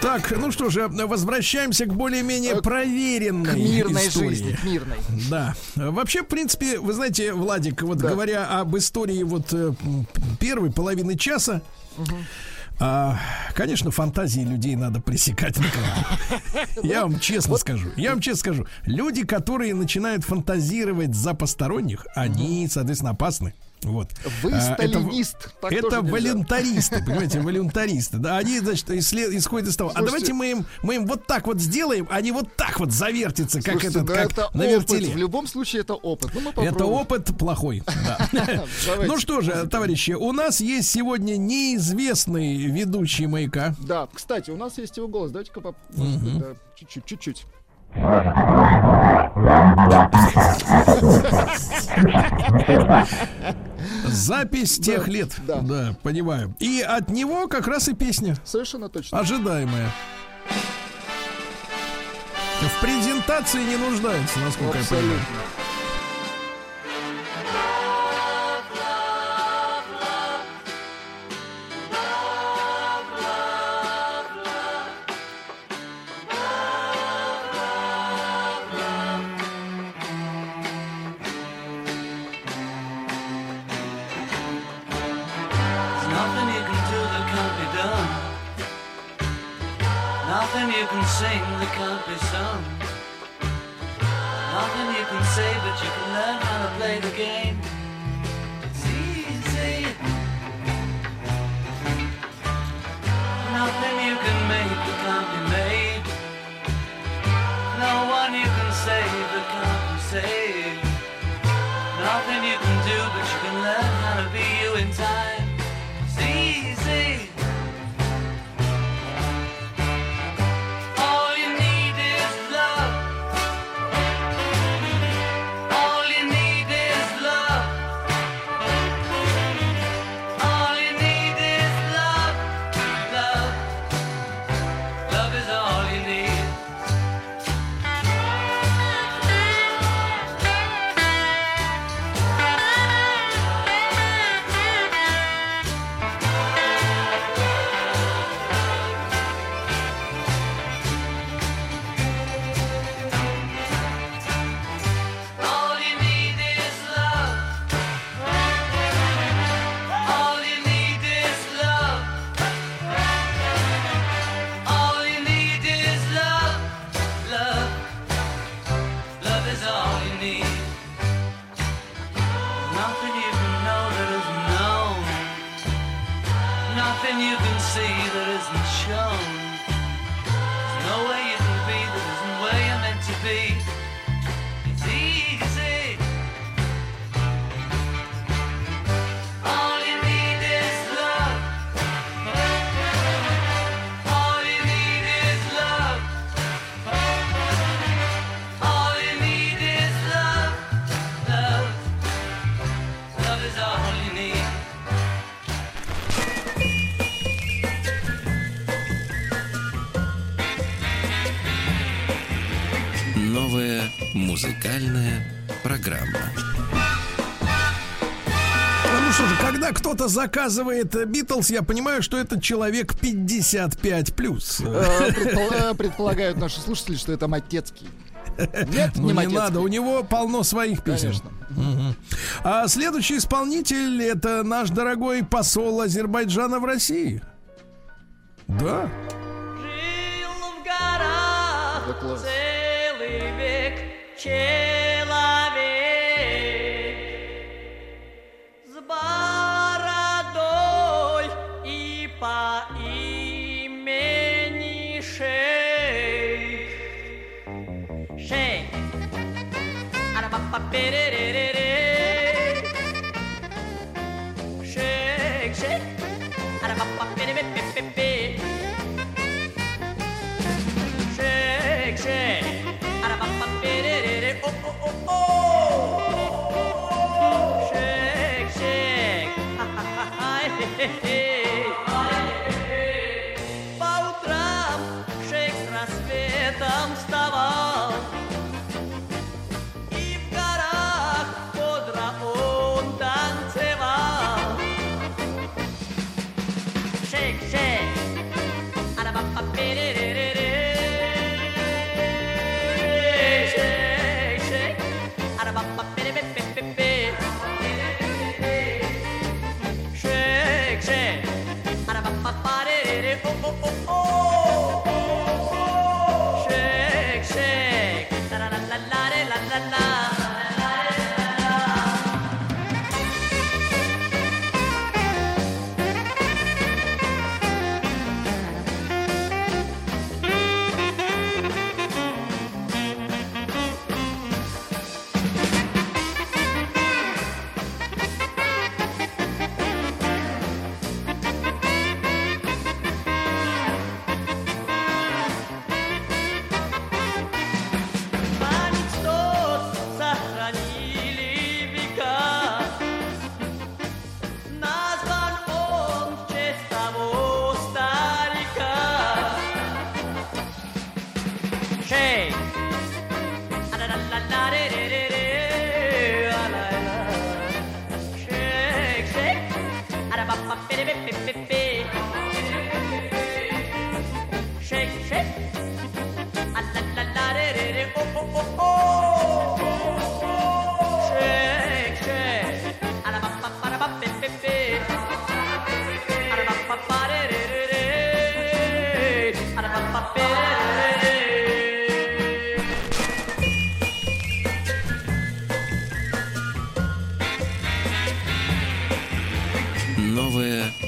Так, ну что же, возвращаемся к более-менее проверенной к мирной истории. Жизни, к мирной. Да. Вообще, в принципе, вы знаете, Владик, вот да. говоря об истории вот первой половины часа, угу. а, конечно, фантазии людей надо пресекать, Николай. Я вам честно скажу, я вам честно скажу, люди, которые начинают фантазировать за посторонних, они, соответственно, опасны. Вот. Вы сталинист. А, это это волюнтаристы, понимаете, волюнтаристы. Да, они, значит, исслед... исходят из того. Слушайте, а давайте мы им, мы им вот так вот сделаем, они вот так вот завертятся, как слушайте, этот, да, как это на вертеле. В любом случае это опыт. Ну, это опыт плохой. Ну что же, товарищи, у нас есть сегодня неизвестный ведущий «Маяка». Да, кстати, у нас есть его голос. Давайте-ка чуть-чуть, чуть-чуть. Запись тех да, лет. Да. да, понимаю. И от него как раз и песня. Совершенно точно. Ожидаемая. В презентации не нуждается, насколько абсолютно. Я понимаю. Ну слушай, когда кто-то заказывает Битлз, я понимаю, что это человек пятьдесят пять плюс. Предполагают наши слушатели, что это Матецкий. Нет, ну, не, не надо, у него полно своих песен. Конечно. Угу. А следующий исполнитель — это наш дорогой посол Азербайджана в России. Да. Жил в горах целый век человек с бородой и по имени Шейх. Шейх. Шейх, шейх. Shake, shake. Oh, oh, oh, oh. Shake, shake. Ha, ha, ha, hey, hey. По утрам шейх с рассветом вставал, и в горах бодро он танцевал. Shake, shake.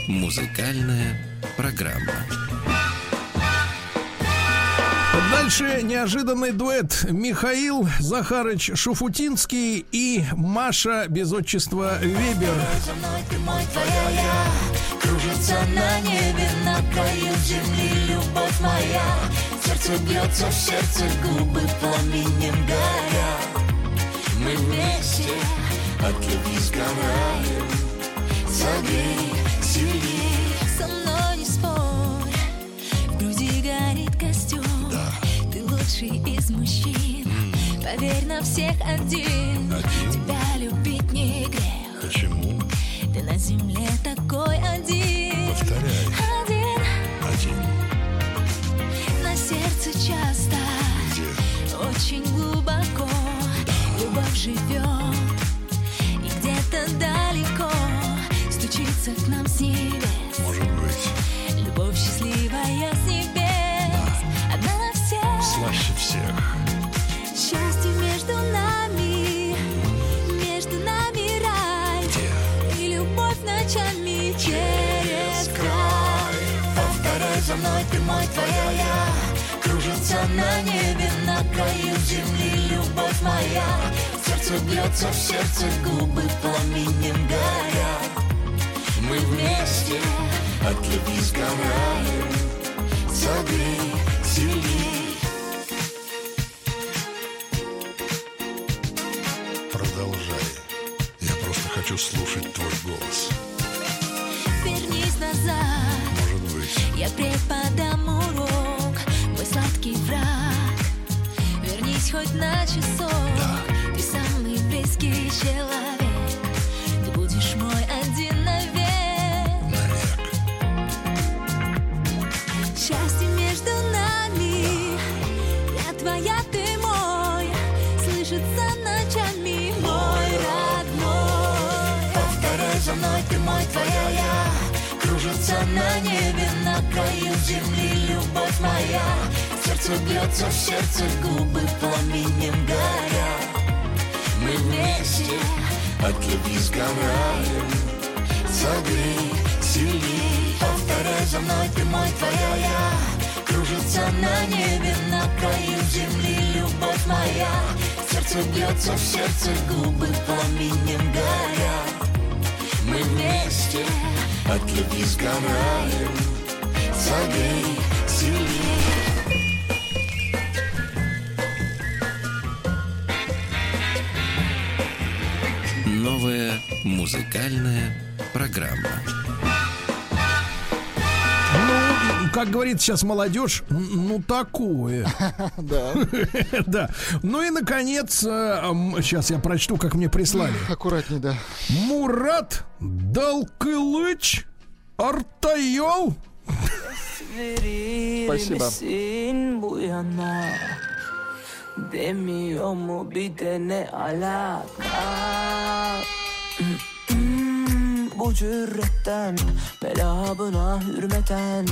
Музыкальная программа. Дальше неожиданный дуэт: Михаил Захарыч Шуфутинский и Маша без отчества Вебер. Кружится на небе, на краю земли, любовь моя. Сердце бьется в сердце, губы пламенем горят. Мы вместе от любви сгораем. Согрей сильней. Со мной не спорь, в груди горит костер, да. Ты лучший из мужчин, mm. поверь, на всех один. один Тебя любить не грех. Почему? Ты на земле такой один. Повторяй. Один. Один. На сердце часто. Где? Очень глубоко, да. Любовь живет и где-то далеко стучится к нам с небес. Может быть. Любовь счастливая с небес, да. Одна на всех. Слаще всех. Счастье между нами, между нами рай. Где? И любовь ночами через, через край. Повторяй за мной, ты мой, твоя я. Кружится на небе, на краю земли, любовь моя. Сердце бьется в сердце, губы пламенем горят. Мы вместе от любви сгораем. Согрей сильней. Продолжай. Я просто хочу слушать твой голос. Вернись назад. Может быть. Я преподам урок. Мой сладкий враг. Вернись хоть на часок. Да. Ты самый близкий человек. Ты будешь мой один. твоя, ты мой, слышится ночами мой родной. Повторяй за мной, ты мой, твоя я, кружится на небе, на краю земли любовь моя. Сердце бьется в сердце, губы пламенем горят. Мы вместе от любви сгораем, согрей сильней. Повторяй за мной, ты мой, твоя я, кружится на небе, на краю земли любовь моя. Сердце бьется в сердце, губы пламенем горят. Мы вместе от любви сгораем, согрей сильней. Новая музыкальная программа. Как говорит сейчас молодежь, ну такое. Да. Да. Ну и, наконец, сейчас я прочту, как мне прислали. Аккуратней, да. Мурат Далкылыч Артайол. Спасибо. Bu cüretten, belabına hürmeten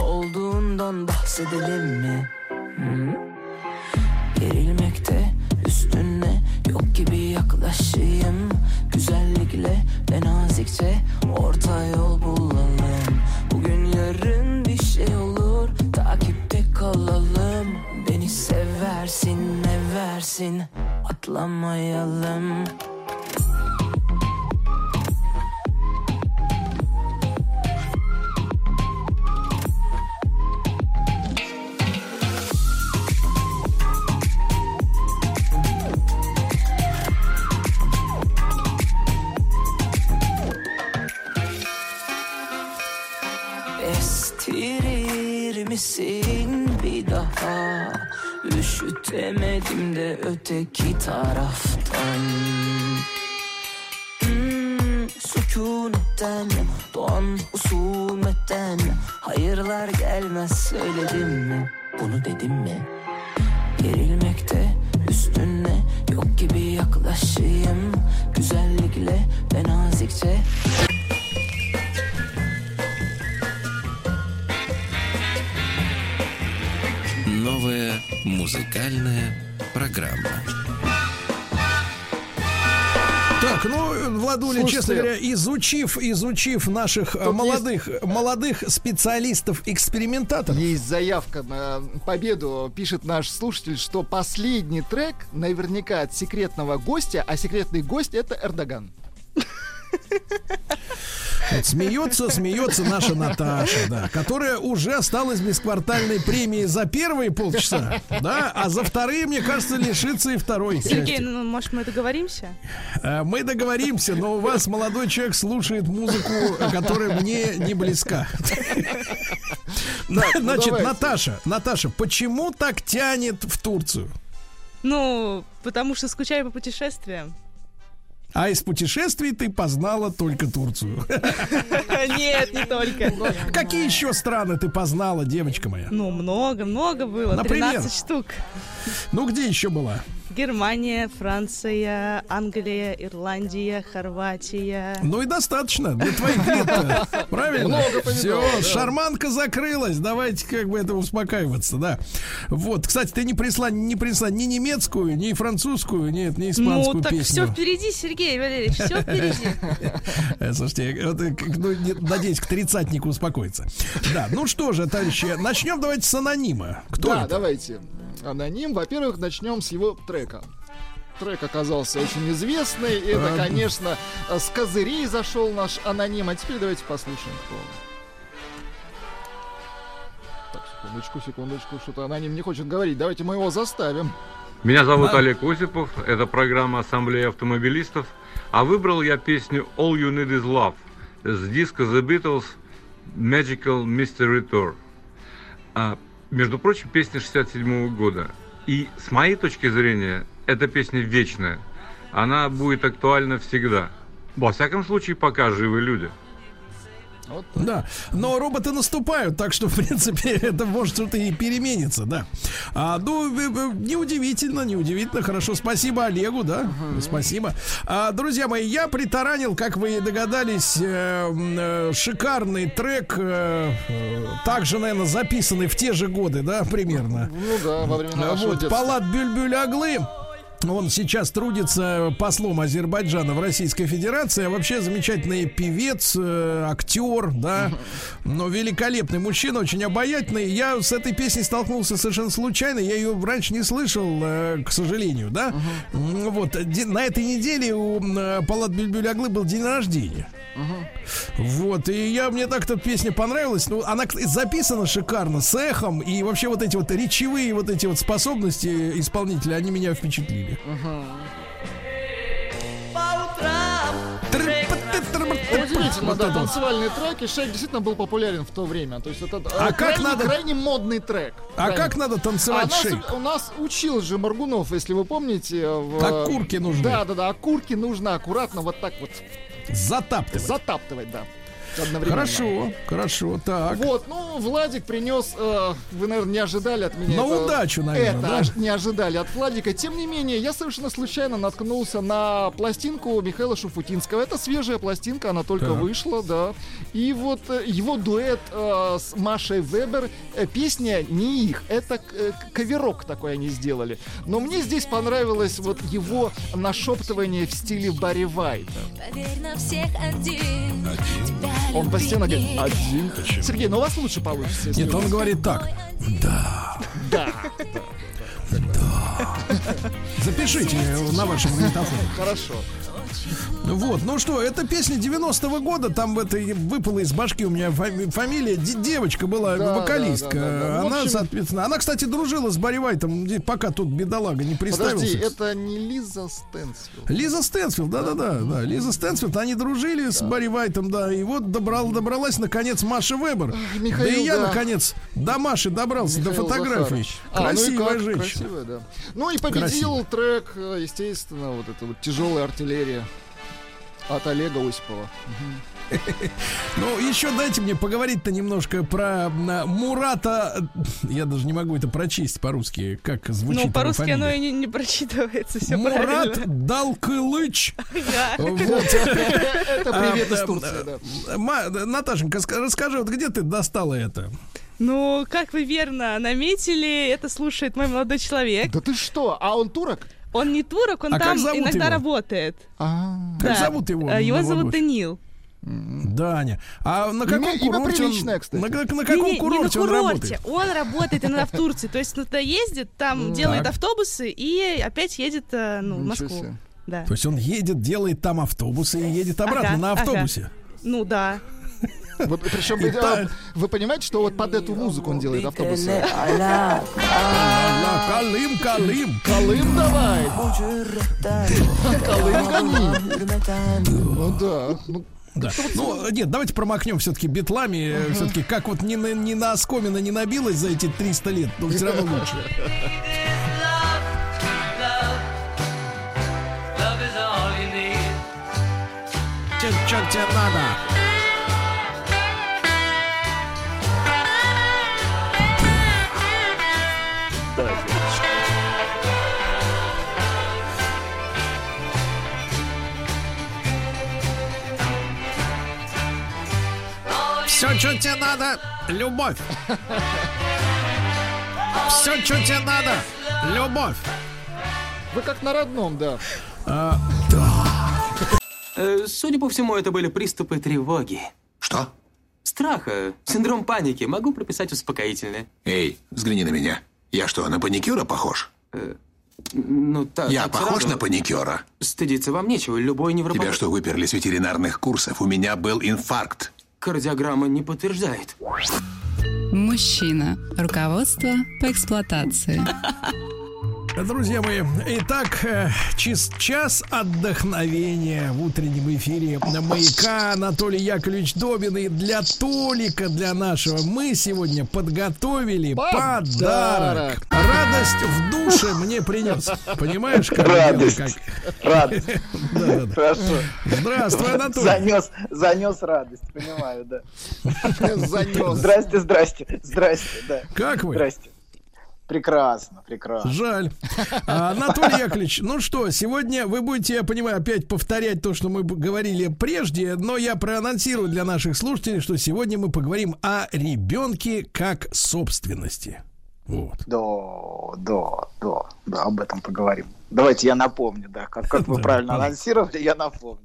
olduğundan bahsedelim mi? Hmm? Gerilmekte üstüne yok gibi yaklaşayım, güzellikle ve nazikçe orta yol bulalım. Bugün yarın bir şey olur, takipte kalalım. Beni seversin, ne versin, atlamayalım. Misin bir daha, üşütemedim de öteki taraftan. Hmm, sükunetten, doğan husumetten hayırlar gelmez, söyledim mi, bunu dedim mi? Gerilmekte üstüne yok gibi yaklaşayım, güzellikle ve nazikçe. Новая музыкальная программа. Так, ну, Владуля, слушайте, честно говоря, изучив, изучив наших молодых, есть... молодых специалистов-экспериментаторов. Есть заявка на победу, пишет наш слушатель, что последний трек наверняка от секретного гостя, а секретный гость — это Эрдоган. Вот, смеется, смеется наша Наташа, да, которая уже осталась без квартальной премии за первые полчаса, да, а за вторые, мне кажется, лишится и второй. Сергей, ну, может, мы договоримся? Мы договоримся, но у вас молодой человек слушает музыку, которая мне не близка. Так, значит, ну, Наташа, Наташа, почему так тянет в Турцию? Ну, потому что скучаю по путешествиям. А из путешествий ты познала только Турцию. Нет, не только. Какие еще страны ты познала, девочка моя? Ну, много-много было, тринадцать штук. Ну, где еще была? Германия, Франция, Англия, Ирландия, Хорватия. Ну и достаточно для твоих лет. Правильно? Все, шарманка закрылась. Давайте как бы это успокаиваться, да. Вот, кстати, ты не принесла, не принесла ни немецкую, ни французскую, нет, ни испанскую песню. Ну так все впереди, Сергей Валерьевич, все впереди. Слушайте, надеюсь, к тридцатнику успокоится. Да, ну что же, товарищи, начнем давайте с анонима. Кто это? Да, давайте. Аноним, во-первых, начнем с его трека. Трек оказался очень известный. Это, конечно, с козырей зашел наш аноним. А теперь давайте послушаем, кто он. Так, секундочку, секундочку. Что-то аноним не хочет говорить. Давайте мы его заставим. Меня зовут а... Олег Осипов. Это программа «Ассамблея автомобилистов». А выбрал я песню «All You Need Is Love» с диска The Beatles «Magical Mystery Tour». А... Между прочим, песня шестьдесят седьмого года. И с моей точки зрения, эта песня вечная. Она будет актуальна всегда. Во всяком случае, пока живы люди. Вот. Да, но роботы наступают, так что, в принципе, это может что-то и переменится, да. А, ну, неудивительно, неудивительно, хорошо, спасибо Олегу, да, uh-huh. спасибо. А, друзья мои, я притаранил, как вы догадались, э, э, шикарный трек, э, э, также, наверное, записанный в те же годы, да, примерно. Ну да, во время нашего вот, детства. Полат Бülbül Аглы. Он сейчас трудится послом Азербайджана в Российской Федерации. А вообще замечательный певец, э, актер, да, но великолепный мужчина, очень обаятельный. Я с этой песней столкнулся совершенно случайно. Я ее раньше не слышал, э, к сожалению, да. Uh-huh. Вот на этой неделе у э, Полат Бülbül Аглы был день рождения. Uh-huh. Вот, и я, мне так эта песня понравилась. Ну, она записана шикарно, с эхом. И вообще вот эти вот речевые вот эти вот способности исполнителя, они меня впечатлили. Удивительно, да, танцевальные треки. Шейк действительно был популярен в то время. То есть это а крайне, как надо... крайне модный трек. А крайне. Как надо танцевать а шейк? Нас, у нас учил же Моргунов, если вы помните. В... Окурки нужны. Да, да, да, окурки нужно аккуратно вот так вот затаптывать. Затаптывать, да. Хорошо, хорошо, так. Вот, ну, Владик принес, э, вы, наверное, не ожидали от меня. На это, удачу, наверное, это, да? аж, не ожидали от Владика. Тем не менее, я совершенно случайно наткнулся на пластинку Михаила Шуфутинского. Это свежая пластинка, она только так. вышла, да. И вот его дуэт э, с Машей Вебер, э, песня не их, это э, каверок такой они сделали. Но мне здесь понравилось вот его нашептывание в стиле Барри Вайта. Поверь на всех один. Один. Он постоянно говорит один. Почему? Сергей, ну у вас лучше получится. Нет, он говорит так. Да. Да. Да. Да. Запишите на вашем магнитофоне. Хорошо. Вот, ну что, эта песня девяностого года, там это выпала из башки у меня фами- фамилия, д- девочка была, да, вокалистка, да, да, да, да. Она, общем... соответственно, она, кстати, дружила с Барри Вайтом, пока тут бедолага не представился. Подожди, это не Лиза Стэнсфилд? Лиза Стэнсфилд, да-да-да, да, Лиза Стэнсфилд, они дружили да. с Барри Вайтом, да, и вот добрал, добралась, наконец, Маша Вебер. Михаил, да и я, да. наконец, до Маши добрался, Михаил до фотографий. А, красивая ну женщина. Красивая, да. Ну и победил красивая. Трек, естественно, вот эта вот тяжелая артиллерия. От Олега Осипова. Ну, еще дайте мне поговорить-то немножко про Мурата. Я даже не могу это прочесть по-русски. Как звучит? Ну, по-русски фамилия. Оно и не, не прочитывается. Все Мурат Далкылыч. Это привет из Турции. Наташенька, расскажи, вот где ты достала это? Ну, как вы верно наметили, это слушает мой молодой человек. Да ты что? А он турок? Он не турок, он а там иногда его? Работает. А-а-а. Как да. зовут его? Его молодой? Зовут Данил. Даня. А на каком имя, курорте имя приличное, он, кстати. На, на, на каком не, не, курорте, не на курорте он работает? Он работает иногда в Турции. То есть он туда ездит, там делает автобусы и опять едет ну, в Москву. Да. То есть он едет, делает там автобусы и едет обратно ага, на автобусе? Ага. Ну да. Вы, причем вы, та... вы понимаете, что вот под эту музыку он делает автобусы. Калым, Калым, Калым давай. Калым гони. Ну да. Да. Ну, нет, давайте промокнем все-таки битлами. Uh-huh. Все-таки как вот ни на, ни на оскомина не набилось за эти триста лет, но все равно лучше. Че тебе надо? Все, что тебе надо, любовь. Все, что тебе надо, любовь. Вы как на родном, да? А, да. Судя по всему, это были приступы тревоги. Что? Страха, синдром паники. Могу прописать успокоительное. Эй, взгляни на меня. Я что, на паникера похож? Э, ну, так. Я похож сразу... на паникера? Стыдиться вам нечего, любой невропатолог. Тебя что, выперли с ветеринарных курсов? У меня был инфаркт. Кардиограмма не подтверждает. Мужчина. Руководство по эксплуатации. Друзья мои, итак, час, час отдохновения в утреннем эфире Маяка. Анатолий Яковлевич Добин и для Толика, для нашего, мы сегодня подготовили подарок. подарок. Радость в душе мне принес. Понимаешь, как? Радость. Как... Радость. Да, да, да. Хорошо. Здравствуй, Анатолий. Занес, занес радость, понимаю, да. Занес. Здрасте, здрасте, здрасте, да. Как вы? Здрасте. Прекрасно, прекрасно. Жаль. Анатолий Яковлевич, ну что, сегодня вы будете, я понимаю, опять повторять то, что мы говорили прежде, но я проанонсирую для наших слушателей, что сегодня мы поговорим о ребенке как собственности. Вот. Да, да, да, да, об этом поговорим. Давайте я напомню, да, как, как вы правильно анонсировали, я напомню.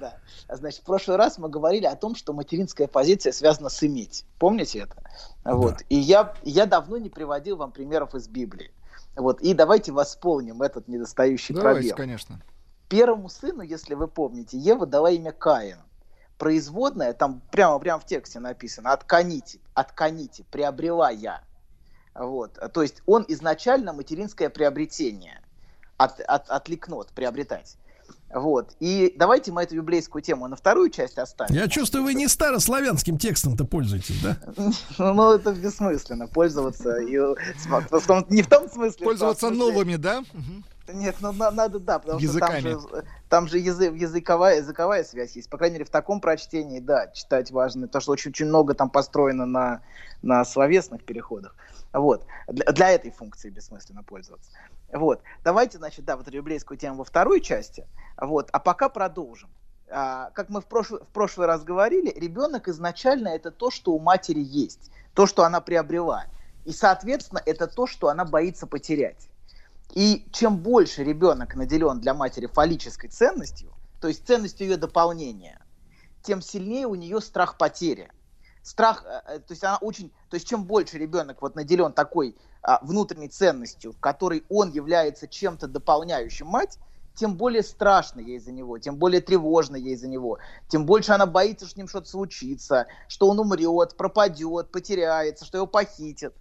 Да. Значит, в прошлый раз мы говорили о том, что материнская позиция связана с иметь. Помните это? Вот. Да. И я, я давно не приводил вам примеров из Библии. Вот. И давайте восполним этот недостающий давайте, пробел. Конечно. Первому сыну, если вы помните, Ева дала имя Каин. Производная, там прямо, прямо в тексте написано, «Отканите, отканите, приобрела я». Вот. То есть он изначально материнское приобретение. От, от, отлекнот, приобретать. Вот. И давайте мы эту библейскую тему на вторую часть оставим. Я чувствую, вы не старославянским текстом-то пользуетесь, да? Ну, это бессмысленно. Пользоваться не в том смысле. Пользоваться новыми, да? Нет, ну надо, да, потому что там же, там же язы, языковая, языковая связь есть. По крайней мере, в таком прочтении, да, читать важно, потому что очень-очень много там построено на, на словесных переходах. Вот. Для, для этой функции бессмысленно пользоваться. Вот. Давайте, значит, да, вот библейскую тему во второй части. Вот. А пока продолжим. А, как мы в прошлый, в прошлый раз говорили, ребенок изначально это то, что у матери есть, то, что она приобрела. И, соответственно, это то, что она боится потерять. И чем больше ребенок наделен для матери фаллической ценностью, то есть ценностью ее дополнения, тем сильнее у нее страх потери. Страх, то есть она очень, то есть чем больше ребенок вот наделен такой а, внутренней ценностью, которой он является чем-то дополняющим мать, тем более страшно ей за него, тем более тревожно ей за него, тем больше она боится, что с ним что-то случится, что он умрет, пропадет, потеряется, что его похитят.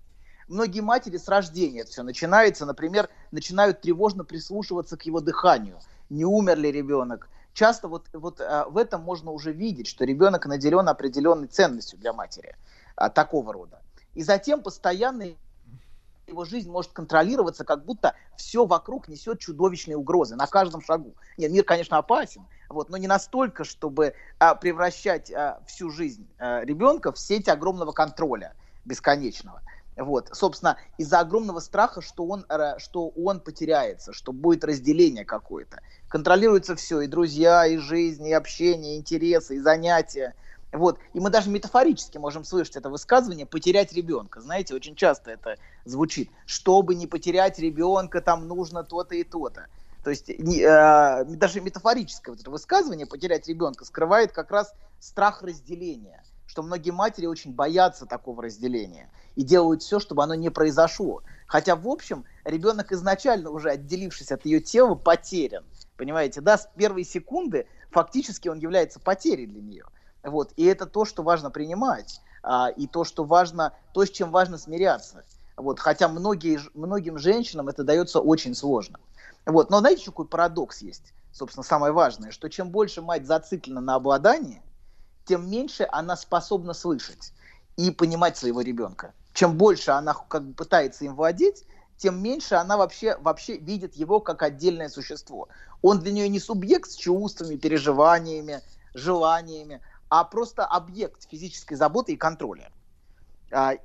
Многие матери с рождения это все начинается, например, начинают тревожно прислушиваться к его дыханию, не умер ли ребенок. Часто вот, вот а, в этом можно уже видеть, что ребенок наделен определенной ценностью для матери а, такого рода. И затем постоянно его жизнь может контролироваться, как будто все вокруг несет чудовищные угрозы на каждом шагу. Нет, мир, конечно, опасен, вот, но не настолько, чтобы а, превращать а, всю жизнь а, ребенка в сеть огромного контроля бесконечного. Вот, собственно, из-за огромного страха, что он, что он потеряется, что будет разделение какое-то. Контролируется все, и друзья, и жизнь, и общение, и интересы, и занятия. Вот. И мы даже метафорически можем слышать это высказывание «потерять ребенка». Знаете, очень часто это звучит. Чтобы не потерять ребенка, там нужно то-то и то-то. То есть не, а, даже метафорическое вот это высказывание «потерять ребенка» скрывает как раз страх разделения. Что многие матери очень боятся такого разделения и делают все, чтобы оно не произошло. Хотя, в общем, ребенок изначально, уже отделившись от ее тела, потерян. Понимаете, да, с первой секунды фактически он является потерей для нее. Вот. И это то, что важно принимать, а, и то, что важно, то, с чем важно смиряться. Вот. Хотя многие, многим женщинам это дается очень сложно. Вот. Но знаете, какой парадокс есть? Собственно, самое важное, что чем больше мать зациклена на обладании, тем меньше она способна слышать и понимать своего ребенка. Чем больше она как бы пытается им владеть, тем меньше она вообще, вообще видит его как отдельное существо. Он для нее не субъект с чувствами, переживаниями, желаниями, а просто объект физической заботы и контроля.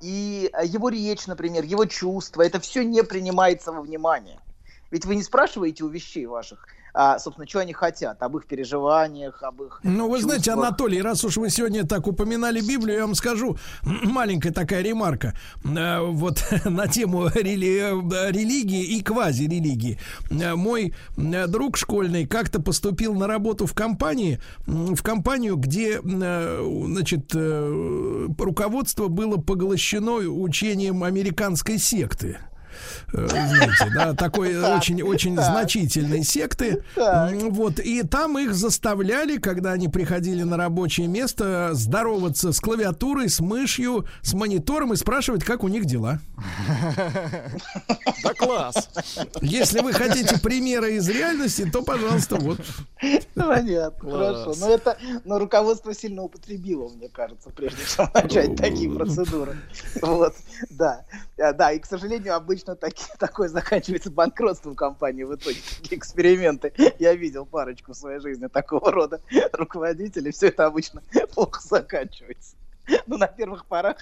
И его речь, например, его чувства, это все не принимается во внимание. Ведь вы не спрашиваете у вещей ваших, а, собственно, чего они хотят, об их переживаниях, об их... Ну, вы чувствах. Знаете, Анатолий, раз уж вы сегодня так упоминали Библию, я вам скажу, маленькая такая ремарка, э, вот на тему рели- религии и квазирелигии. Мой друг школьный как-то поступил на работу в компании, в компанию, где, значит, руководство было поглощено учением американской секты. извините, да, такой очень-очень значительной секты. Вот, и там их заставляли, когда они приходили на рабочее место, здороваться с клавиатурой, с мышью, с монитором и спрашивать, как у них дела. Да класс! Если вы хотите примеры из реальности, то, пожалуйста, вот. Понятно, хорошо. Но это, но руководство сильно употребило, мне кажется, прежде чем начать такие процедуры. Вот, да. Да, и, к сожалению, обычно такие, такое заканчивается банкротством компании в итоге. Такие эксперименты. Я видел парочку в своей жизни такого рода руководителей. Все это обычно плохо заканчивается. Ну, на первых порах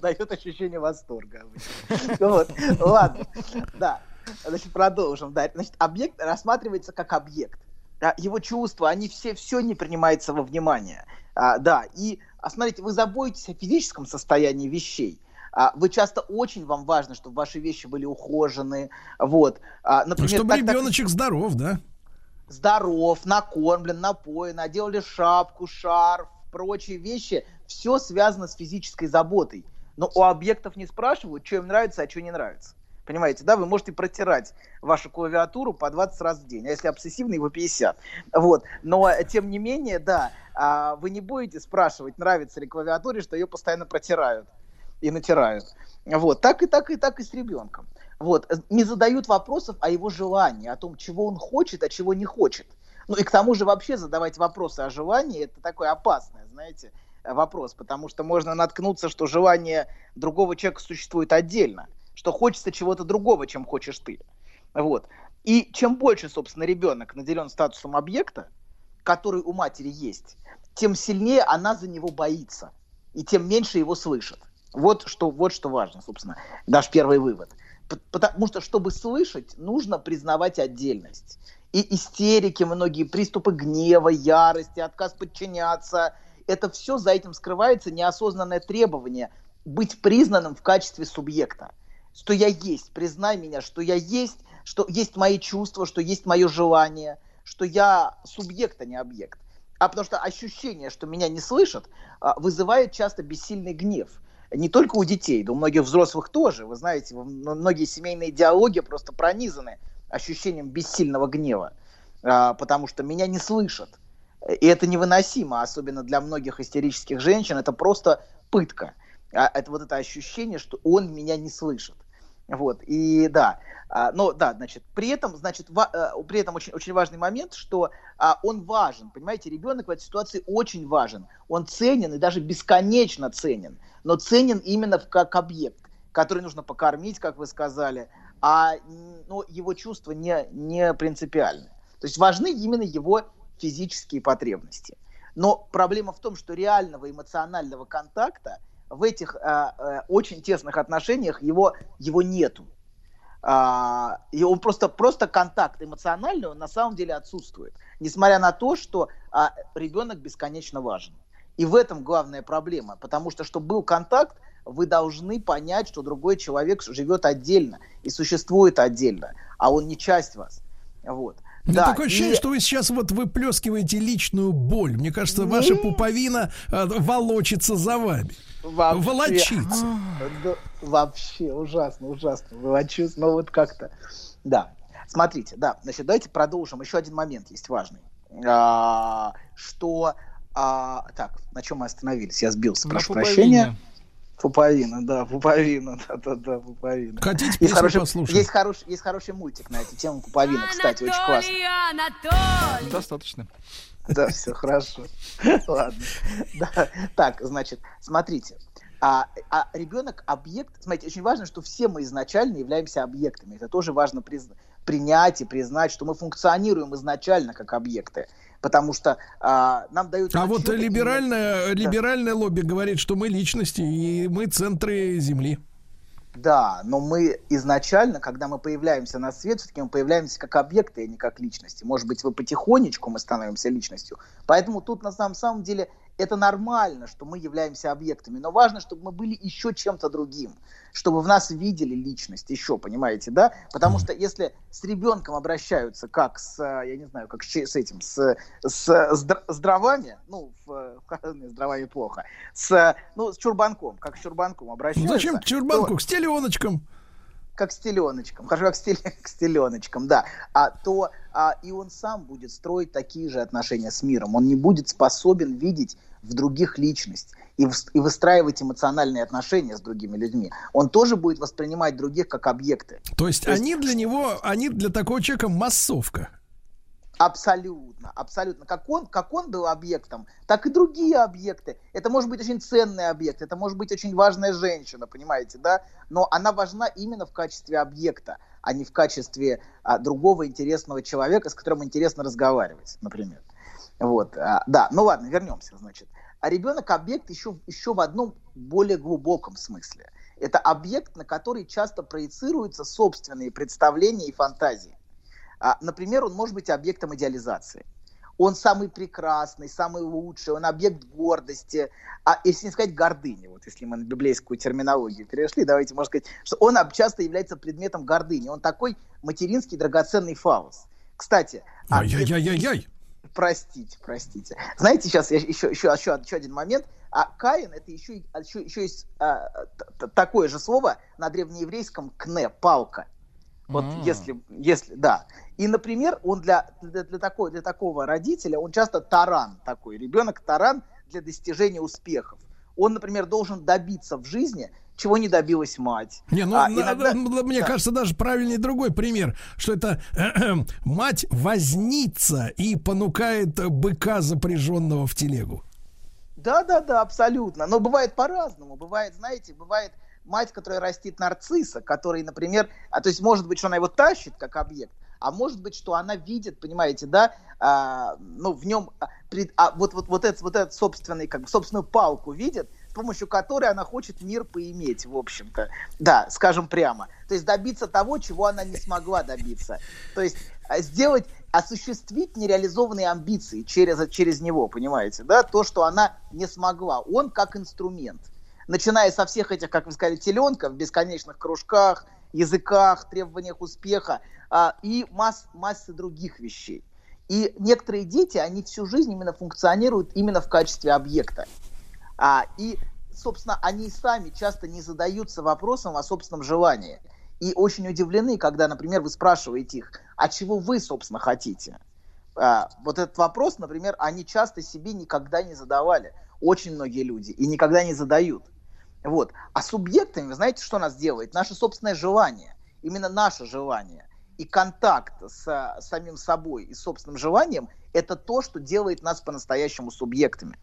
дает ощущение восторга обычно. Вот, ладно. Да, значит, продолжим. Да, значит, объект рассматривается как объект. Его чувства, они все, все не принимаются во внимание. А, да, и, а смотрите, вы заботитесь о физическом состоянии вещей. А, вы часто очень вам важно, чтобы ваши вещи были ухожены. Вот. А, например, чтобы так, ребеночек так... здоров, да? Здоров, накормлен, напоен, наделали шапку, шарф, прочие вещи. Все связано с физической заботой. Но у объектов не спрашивают, что им нравится, а что не нравится. Понимаете, да, вы можете протирать вашу клавиатуру по двадцать раз в день, а если обсессивный, его пятьдесят. Вот. Но, тем не менее, да, вы не будете спрашивать, нравится ли клавиатуре, что ее постоянно протирают и натирают. Вот. Так и так, и так и с ребенком. Вот. Не задают вопросов о его желании, о том, чего он хочет, а чего не хочет. Ну и к тому же вообще задавать вопросы о желании, это такое опасное, знаете, вопрос, потому что можно наткнуться, что желание другого человека существует отдельно, что хочется чего-то другого, чем хочешь ты. Вот. И чем больше, собственно, ребенок наделен статусом объекта, который у матери есть, тем сильнее она за него боится, и тем меньше его слышит. Вот что, вот что важно, собственно, наш первый вывод. Потому что, чтобы слышать, нужно признавать отдельность. И истерики многие, приступы гнева, ярости, отказ подчиняться – это все за этим скрывается неосознанное требование быть признанным в качестве субъекта. Что я есть, признай меня, что я есть, что есть мои чувства, что есть мое желание, что я субъект, а не объект. А потому что ощущение, что меня не слышат, вызывает часто бессильный гнев. Не только у детей, да у многих взрослых тоже. Вы знаете, многие семейные диалоги просто пронизаны ощущением бессильного гнева, потому что меня не слышат. И это невыносимо, особенно для многих истерических женщин. Это просто пытка. Это вот это ощущение, что он меня не слышит. Вот, и да, а, но да, значит, при этом, значит, ва, а, при этом очень, очень важный момент, что а, он важен, понимаете, ребенок в этой ситуации очень важен, он ценен и даже бесконечно ценен, но ценен именно как объект, который нужно покормить, как вы сказали, а ну, его чувства не, не принципиальны, то есть важны именно его физические потребности, но проблема в том, что реального эмоционального контакта в этих а, а, очень тесных отношениях его, его нету. А, и он просто, просто контакт эмоциональный, он на самом деле отсутствует. Несмотря на то, что а, ребенок бесконечно важен. И в этом главная проблема. Потому что, чтобы был контакт, вы должны понять, что другой человек живет отдельно и существует отдельно, а он не часть вас. Вот. Ну, да, такое ощущение, и... что вы сейчас вот выплескиваете личную боль. Мне кажется, ваша пуповина э, волочится за вами. Вообще... Волочится. Да, вообще ужасно, ужасно. Волочусь, но вот как-то... Да, смотрите, да, значит, давайте продолжим. Еще один момент есть важный. А, что... А, так, на чем мы остановились? Я сбился, прошу прощения. Пуповина, да, пуповина, да-да-да, пуповина. Хотите песню хороший, послушать? Есть хороший, есть хороший мультик на эту тему пуповина, кстати, Анатолий, очень классный. Анатолий. Достаточно. Да, все, хорошо. Ладно. Да. Так, значит, смотрите. А, а ребенок объект... Смотрите, очень важно, что все мы изначально являемся объектами. Это тоже важно призна- принять и признать, что мы функционируем изначально как объекты. Потому что а, нам дают... А вот либеральное, и... либеральное лобби говорит, что мы личности и мы центры Земли. Да, но мы изначально, когда мы появляемся на свет, все-таки мы появляемся как объекты, а не как личности. Может быть, вы потихонечку мы становимся личностью. Поэтому тут на самом, самом деле это нормально, что мы являемся объектами. Но важно, чтобы мы были еще чем-то другим. Чтобы в нас видели личность еще, понимаете, да? Потому что если с ребенком обращаются как с, я не знаю, как с этим, с, с, с дровами, ну, в, с дровами плохо, с, ну, с чурбанком, как с чурбанком обращаются. Зачем к чурбанку? К стелёночкам. как с теленочком, хорошо, как с, тел... как с теленочком, да, а, то а, и он сам будет строить такие же отношения с миром. Он не будет способен видеть в других личность и, в... и выстраивать эмоциональные отношения с другими людьми. Он тоже будет воспринимать других как объекты. То есть, то есть они для него, они для такого человека массовка. Абсолютно, абсолютно. Как он, как он был объектом, так и другие объекты. Это может быть очень ценный объект, это может быть очень важная женщина, понимаете, да? Но она важна именно в качестве объекта, а не в качестве а, другого интересного человека, с которым интересно разговаривать, например. Вот, а, да, ну ладно, вернемся, значит. А ребенок-объект еще, еще в одном более глубоком смысле. Это объект, на который часто проецируются собственные представления и фантазии. Например, он может быть объектом идеализации. Он самый прекрасный, самый лучший, он объект гордости, а если не сказать гордыни, вот если мы на библейскую терминологию перешли, давайте, можно сказать, что он часто является предметом гордыни. Он такой материнский драгоценный фаллос. Кстати... Ай-яй-яй-яй-яй! Простите, простите. Знаете, сейчас я еще, еще, еще, еще один момент. А Каин, это еще, еще, еще есть а, т- такое же слово на древнееврейском «кне», «палка». Вот mm. если, если, да. И, например, он для, для, для, такого, для такого родителя, он часто таран такой, ребенок-таран для достижения успехов. Он, например, должен добиться в жизни, чего не добилась мать. Не, ну, а, на, иногда... мне да. кажется, даже правильный другой пример, что это мать вознится и понукает быка, запряженного в телегу. Да-да-да, абсолютно. Но бывает по-разному. Бывает, знаете, бывает... Мать, которая растит нарцисса, который, например, а, то есть может быть, что она его тащит как объект, а может быть, что она видит, понимаете, да, а, ну, в нем пред, а, вот, вот, вот, этот, вот этот собственный, как бы, собственную палку видит, с помощью которой она хочет мир поиметь, в общем-то, да, скажем прямо. То есть добиться того, чего она не смогла добиться. То есть сделать, осуществить нереализованные амбиции через, через него, понимаете, да, то, что она не смогла. Он как инструмент. Начиная со всех этих, как вы сказали, теленков, бесконечных кружках, языках, требованиях успеха а, и масс, массы других вещей. И некоторые дети, они всю жизнь именно функционируют именно в качестве объекта. А, и, собственно, они сами часто не задаются вопросом о собственном желании. И очень удивлены, когда, например, вы спрашиваете их, а чего вы, собственно, хотите? А, вот этот вопрос, например, они часто себе никогда не задавали. Очень многие люди, и никогда не задают. Вот. А субъектами, вы знаете, что нас делает? Наше собственное желание, именно наше желание и контакт с самим собой и собственным желанием – это то, что делает нас по-настоящему субъектами.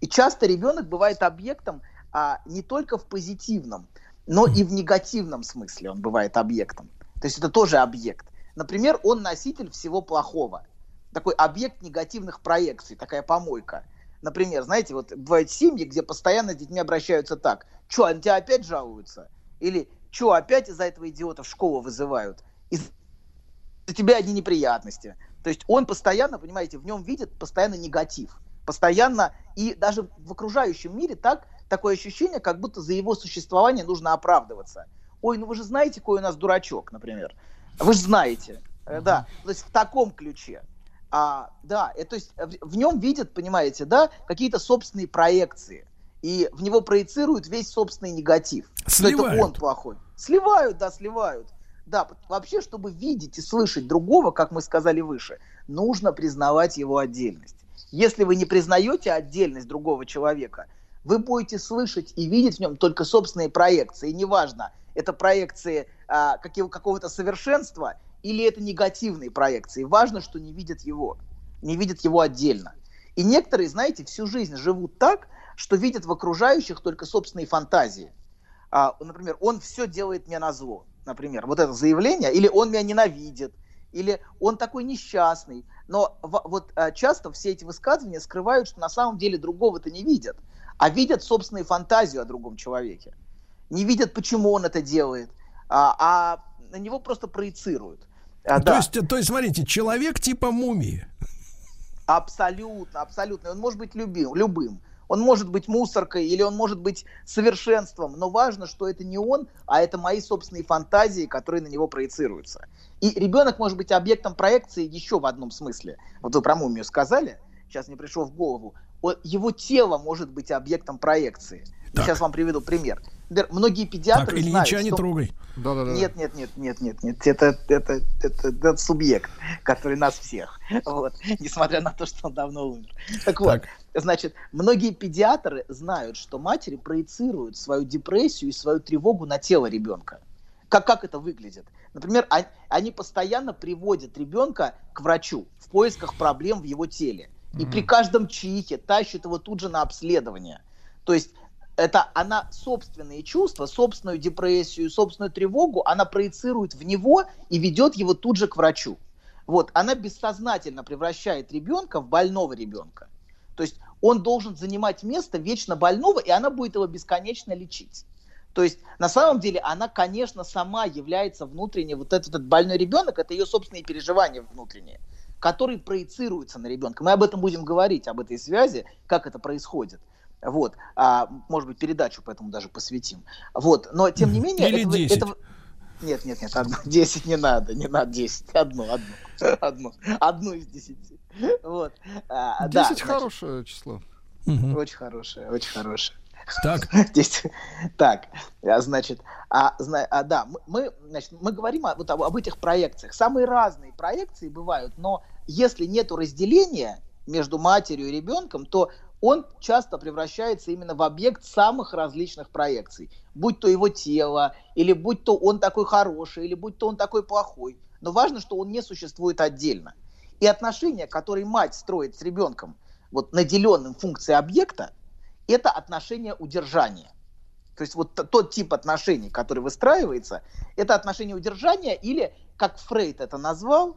И часто ребенок бывает объектом а, не только в позитивном, но и в негативном смысле он бывает объектом. То есть это тоже объект. Например, он носитель всего плохого. Такой объект негативных проекций, такая помойка. Например, знаете, вот бывают семьи, где постоянно с детьми обращаются так. Чё, они тебя опять жалуются? Или чё, опять из-за этого идиота в школу вызывают? Из-за тебя одни неприятности. То есть он постоянно, понимаете, в нем видит постоянно негатив. Постоянно, и даже в окружающем мире так, такое ощущение, как будто за его существование нужно оправдываться. Ой, ну вы же знаете, какой у нас дурачок, например. Вы же знаете. Да, то есть в таком ключе. А, да, то есть в нем видят, понимаете, да, какие-то собственные проекции. И в него проецируют весь собственный негатив. Сливают. Что это он плохой. Сливают, да, сливают. Да, вообще, чтобы видеть и слышать другого, как мы сказали выше, нужно признавать его отдельность. Если вы не признаете отдельность другого человека, вы будете слышать и видеть в нем только собственные проекции. И неважно, это проекции а, какого-то совершенства или это негативные проекции. Важно, что не видят его, не видят его отдельно. И некоторые, знаете, всю жизнь живут так, что видят в окружающих только собственные фантазии. А, например, он все делает мне назло, например, вот это заявление, или он меня ненавидит, или он такой несчастный. Но в, вот а, часто все эти высказывания скрывают, что на самом деле другого-то не видят, а видят собственную фантазию о другом человеке. Не видят, почему он это делает, а, а на него просто проецируют. А, то, да. есть, то есть, смотрите, человек типа мумии. Абсолютно, абсолютно. Он может быть любим, любым. Он может быть мусоркой или он может быть совершенством. Но важно, что это не он, а это мои собственные фантазии, которые на него проецируются. И ребенок может быть объектом проекции еще в одном смысле. Вот вы про мумию сказали, сейчас мне пришло в голову. Его тело может быть объектом проекции. Сейчас вам приведу пример. многие педиатры так, знают, Ильича что... не трогай. Да, да, да. Нет, нет, нет, нет, нет, нет. Это, это, это, это субъект, который нас всех. Вот. Несмотря на то, что он давно умер. Так вот, так. Значит, многие педиатры знают, что матери проецируют свою депрессию и свою тревогу на тело ребенка. Как, как это выглядит? Например, они постоянно приводят ребенка к врачу в поисках проблем в его теле. И mm-hmm. при каждом чихе тащат его тут же на обследование. То есть это она собственные чувства, собственную депрессию, собственную тревогу, она проецирует в него и ведет его тут же к врачу. Вот, она бессознательно превращает ребенка в больного ребенка. То есть он должен занимать место вечно больного, и она будет его бесконечно лечить. То есть, на самом деле, она, конечно, сама является внутренне, вот этот, этот больной ребенок, это ее собственные переживания внутренние, которые проецируются на ребенка. Мы об этом будем говорить, об этой связи, как это происходит. Вот. А, может быть, передачу поэтому даже посвятим. Вот. Но, тем не менее... Или это, десять. Это... Нет, нет, нет, одну. десять не надо, не надо десять. Одну, одну, одну. Одну из десяти. Вот. А, десять да, значит... хорошее число. Угу. Очень хорошее, очень хорошее. Так. Здесь, так, значит, а, зна, а, да, мы, значит, мы говорим о, вот об, об этих проекциях. Самые разные проекции бывают, но если нет разделения между матерью и ребенком, то он часто превращается именно в объект самых различных проекций. Будь то его тело, или будь то он такой хороший, или будь то он такой плохой. Но важно, что он не существует отдельно. И отношения, которые мать строит с ребенком, вот, наделенным функцией объекта, это отношение удержания. То есть вот тот тип отношений, который выстраивается, это отношение удержания, или, как Фрейд это назвал,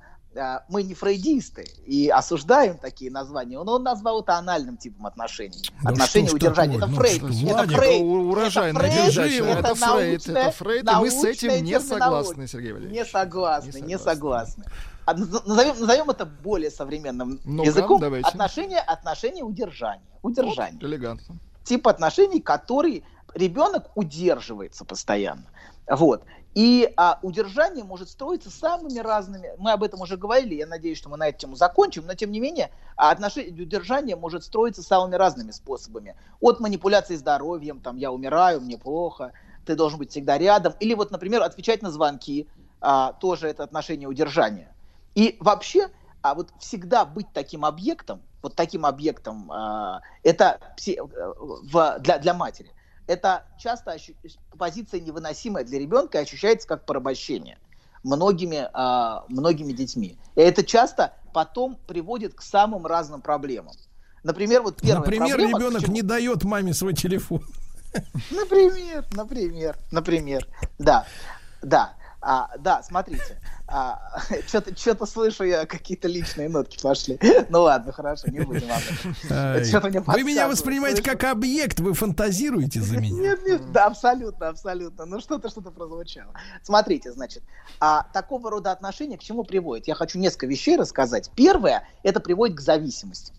мы не фрейдисты и осуждаем такие названия, но он назвал это анальным типом отношений. Да отношение удержания. Это, ну, Фрейд. Это Фрейд. Урожайное держание. Это, это Фрейд. Это Фрейд. И мы с этим не согласны, Сергей Валерьевич. Не согласны, не согласны. А, назовем, назовем это более современным ну, языком. Отношение, отношение удержания. Удержание. Вот, элегантно. Тип отношений, который ребенок удерживается постоянно. Вот. И а, удержание может строиться самыми разными, мы об этом уже говорили, я надеюсь, что мы на эту тему закончим, но тем не менее, отношение, удержание может строиться самыми разными способами. От манипуляции здоровьем, там, я умираю, мне плохо, ты должен быть всегда рядом. Или вот, например, отвечать на звонки, а, тоже это отношение удержания. И вообще, а вот всегда быть таким объектом, вот таким объектом, а, это в, для, для матери. Это часто ощу... позиция невыносимая для ребенка и ощущается как порабощение многими, а, многими детьми. И это часто потом приводит к самым разным проблемам. Например, вот первая например, проблема... Например, ребенок почему... не дает маме свой телефон. Например, например, например. Да, да, а, да, смотрите. А, что-то, что-то слышу я, какие-то личные нотки пошли. Ну ладно, хорошо, не будем об этом. Вы меня воспринимаете слышу. Как объект, вы фантазируете за меня. Нет, нет, да, абсолютно, абсолютно. Ну что-то, что-то прозвучало. Смотрите, значит, а, такого рода отношения к чему приводит? Я хочу несколько вещей рассказать. Первое, это приводит к зависимости.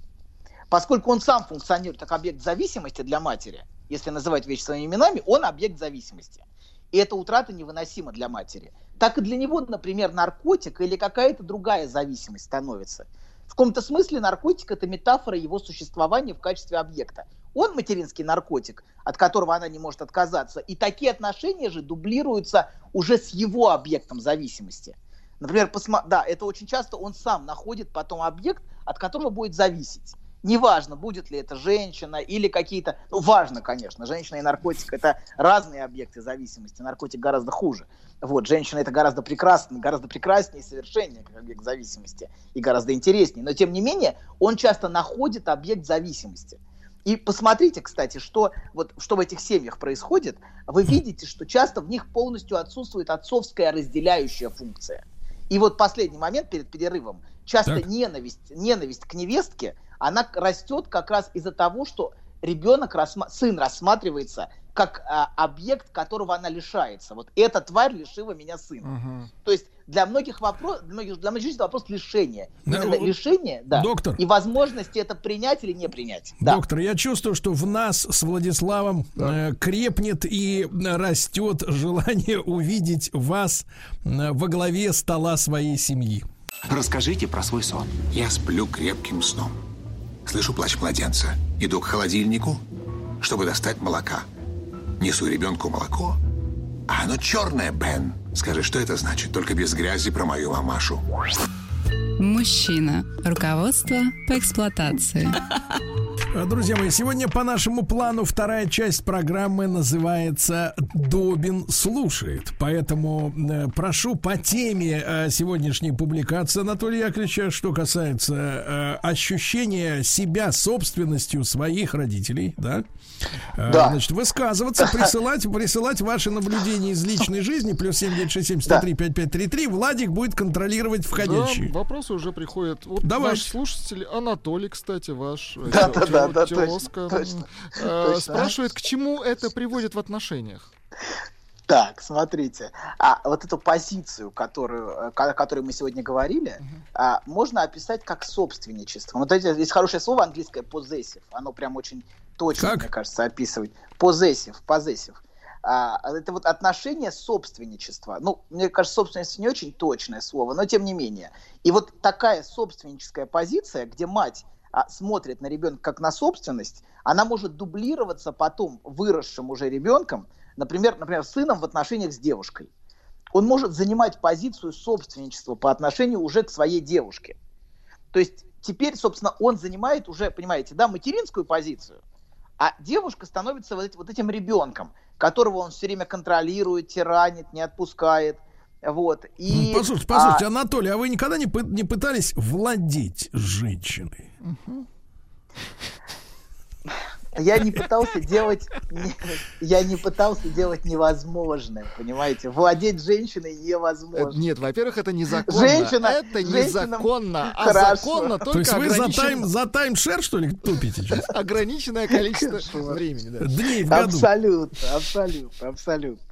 Поскольку он сам функционирует как объект зависимости для матери, если называть вещи своими именами, он объект зависимости. И эта утрата невыносима для матери. Так и для него, например, наркотик или какая-то другая зависимость становится. В каком-то смысле наркотик – это метафора его существования в качестве объекта. Он материнский наркотик, от которого она не может отказаться. И такие отношения же дублируются уже с его объектом зависимости. Например, посма... да, это очень часто он сам находит потом объект, от которого будет зависеть. Неважно, будет ли это женщина или какие-то... Ну, важно, конечно. Женщина и наркотик – это разные объекты зависимости. Наркотик гораздо хуже. Вот, женщина – это гораздо прекраснее, гораздо прекраснее и совершеннее как объект зависимости. И гораздо интереснее. Но, тем не менее, он часто находит объект зависимости. И посмотрите, кстати, что, вот, что в этих семьях происходит. Вы видите, что часто в них полностью отсутствует отцовская разделяющая функция. И вот последний момент перед перерывом. Часто ненависть, ненависть к невестке – она растет как раз из-за того, что ребенок, рассма... сын рассматривается как а, объект, которого она лишается. Вот эта тварь лишила меня сына. Угу. То есть для многих вопрос, для многих, для многих вопрос лишения. Да, именно вот, лишение, да. Доктор. И возможности это принять или не принять. Доктор, да. Я чувствую, что в нас с Владиславом да. э, крепнет и растет желание увидеть вас э, во главе стола своей семьи. Расскажите про свой сон. Я сплю крепким сном. Слышу плач младенца. Иду к холодильнику, чтобы достать молока. Несу ребенку молоко, а оно черное, Бен. Скажи, что это значит? Только без грязи про мою мамашу. Мужчина. Руководство по эксплуатации. Друзья мои, сегодня по нашему плану вторая часть программы называется «Добин слушает». Поэтому э, прошу по теме э, сегодняшней публикации Анатолия Яковлевича, что касается э, ощущения себя собственностью своих родителей, да? Э, да. Значит, высказываться, присылать, присылать ваши наблюдения из личной жизни, плюс семь девять шесть семь сто три пять пять три три. Владик будет контролировать входящие. Да, вопросы уже приходят. Вот наш слушатель Анатолий, кстати, ваш... Да, да, да. Да, точно, точно, э, точно. Спрашивает, к чему это приводит в отношениях? Так, смотрите, а вот эту позицию, которую, о которой мы сегодня говорили, uh-huh. а, можно описать как собственничество. Вот это есть хорошее слово английское possessive. Оно прям очень точно, как? Мне кажется, описывает. Possessive, possessive. А, это вот отношение собственничества. Ну, мне кажется, собственность не очень точное слово, но тем не менее. И вот такая собственническая позиция, где мать смотрит на ребенка как на собственность, она может дублироваться потом выросшим уже ребенком, например, например, сыном в отношениях с девушкой. Он может занимать позицию собственничества по отношению уже к своей девушке. То есть теперь, собственно, он занимает уже, понимаете, да, материнскую позицию, а девушка становится вот этим ребенком, которого он все время контролирует, тиранит, не отпускает. Вот. И, послушайте, послушайте, а... Анатолий, а вы никогда не, пы- не пытались владеть женщиной? Угу. Я не пытался делать, не, я не пытался делать невозможное, понимаете? Владеть женщиной невозможно. Нет, во-первых, это незаконно. Женщина, это незаконно, а хорошо. Законно только. То есть вы ограничен... за, тайм, за таймшер, что ли, тупите сейчас? Ограниченное количество хорошо. Времени, да. Дней в году. Абсолютно, абсолютно, абсолютно.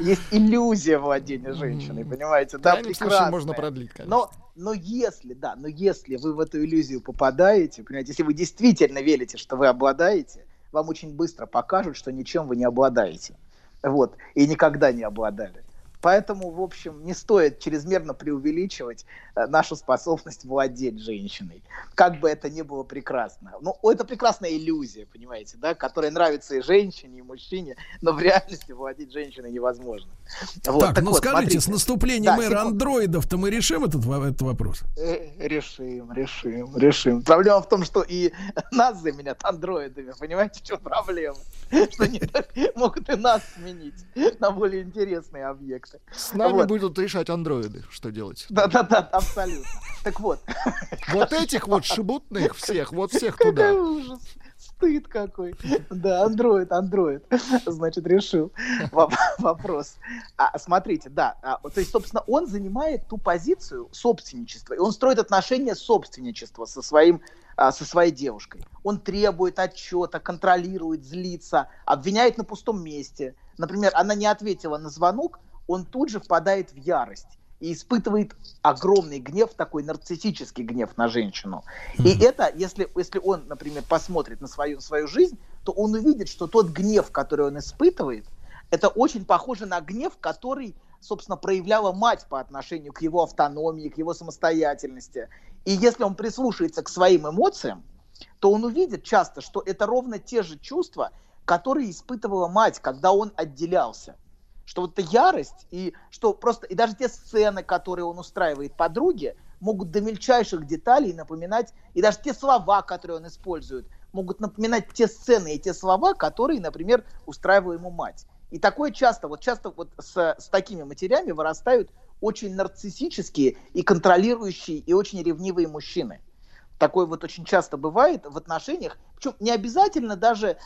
Есть иллюзия владения женщиной, mm-hmm. понимаете? Да, прекрасно. Можно продлить, конечно. Но, но если, да, но если вы в эту иллюзию попадаете, понимаете, если вы действительно верите, что вы обладаете, вам очень быстро покажут, что ничем вы не обладаете. Вот. И никогда не обладали. Поэтому, в общем, не стоит чрезмерно преувеличивать нашу способность владеть женщиной. Как бы это ни было прекрасно. Ну, это прекрасная иллюзия, понимаете, да, которая нравится и женщине, и мужчине, но в реальности владеть женщиной невозможно. Вот, так, так, ну вот, скажите, смотрите. С наступлением да, эра андроидов-то мы решим этот, этот вопрос? Решим, решим, решим. Проблема в том, что и нас заменят андроидами, понимаете, в чем проблема? Что они могут и нас сменить на более интересные объекты. С нами вот. Будут решать андроиды, что делать. Да-да-да, абсолютно. Так вот. Вот этих вот шебутных всех, вот всех туда. Какой ужас, стыд какой. Да, андроид, андроид. Значит, решил вопрос. А, смотрите, да, а, то есть, собственно, он занимает ту позицию собственничества, и он строит отношения собственничества со своим, а, со своей девушкой. Он требует отчета, контролирует, злится, обвиняет на пустом месте. Например, она не ответила на звонок, он тут же впадает в ярость и испытывает огромный гнев, такой нарциссический гнев на женщину. И это, если, если он, например, посмотрит на свою, свою жизнь, то он увидит, что тот гнев, который он испытывает, это очень похоже на гнев, который, собственно, проявляла мать по отношению к его автономии, к его самостоятельности. И если он прислушается к своим эмоциям, то он увидит часто, что это ровно те же чувства, которые испытывала мать, когда он отделялся. Что вот эта ярость, и что просто и даже те сцены, которые он устраивает подруге, могут до мельчайших деталей напоминать, и даже те слова, которые он использует, могут напоминать те сцены и те слова, которые, например, устраивала ему мать. И такое часто, вот часто вот с, с такими матерями вырастают очень нарциссические и контролирующие, и очень ревнивые мужчины. Такое вот очень часто бывает в отношениях. Причем не обязательно даже,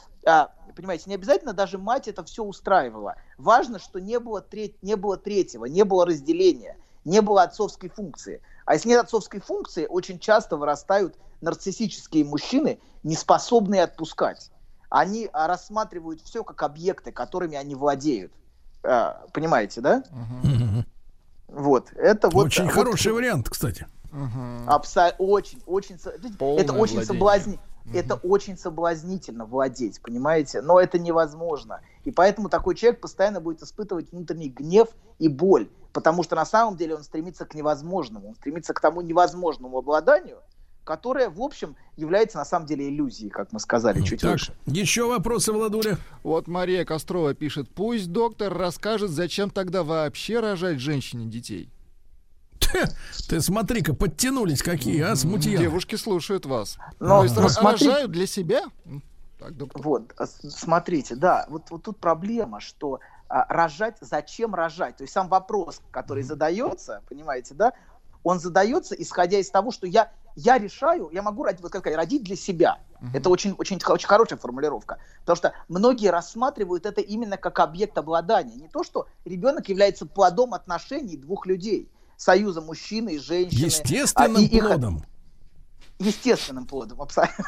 понимаете, не обязательно даже мать это все устраивала. Важно, что не было, треть, не было третьего, не было разделения, не было отцовской функции. А если нет отцовской функции, очень часто вырастают нарциссические мужчины, не способные отпускать. Они рассматривают все как объекты, которыми они владеют. Понимаете, да? Угу. Вот. Это вот очень вот, хороший вот... вариант, кстати. Угу. Абсо- очень, очень, Полное это очень соблазни, угу. это очень соблазнительно владеть, понимаете? Но это невозможно, и поэтому такой человек постоянно будет испытывать внутренний гнев и боль, потому что на самом деле он стремится к невозможному, он стремится к тому невозможному обладанию, которая, в общем, является на самом деле иллюзией, как мы сказали ну, чуть раньше. Еще вопросы, Владуля? Вот Мария Кострова пишет. Пусть доктор расскажет, зачем тогда вообще рожать женщине детей. Ты смотри-ка, подтянулись какие, а, смутьяны. Девушки слушают вас. Но, ну, смотри... Рожают для себя? Так, вот, смотрите, да, вот, вот тут проблема, что а, рожать, зачем рожать? То есть сам вопрос, который mm-hmm. задается, понимаете, да, он задается, исходя из того, что я, я решаю, я могу родить, вот, как, родить для себя. Mm-hmm. Это очень, очень, очень хорошая формулировка, потому что многие рассматривают это именно как объект обладания. Не то, что ребенок является плодом отношений двух людей. Союза мужчины и женщины. Естественным а, плодом. Их... Естественным плодом, абсолютно.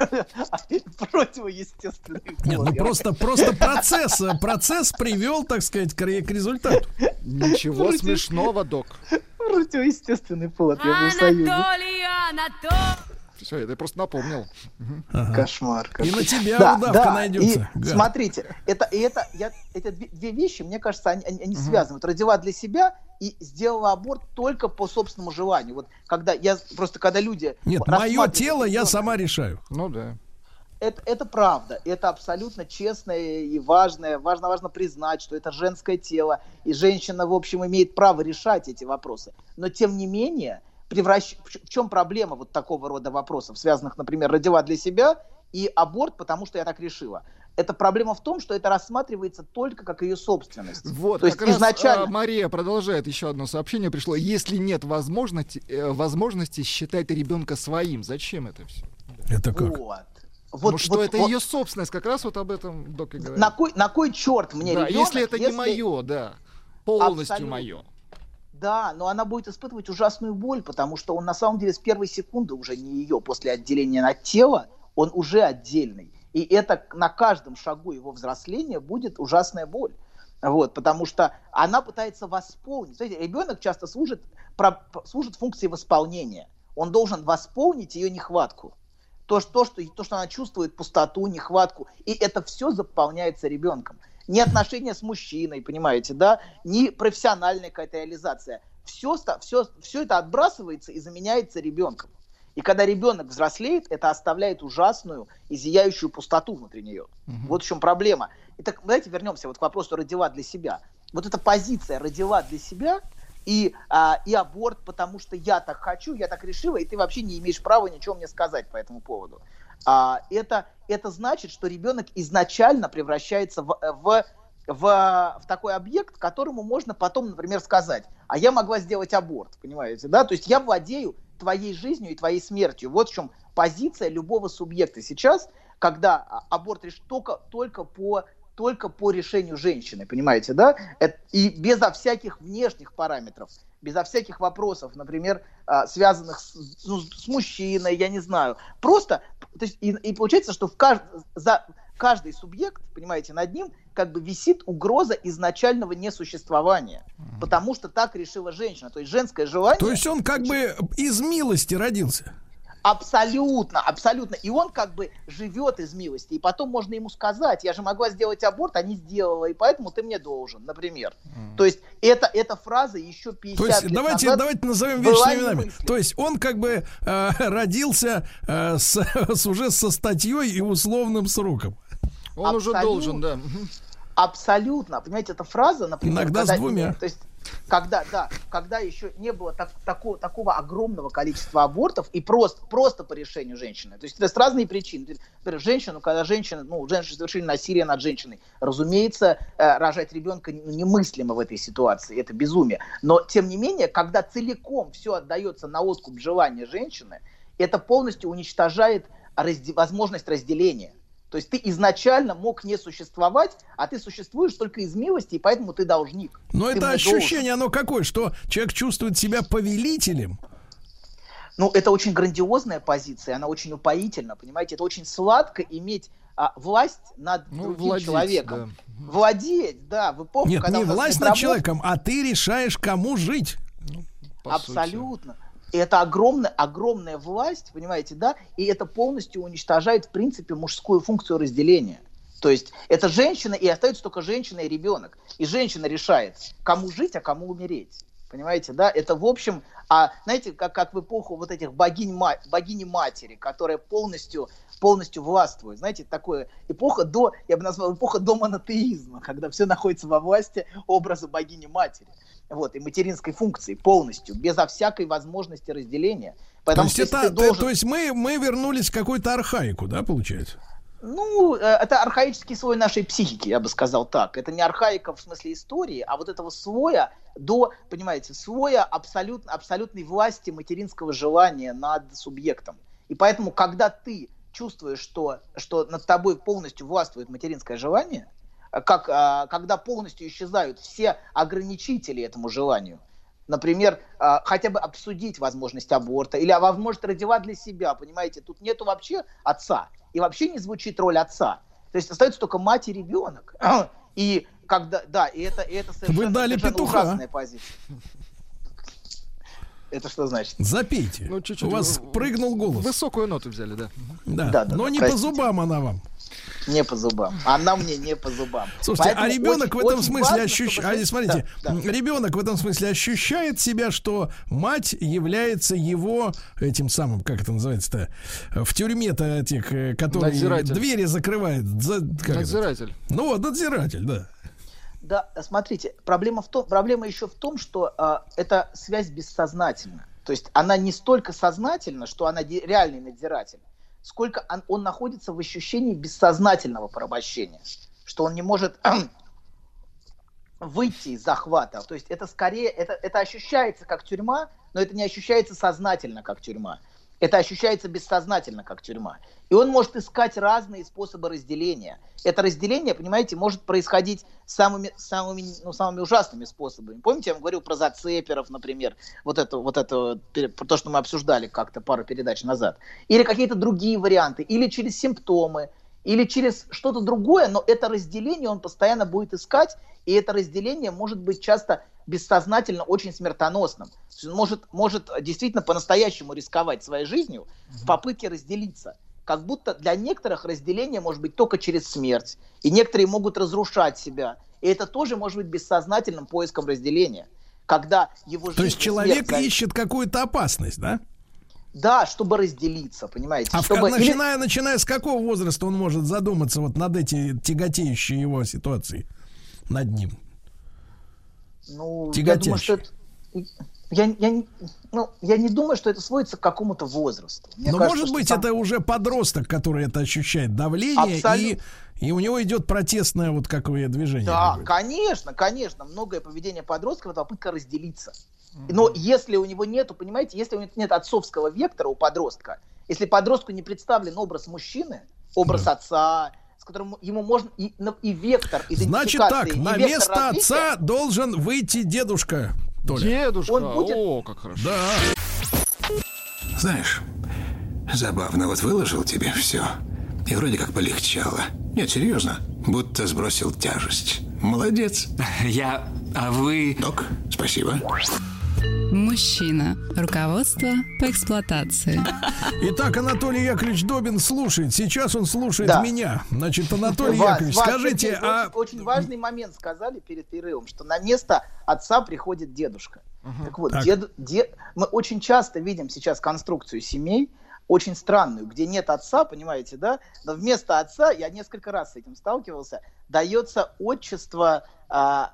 Противоестественным плодом. Нет, ну просто, просто процесс, процесс привел, так сказать, к результату. Ничего Против... смешного, док. Противоестественный плод. Анатолий, Анатолий. Все, я просто напомнил. Ага. Кошмар, кошмар. И на тебя да, удавка да. найдется. И, да. Смотрите, это, и это, я, эти две вещи, мне кажется, они, они угу. связаны. Вот родила для себя и сделала аборт только по собственному желанию. Вот когда я просто, когда люди... Нет, мое тело я сама решаю. Ну да. Это, это правда, это абсолютно честное и важное. Важно, важно признать, что это женское тело, и женщина, в общем, имеет право решать эти вопросы. Но, тем не менее... Превращ... В чем проблема вот такого рода вопросов, связанных, например, родила для себя и аборт, потому что я так решила? Эта проблема в том, что это рассматривается только как ее собственность. Вот, то есть как изначально... раз, а, Мария продолжает, еще одно сообщение пришло. Если нет возможности, э, возможности считать ребенка своим, зачем это все? Это как? Вот. Вот, ну, что вот, это вот, ее собственность, как раз вот об этом док и говорит. На кой, на кой черт мне да, ребенок? Если это если... не мое, да, полностью Абсолютно. мое. Да, но она будет испытывать ужасную боль, потому что он на самом деле с первой секунды уже не ее, после отделения от тела, он уже отдельный. И это на каждом шагу его взросления будет ужасная боль. Вот, потому что она пытается восполнить. Смотрите, ребенок часто служит, про, служит функции восполнения. Он должен восполнить ее нехватку. То что, что, то, что она чувствует, пустоту, нехватку. И это все заполняется ребенком. Ни отношения с мужчиной, понимаете, да, ни профессиональная какая-то реализация. Все, все, все это отбрасывается и заменяется ребенком. И когда ребенок взрослеет, это оставляет ужасную и зияющую пустоту внутри нее. Угу. Вот в чем проблема. Итак, давайте вернемся вот к вопросу «родила для себя». Вот эта позиция «родила для себя» и, а, и аборт, потому что я так хочу, я так решила, и ты вообще не имеешь права ничего мне сказать по этому поводу. А, это, это значит, что ребенок изначально превращается в, в, в, в такой объект, которому можно потом, например, сказать, а я могла сделать аборт, понимаете, да? То есть я владею твоей жизнью и твоей смертью. Вот в чем позиция любого субъекта сейчас, когда аборт решен только, только, по, только по решению женщины, понимаете, да? Это, и безо всяких внешних параметров, безо всяких вопросов, например, связанных с, ну, с мужчиной, я не знаю. Просто, то есть, и, и получается, что в кажд, за каждый субъект, понимаете, над ним как бы висит угроза изначального несуществования, mm-hmm. потому что так решила женщина, то есть женское желание... То есть он как бы из милости родился? Абсолютно, абсолютно. И он как бы живет из милости. И потом можно ему сказать, я же могла сделать аборт, а не сделала, и поэтому ты мне должен, например. Mm. То есть это, эта фраза еще пятьдесят То есть, лет давайте, назад давайте назовем вещи именами. То есть он как бы э, родился э, с, с, уже со статьей и условным сроком. Он абсолютно, уже должен, да. Абсолютно. Понимаете, эта фраза, например... Иногда когда, с двумя. То есть, Когда, да, когда еще не было так, такого, такого огромного количества абортов и просто, просто по решению женщины. То есть это разные причины. Например, женщину, когда женщины, ну, женщины совершили насилие над женщиной, разумеется, э, рожать ребенка немыслимо в этой ситуации, это безумие. Но, тем не менее, когда целиком все отдается на откуп желания женщины, это полностью уничтожает разде- возможность разделения. То есть ты изначально мог не существовать, а ты существуешь только из милости, и поэтому ты должник. Но ты это ощущение, должен. Оно какое, что человек чувствует себя повелителем? Ну, это очень грандиозная позиция, она очень упоительна, понимаете? Это очень сладко иметь а, власть над ну, другим владеть, человеком. Да. Владеть, да, в эпоху, Нет, когда не у нас власть не над человеком, а ты решаешь, кому жить. Ну, абсолютно. Сути. И это огромная, огромная власть, понимаете, да? И это полностью уничтожает, в принципе, мужскую функцию разделения. То есть это женщина, и остается только женщина и ребенок. И женщина решает, кому жить, а кому умереть. Понимаете, да? Это, в общем, а, знаете, как, как в эпоху вот этих богини-матери, которая полностью, полностью властвует. Знаете, такая эпоха до, я бы назвал, эпоха до монотеизма, когда все находится во власти образа богини-матери. Вот, и материнской функции полностью, безо всякой возможности разделения. Потому то, есть это, должен... то есть мы, мы вернулись к какой-то архаику, да, получается? Ну, это архаический слой нашей психики, я бы сказал так. Это не архаика в смысле истории, а вот этого слоя до, понимаете, слоя абсолют, абсолютной власти материнского желания над субъектом. И поэтому, когда ты чувствуешь, что, что над тобой полностью властвует материнское желание, как, когда полностью исчезают все ограничители этому желанию, например, хотя бы обсудить возможность аборта или возможность родила для себя, понимаете, тут нету вообще отца. И вообще не звучит роль отца. То есть остается только мать и ребенок. И когда, да, и это, и это совершенно, совершенно ужасная позиция. Это что значит? Запейте. Ну, чуть-чуть. У вас прыгнул голос. Высокую ноту взяли, да? Да, да, да но да, не простите. По зубам она вам. Не по зубам. Она мне не по зубам. Слушайте, поэтому а ребенок очень, в этом смысле ощущает... А, смотрите, да, да. Ребенок в этом смысле ощущает себя, что мать является его этим самым, как это называется-то, в тюрьме-то этих, которые надзиратель. Двери закрывает. За, надзиратель. Это? Ну вот, надзиратель, да. Да, смотрите, проблема, в том, проблема еще в том, что э, эта связь бессознательна. То есть она не столько сознательна, что она де- реальный надзиратель, сколько он, он находится в ощущении бессознательного порабощения, что он не может выйти из захвата. То есть это скорее, это, это ощущается как тюрьма, но это не ощущается сознательно как тюрьма. Это ощущается бессознательно как тюрьма. И он может искать разные способы разделения. Это разделение, понимаете, может происходить самыми, самыми, ну, самыми ужасными способами. Помните, я вам говорил про зацеперов, например, вот это, вот это, то, что мы обсуждали как-то пару передач назад. Или какие-то другие варианты, или через симптомы, или через что-то другое, но это разделение он постоянно будет искать, и это разделение может быть часто бессознательно очень смертоносным. То есть он может, может действительно по-настоящему рисковать своей жизнью в попытке разделиться. Как будто для некоторых разделение может быть только через смерть, и некоторые могут разрушать себя. И это тоже может быть бессознательным поиском разделения. Когда его жизнь... То есть человек смерть... ищет какую-то опасность, да? Да, чтобы разделиться, понимаете? А чтобы... начиная, начиная с какого возраста он может задуматься вот над эти тяготеющие его ситуации, над ним? Ну, я думаю, что это... Я, я, ну, я не думаю, что это сводится к какому-то возрасту. Мне Но кажется, может быть, сам... это уже подросток, который это ощущает, давление, и, и у него идет протестное вот какое движение. Да, конечно, конечно. Многое поведение подростка — это попытка разделиться. Но если у него нету, понимаете, если у него нет отцовского вектора у подростка, если подростку не представлен образ мужчины, образ да. отца, с которым ему можно и, и вектор идентификации, значит так, на место развития, отца должен выйти дедушка. Толя. Дедушка, он будет... о, как хорошо. Да. Знаешь, забавно, вот выложил тебе все, и вроде как полегчало. Нет, серьезно, будто сбросил тяжесть. Молодец. Я... А вы... Док, спасибо. Мужчина. Руководство по эксплуатации. Итак, Анатолий Яковлевич Добин слушает. Сейчас он слушает да. меня. Значит, Анатолий вас, Яковлевич, вас, скажите... Очень, а... очень важный момент сказали перед перерывом, что на место отца приходит дедушка. Угу. Так вот, так. Дед, дед... мы очень часто видим сейчас конструкцию семей, очень странную, где нет отца, понимаете, да? Но вместо отца, я несколько раз с этим сталкивался, дается отчество... А,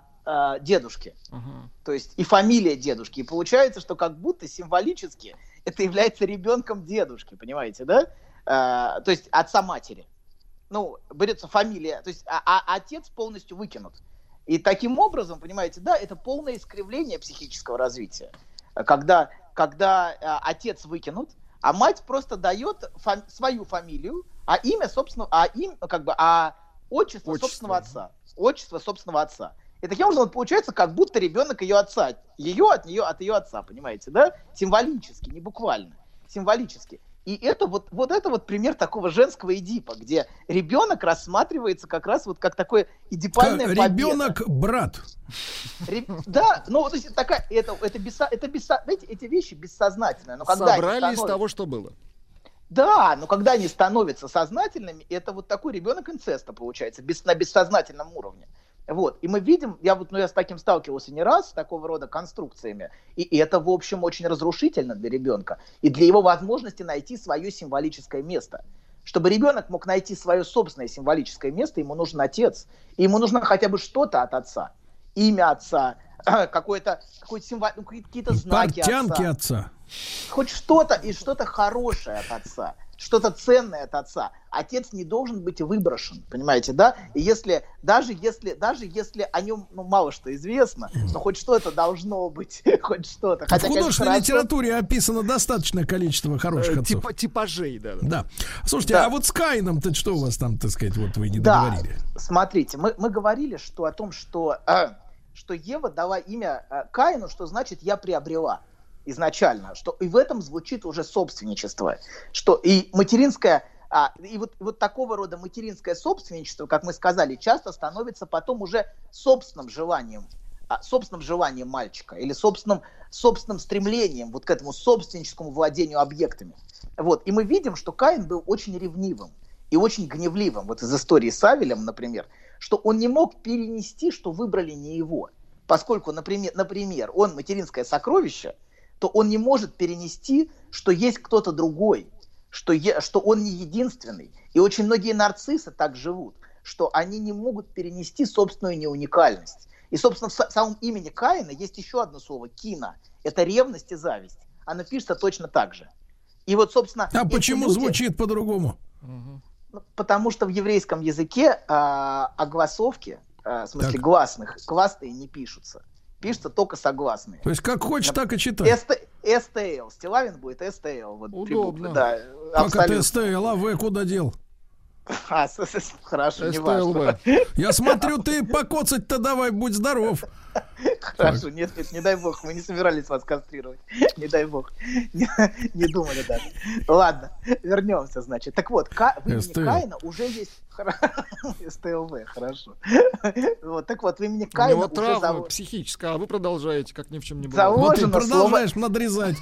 дедушки, uh-huh. то есть и фамилия дедушки, и получается, что как будто символически это является ребенком дедушки, понимаете, да? А, то есть отца матери. Ну, берется фамилия, то есть а, а отец полностью выкинут. И таким образом, понимаете, да, это полное искривление психического развития, когда, когда а, отец выкинут, а мать просто дает фам- свою фамилию, а имя собственно, а им, как бы, а отчество, отчество. собственного отца, отчество собственного отца. И таким образом получается, как будто ребенок ее отца, ее от нее, от ее отца, понимаете, да? Символически, не буквально, символически. И это вот, вот это вот пример такого женского эдипа, где ребенок рассматривается как раз вот как такое эдипальное победа. Ребенок-брат. Реб... Да, ну вот такая, это, это, бессо... это бессо... знаете, эти вещи бессознательные. Но когда собрали становятся... из того, что было. Да, но когда они становятся сознательными, это вот такой ребенок инцеста получается, бес... на бессознательном уровне. Вот. И мы видим, я, вот, ну, я с таким сталкивался не раз, с такого рода конструкциями, и, и это, в общем, очень разрушительно для ребенка и для его возможности найти свое символическое место. Чтобы ребенок мог найти свое собственное символическое место, ему нужен отец, и ему нужно хотя бы что-то от отца, имя отца, какое-то, какое-то символ... ну, какие-то знаки отца. отца, хоть что-то и что-то хорошее от отца, что-то ценное от отца. Отец не должен быть выброшен, понимаете, да? И если, даже, если, даже если о нем ну, мало что известно, но хоть что-то должно быть, хоть что-то. Хотя, в художественной конечно, литературе раз... описано достаточное количество хороших э, отцов. Типа, типажей, да, да. да. Слушайте, да. а вот с Каином-то что у вас там, так сказать, вот вы не договорили? Да, смотрите, мы, мы говорили что, о том, что, э, что Ева дала имя э, Каину, что значит «я приобрела». Изначально, что и в этом звучит уже собственничество, что и материнское, а, и вот, вот такого рода материнское собственничество, как мы сказали, часто становится потом уже собственным желанием, а, собственным желанием мальчика или собственным, собственным стремлением вот к этому собственническому владению объектами. Вот. И мы видим, что Каин был очень ревнивым и очень гневливым, вот из истории с Авелем, например, что он не мог перенести, что выбрали не его, поскольку, например, например он материнское сокровище, то он не может перенести, что есть кто-то другой, что, е, что он не единственный. И очень многие нарциссы так живут, что они не могут перенести собственную неуникальность. И, собственно, в самом имени Каина есть еще одно слово – «кина». Это ревность и зависть. Она пишется точно так же. И вот, собственно… А почему люди... звучит по-другому? Потому что в еврейском языке а, огласовки, а, в смысле так. гласных, гласные не пишутся. Пишется только согласные. То есть как хочешь, так и читай. эс тэ эл. Стилавин будет эс тэ эл. Вот, удобно. Да, как от эс тэ эл, а В куда дел? А, с, с, с, хорошо, не важно. Я смотрю, ты покоцать-то давай, будь здоров. Хорошо, так. нет, нет, не дай бог, мы не собирались вас кастрировать. Не дай бог. Не, не думали даже. Ладно, вернемся, значит. Так вот, Ка, в имени Каина уже есть... СТЛВ, хорошо. Вот, так вот, в имени Каина уже... У него травма зав... психическая, а вы продолжаете, как ни в чем не бывало. Вот ты продолжаешь слово... надрезать.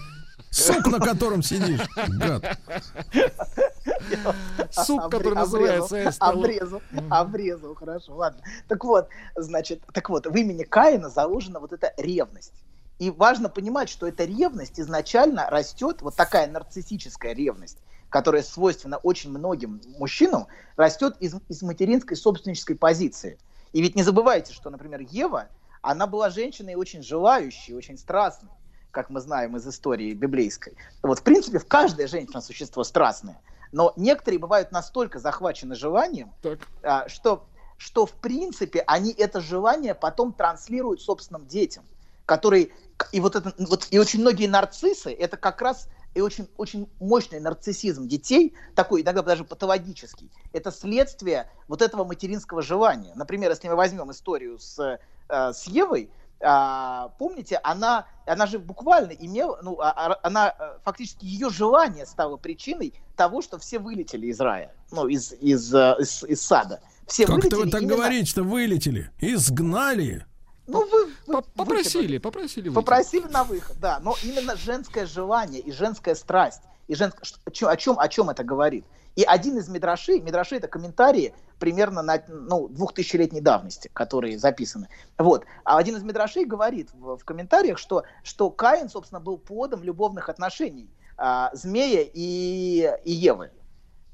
Суп, на котором сидишь, гад. Суп, который называется СТЛ. Обрезал, обрезал, хорошо, ладно. Так вот, значит, так вот, в имени Каина заложена вот эта ревность. И важно понимать, что эта ревность изначально растет, вот такая нарциссическая ревность, которая свойственна очень многим мужчинам, растет из, из материнской собственнической позиции. И ведь не забывайте, что, например, Ева, она была женщиной очень желающей, очень страстной, как мы знаем из истории библейской. Вот, в принципе, в каждой женщине существо страстное. Но некоторые бывают настолько захвачены желанием, так. что, что, в принципе, они это желание потом транслируют собственным детям, которые... И, вот это, вот, и очень многие нарциссы, это как раз... И очень, очень мощный нарциссизм детей, такой иногда даже патологический, это следствие вот этого материнского желания. Например, если мы возьмем историю с, с Евой, помните, она, она же буквально имела, ну, она фактически, ее желание стало причиной того, что все вылетели из рая, ну, из, из, из, из сада. Все вылетели. Как-то вы так именно... говорите-то, вылетели, изгнали. Ну, вы, вы попросили, выход, попросили, попросили на выход, да. Но именно женское желание и женская страсть, и женское, о чем, о чем это говорит. И один из мидрашей, мидраши это комментарии примерно на, ну, двухтысячелетней давности, которые записаны. Вот. А один из мидрашей говорит в, в комментариях, что, что Каин, собственно, был плодом любовных отношений а, змея и, и Евы.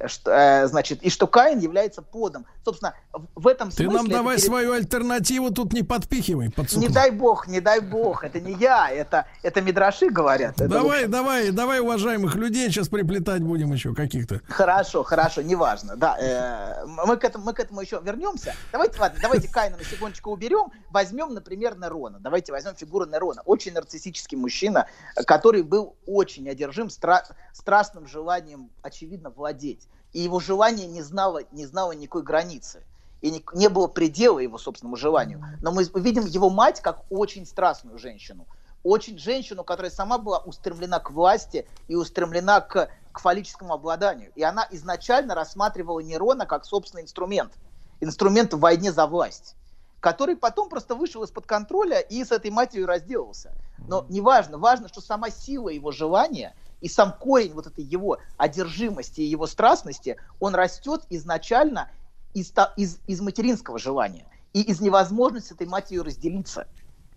Что, значит, и что Каин является плодом. Собственно, в этом смысле... Ты нам давай перед... свою альтернативу тут не подпихивай. Под не дай бог, не дай бог. Это не я, это, это мидраши говорят. Это давай, лучше. давай, давай, уважаемых людей, сейчас приплетать будем еще каких-то. Хорошо, хорошо, неважно. Да, э, мы, к этому, мы к этому еще вернемся. Давайте, ладно, давайте Каина на секундочку уберем. Возьмем, например, Нерона. Давайте возьмем фигуру Нерона. Очень нарциссический мужчина, который был очень одержим стра- страстным желанием, очевидно, владеть. И его желание не знало, не знало никакой границы. И не, не было предела его собственному желанию. Но мы видим его мать как очень страстную женщину. Очень женщину, которая сама была устремлена к власти и устремлена к, к фаллическому обладанию. И она изначально рассматривала Нерона как собственный инструмент. Инструмент в войне за власть. Который потом просто вышел из-под контроля и с этой матерью разделался. Но неважно. Важно, что сама сила его желания... И сам корень вот этой его одержимости и его страстности, он растет изначально из, из, из материнского желания. и из невозможности этой матерью разделиться.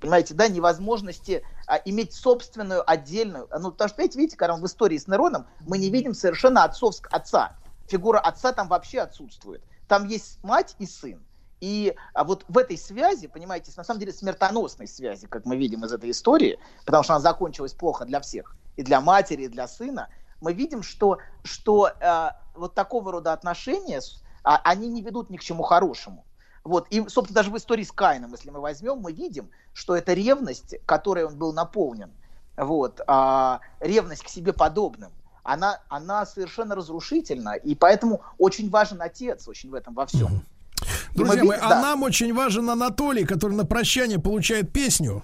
Понимаете, да, невозможности а, иметь собственную, отдельную. Ну, потому что, видите, видите, когда он в истории с Нероном, мы не видим совершенно отцовского отца. Фигура отца там вообще отсутствует. Там есть мать и сын. И а вот в этой связи, понимаете, на самом деле смертоносной связи, как мы видим из этой истории, потому что она закончилась плохо для всех, и для матери, и для сына, мы видим, что, что э, вот такого рода отношения, а, они не ведут ни к чему хорошему. Вот. И, собственно, даже в истории с Каином, если мы возьмем, мы видим, что это ревность, которой он был наполнен, вот, а, ревность к себе подобным, она, она совершенно разрушительна, и поэтому очень важен отец очень в этом во всем. Друзья мои, а да. нам очень важен Анатолий, который на прощание получает песню.